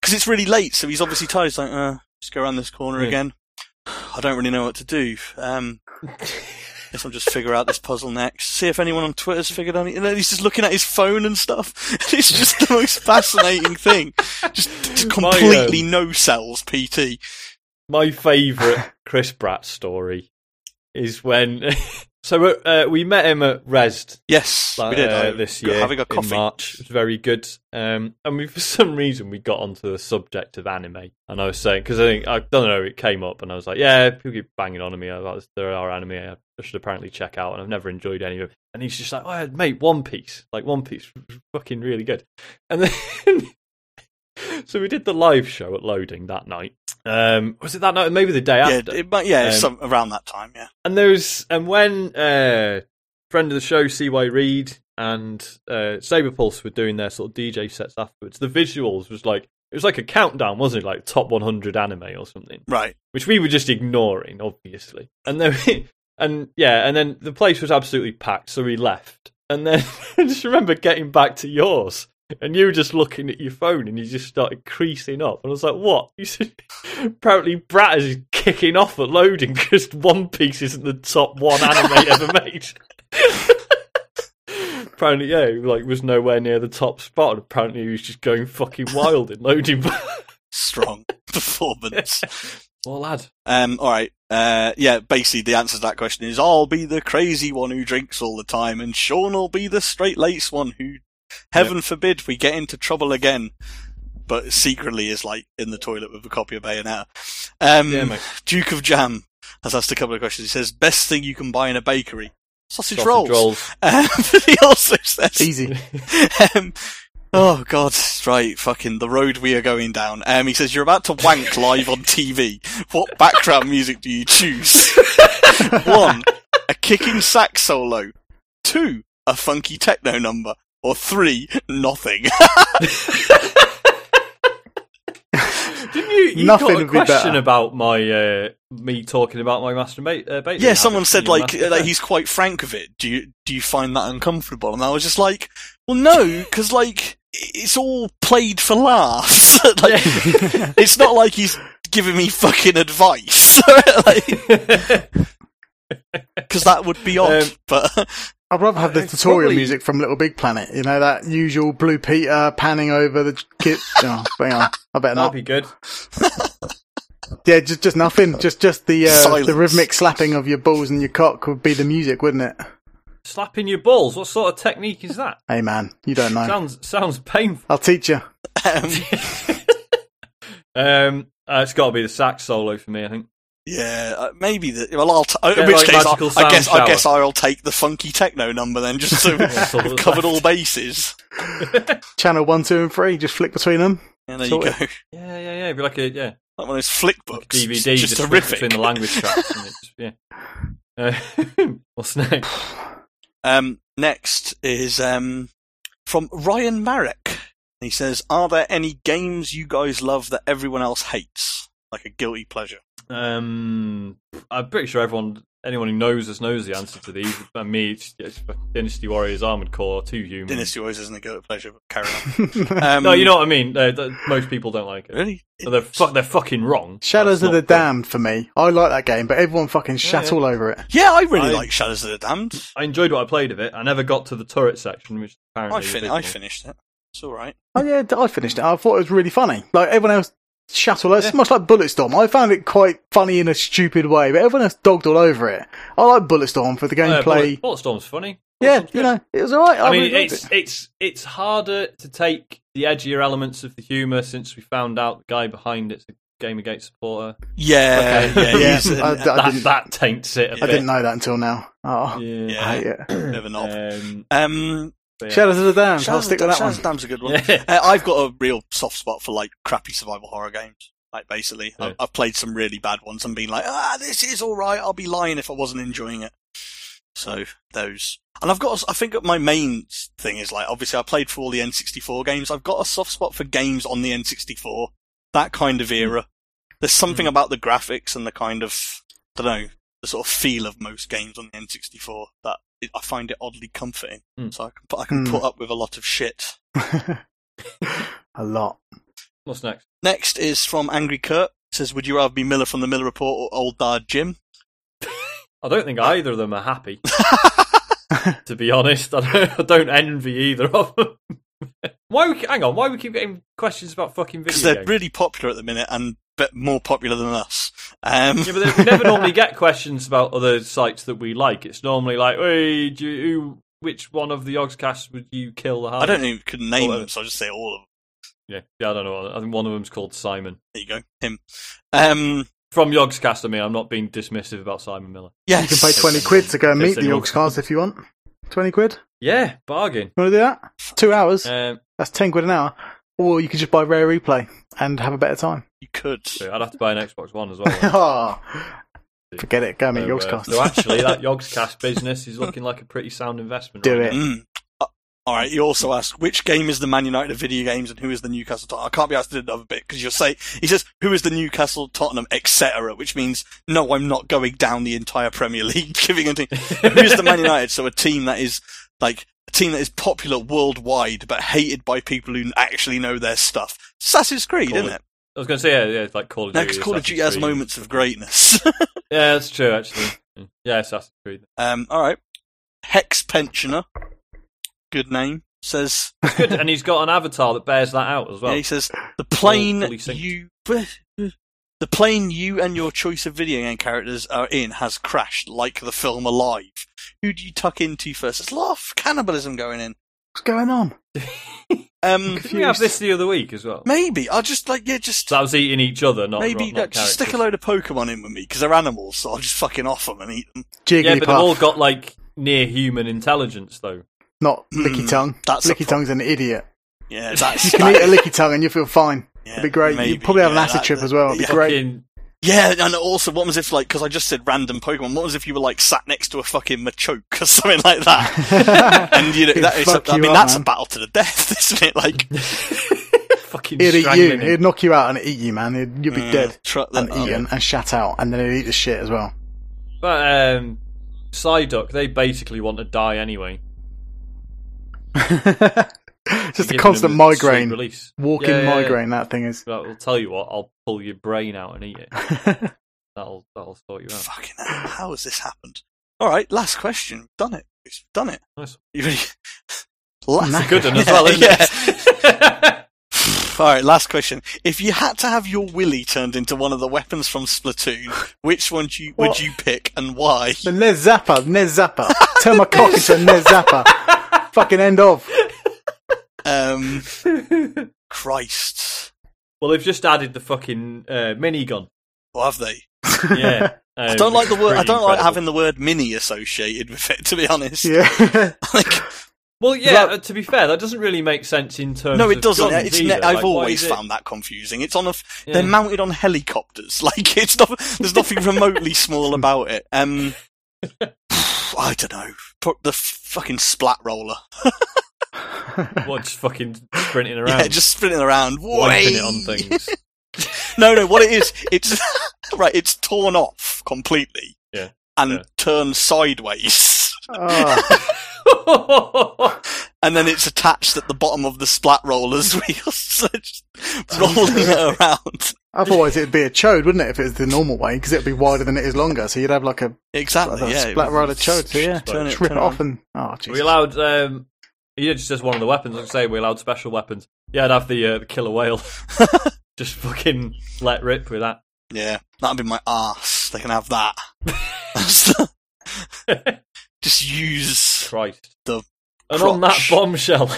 because it's really late, so he's obviously tired. He's like, just go around this corner again. I don't really know what to do. Guess I'll just figure out this puzzle next. See if anyone on Twitter's figured out. And then he's just looking at his phone and stuff. It's just the most fascinating thing. Just completely no sells PT. My favourite Chris Bratt story is when... So we met him at RESD. Yes, we did. This year, having a coffee in March. It was very good. And for some reason, we got onto the subject of anime. And I was saying, because it came up, and I was like, yeah, people keep banging on at me. There are anime I should apparently check out, and I've never enjoyed any of it. And he's just like, oh, mate, One Piece. Like, One Piece was fucking really good. And then... So we did the live show at Loading that night. Was it that night? Maybe the day after. Around that time, yeah. And when friend of the show, C.Y. Reid, and Saber Pulse were doing their sort of DJ sets afterwards, the visuals was like, it was like a countdown, wasn't it? Like top 100 anime or something. Right. Which we were just ignoring, obviously. And then the place was absolutely packed, so we left. And then I just remember getting back to yours. And you were just looking at your phone, and you just started creasing up. And I was like, what? You said, apparently Bratters is kicking off at Loading because One Piece isn't the top one anime ever made. Apparently, was nowhere near the top spot. And apparently, he was just going fucking wild at Loading. Strong performance. Well, lad. All right. Basically the answer to that question is, I'll be the crazy one who drinks all the time, and Sean will be the straight-laced one who... Heaven forbid we get into trouble again, but secretly is like in the toilet with a copy of Bayonetta. Duke of Jam has asked a couple of questions. He says, best thing you can buy in a bakery? Sausage rolls. He also says... Easy. Oh, God. Right, fucking the road we are going down. He says, you're about to wank live on TV. What background music do you choose? 1, a kicking sax solo. 2, a funky techno number. Or 3, nothing. Didn't you got a question about my me talking about my masturbation? Yeah, someone said like he's quite frank with it. Do you find that uncomfortable? And I was just like, well, no, because like it's all played for laughs. Like, it's not like he's giving me fucking advice. Because that would be odd, but. I'd rather have the tutorial music from Little Big Planet, you know, that usual Blue Peter panning over the kid. Oh, hang on. I better not. That'd be good. Yeah, just nothing. Just the rhythmic slapping of your balls and your cock would be the music, wouldn't it? Slapping your balls? What sort of technique is that? Hey man, you don't know. Sounds painful. I'll teach you. It's got to be the sax solo for me, I think. Yeah, maybe that. Well, I guess I'll take the funky techno number then, just so we've covered all bases. Channel 1, 2, and 3, just flick between them. Yeah, there you go. Yeah. It'd be like like one of those flick books. Like DVD, just horrific. Between the language tracks. What's next? Next is from Ryan Marek. He says, "Are there any games you guys love that everyone else hates, like a guilty pleasure?" I'm pretty sure anyone who knows us knows the answer to these. For me, it's Dynasty Warriors, Armored Core, 2 Human. Dynasty Warriors isn't a guilty pleasure, but carry on. No, you know what I mean. Most people don't like it. Really? So they're fucking wrong. Shadows of the Damned for me. I like that game, but everyone fucking shat all over it. Yeah, I really like Shadows of the Damned. I enjoyed what I played of it. I never got to the turret section, which apparently I finished it. It's all right. Oh yeah, I finished it. I thought it was really funny. Like everyone else. Shuttle, it's much like Bulletstorm. I found it quite funny in a stupid way, but everyone else dogged all over it. I like Bulletstorm for the gameplay. Bulletstorm's funny. It was alright. I mean, it's harder to take the edgier elements of the humour since we found out the guy behind it's a Gamergate supporter. That taints it a bit. I didn't know that until now. Oh, yeah. I hate it. Never know. Yeah. Shadows of the Damned. I'll stick with that one. Shadows of the Damn's a good one. Yeah. I've got a real soft spot for like crappy survival horror games. Like basically, I've played some really bad ones and been like, this is all right. I'll be lying if I wasn't enjoying it. So those, and I think my main thing is like, obviously, I played for all the N64 games. I've got a soft spot for games on the N64, that kind of era. There's something about the graphics and the kind of, I don't know, the sort of feel of most games on the N64 that. I find it oddly comforting, so I can put up with a lot of shit. A lot. What's next? Next is from Angry Kurt. It says, "Would you rather be Miller from the Miller Report or Old Dad Jim?" I don't think either of them are happy. To be honest, I don't envy either of them. Why we keep getting questions about fucking video games? Because they're really popular at the minute and a bit more popular than us. But we never normally get questions about other sites that we like. It's normally like, hey, which one of the Yogscasts would you kill the hardest? I don't even could name them, so I'll just say all of them. Yeah, I don't know. I think one of them's called Simon. There you go, him. From Yogscast, I mean, I'm not being dismissive about Simon Miller. Yes. You can pay 20 quid to go and meet the Yogscast if you want. 20 quid? Yeah, bargain. You want to do that? 2 hours? That's 10 quid an hour. Or you could just buy Rare Replay and have a better time. You could. So I'd have to buy an Xbox One as well. Forget it. Go meet Yogscast. So actually, that Yogscast business is looking like a pretty sound investment. Do it. All right. You also asked, which game is the Man United of video games and who is the Newcastle Tottenham? I can't be asked to do another bit because he says, who is the Newcastle Tottenham, etc., which means, no, I'm not going down the entire Premier League giving a team. Who is the Man United? So a team that is like... A team that is popular worldwide but hated by people who actually know their stuff. Assassin's Creed, isn't it? I was going to say, it's like Call of Duty. Call of Duty has moments of greatness. Yeah, that's true, actually. Yeah, Assassin's Creed. All right. Hex Pensioner. Good name. Says... Good, and he's got an avatar that bears that out as well. Yeah, he says, the plane you and your choice of video game characters are in has crashed, like the film Alive. Who do you tuck into first? There's a lot of cannibalism going in. What's going on? Did we have this the other week as well? Maybe. I'll just, So that was eating each other, not maybe, not just stick a load of Pokemon in with me, because they're animals, so I'll just fucking off them and eat them. Jigglypuff. Yeah, but they've all got, near-human intelligence, though. Not Licky Tongue. Licky Tongue's an idiot. Yeah, you can eat a Licky Tongue and you'll feel fine. Yeah, it'd be great. Maybe, you'd probably have an acid trip as well. It'd be great. Yeah, and also, what was if, because I just said random Pokemon, what was if you were, sat next to a fucking Machoke or something like that? And, that's a battle to the death, isn't it? Fucking it'd eat you. It'd knock you out and eat you, man. You'd be dead and eaten and shat out, and then it'd eat the shit as well. But, Psyduck, they basically want to die anyway. Just a constant migraine, walking migraine. That thing is. I'll tell you what. I'll pull your brain out and eat it. that'll sort you out. Fucking hell! How has this happened? All right, last question. We've done it. Nice. It's good one as well, isn't it? All right, last question. If you had to have your willy turned into one of the weapons from Splatoon, which one would you pick and why? The Nez Zapper. Nez Zapper. Turn my cock into Nez Zapper. Fucking end of. Christ. Well, they've just added the fucking minigun. Oh, have they? Yeah. I don't like the word. I don't like having the word mini associated with it, to be honest. Yeah. Like, well, yeah, that, to be fair, that doesn't really make sense in terms of... No, it doesn't. I've always found that confusing. It's on a... Yeah. They're mounted on helicopters. Like, it's not... There's nothing remotely small about it. I don't know. Put the fucking splat roller. What, just fucking sprinting around? Yeah, just sprinting around. Wiping it on things. No, what it is, it's... Right, it's torn off completely. Yeah. And turned sideways. Oh... And then it's attached at the bottom of the splat roller's wheels, so just rolling it around. Otherwise, it'd be a chode, wouldn't it? If it was the normal way, because it'd be wider than it is longer. So you'd have like a splat roller chode. So yeah, turn it off and we allowed. Yeah, just as one of the weapons. Like I say, we allowed special weapons. Yeah, I'd have the killer whale. Just fucking let rip with that. Yeah, that'd be my arse. They can have that. Just use Christ. The crotch. And on that bombshell,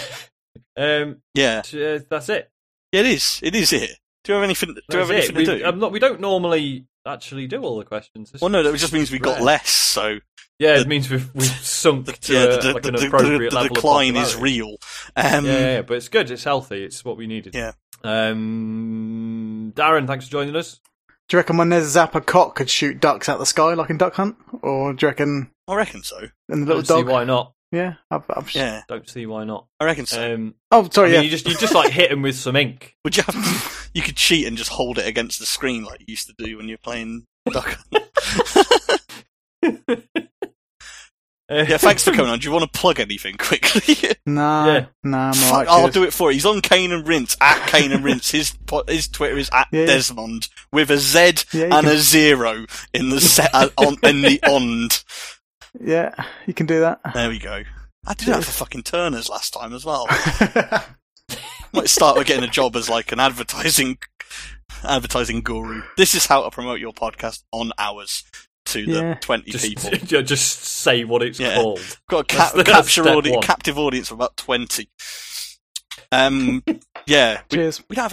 yeah, that's it. Yeah, it is. It is it. Do you have anything? Do you have anything to do? We don't normally actually do all the questions. Well, no, that just means we got less. So yeah, it means we've sunk to an appropriate level. The decline is real. Yeah, but it's good. It's healthy. It's what we needed. Yeah. Darren, thanks for joining us. Do you reckon my Nez Zapper cock could shoot ducks out the sky like in Duck Hunt, or do you reckon? I reckon so. And the little dog. See why not? Yeah, I don't see why not. I reckon so. I mean, you just like hit him with some ink. Would you have? You could cheat and just hold it against the screen like you used to do when you're playing Duck Hunt. Yeah, thanks for coming on. Do you want to plug anything quickly? Nah, I'm all right. I'll do it for you. He's on Kane and Rince, at Kane and Rince. His Twitter is at Desmond, with a Z and a 0 in the ond. Yeah, you can do that. There we go. I did that for fucking Turners last time as well. Might start with getting a job as like an advertising guru. This is how to promote your podcast on ours. To the 20 people. Just say what it's called. Got to captive audience of about 20. We don't have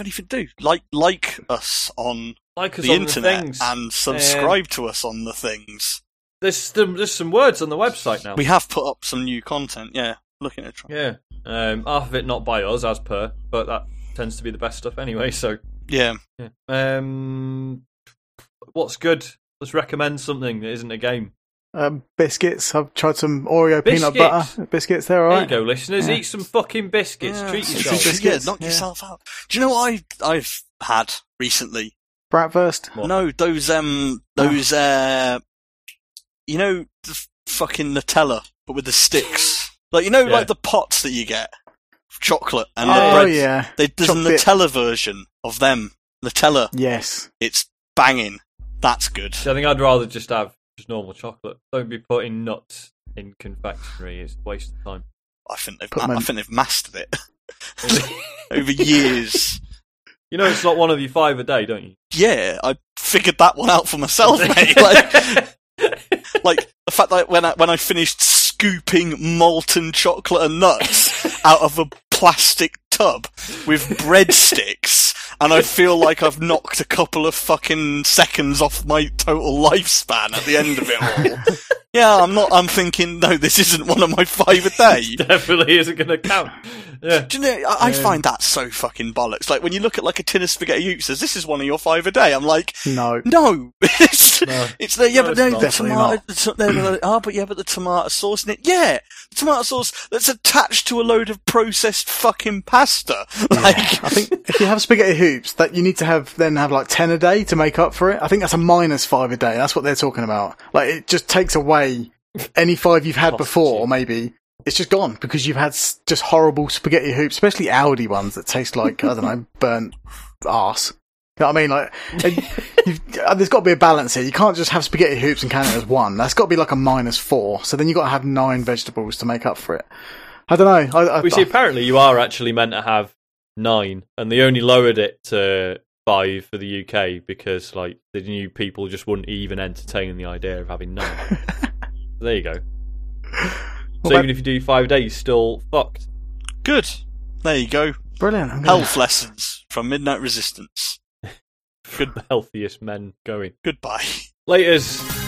anything to do. Like us on the internet and subscribe to us on the things. There's some words on the website now. We have put up some new content, looking at it. Yeah. Half of it not by us, as per, but that tends to be the best stuff anyway, so... Yeah. What's good? Let's recommend something that isn't a game. Biscuits. I've tried some Oreo peanut butter biscuits. They're all right. There you go, listeners. Yeah. Eat some fucking biscuits. Treat yourself. Biscuits. Knock yourself out. Do you know what I've had recently? Bratwurst? No, those you know, the fucking Nutella, but with the sticks. Like, you know, like the pots that you get. Chocolate and the bread. Yeah. There's a Nutella version of them. Nutella. Yes. It's banging. That's good. I think I'd rather just have normal chocolate. Don't be putting nuts in confectionery. It's a waste of time. I think they've mastered it over years. You know, it's not one of your 5 a day, don't you? Yeah, I figured that one out for myself, mate. Like the fact that when I finished scooping molten chocolate and nuts out of a plastic tub with breadsticks, and I feel like I've knocked a couple of fucking seconds off my total lifespan at the end of it all. I'm thinking, no, this isn't one of my 5 a day. Definitely isn't going to count. Yeah. Do you know, I find that so fucking bollocks. Like, when you look at like a tin of spaghetti hoops, says this is one of your 5 a day. I'm like, no. But the tomato sauce in it. Yeah, the tomato sauce that's attached to a load of processed fucking pasta. Like, I think if you have spaghetti hoops, that you need to have like 10 a day to make up for it. I think that's a minus 5 a day. That's what they're talking about. Like, it just takes away any 5 you've had before, maybe. It's just gone because you've had just horrible spaghetti hoops, especially Aldi ones that taste like, I don't know, burnt arse. You know what I mean? There's got to be a balance here. You can't just have spaghetti hoops and count it as 1. That's got to be like a minus 4. So then you've got to have 9 vegetables to make up for it. I don't know. Apparently you are actually meant to have 9, and they only lowered it to 5 for the UK because like they knew people just wouldn't even entertain the idea of having 9. There you go. So even if you do 5 days, you're still fucked. Good. There you go. Brilliant. Health lessons from Midnight Resistance. Good, healthiest men going. Goodbye. Laters.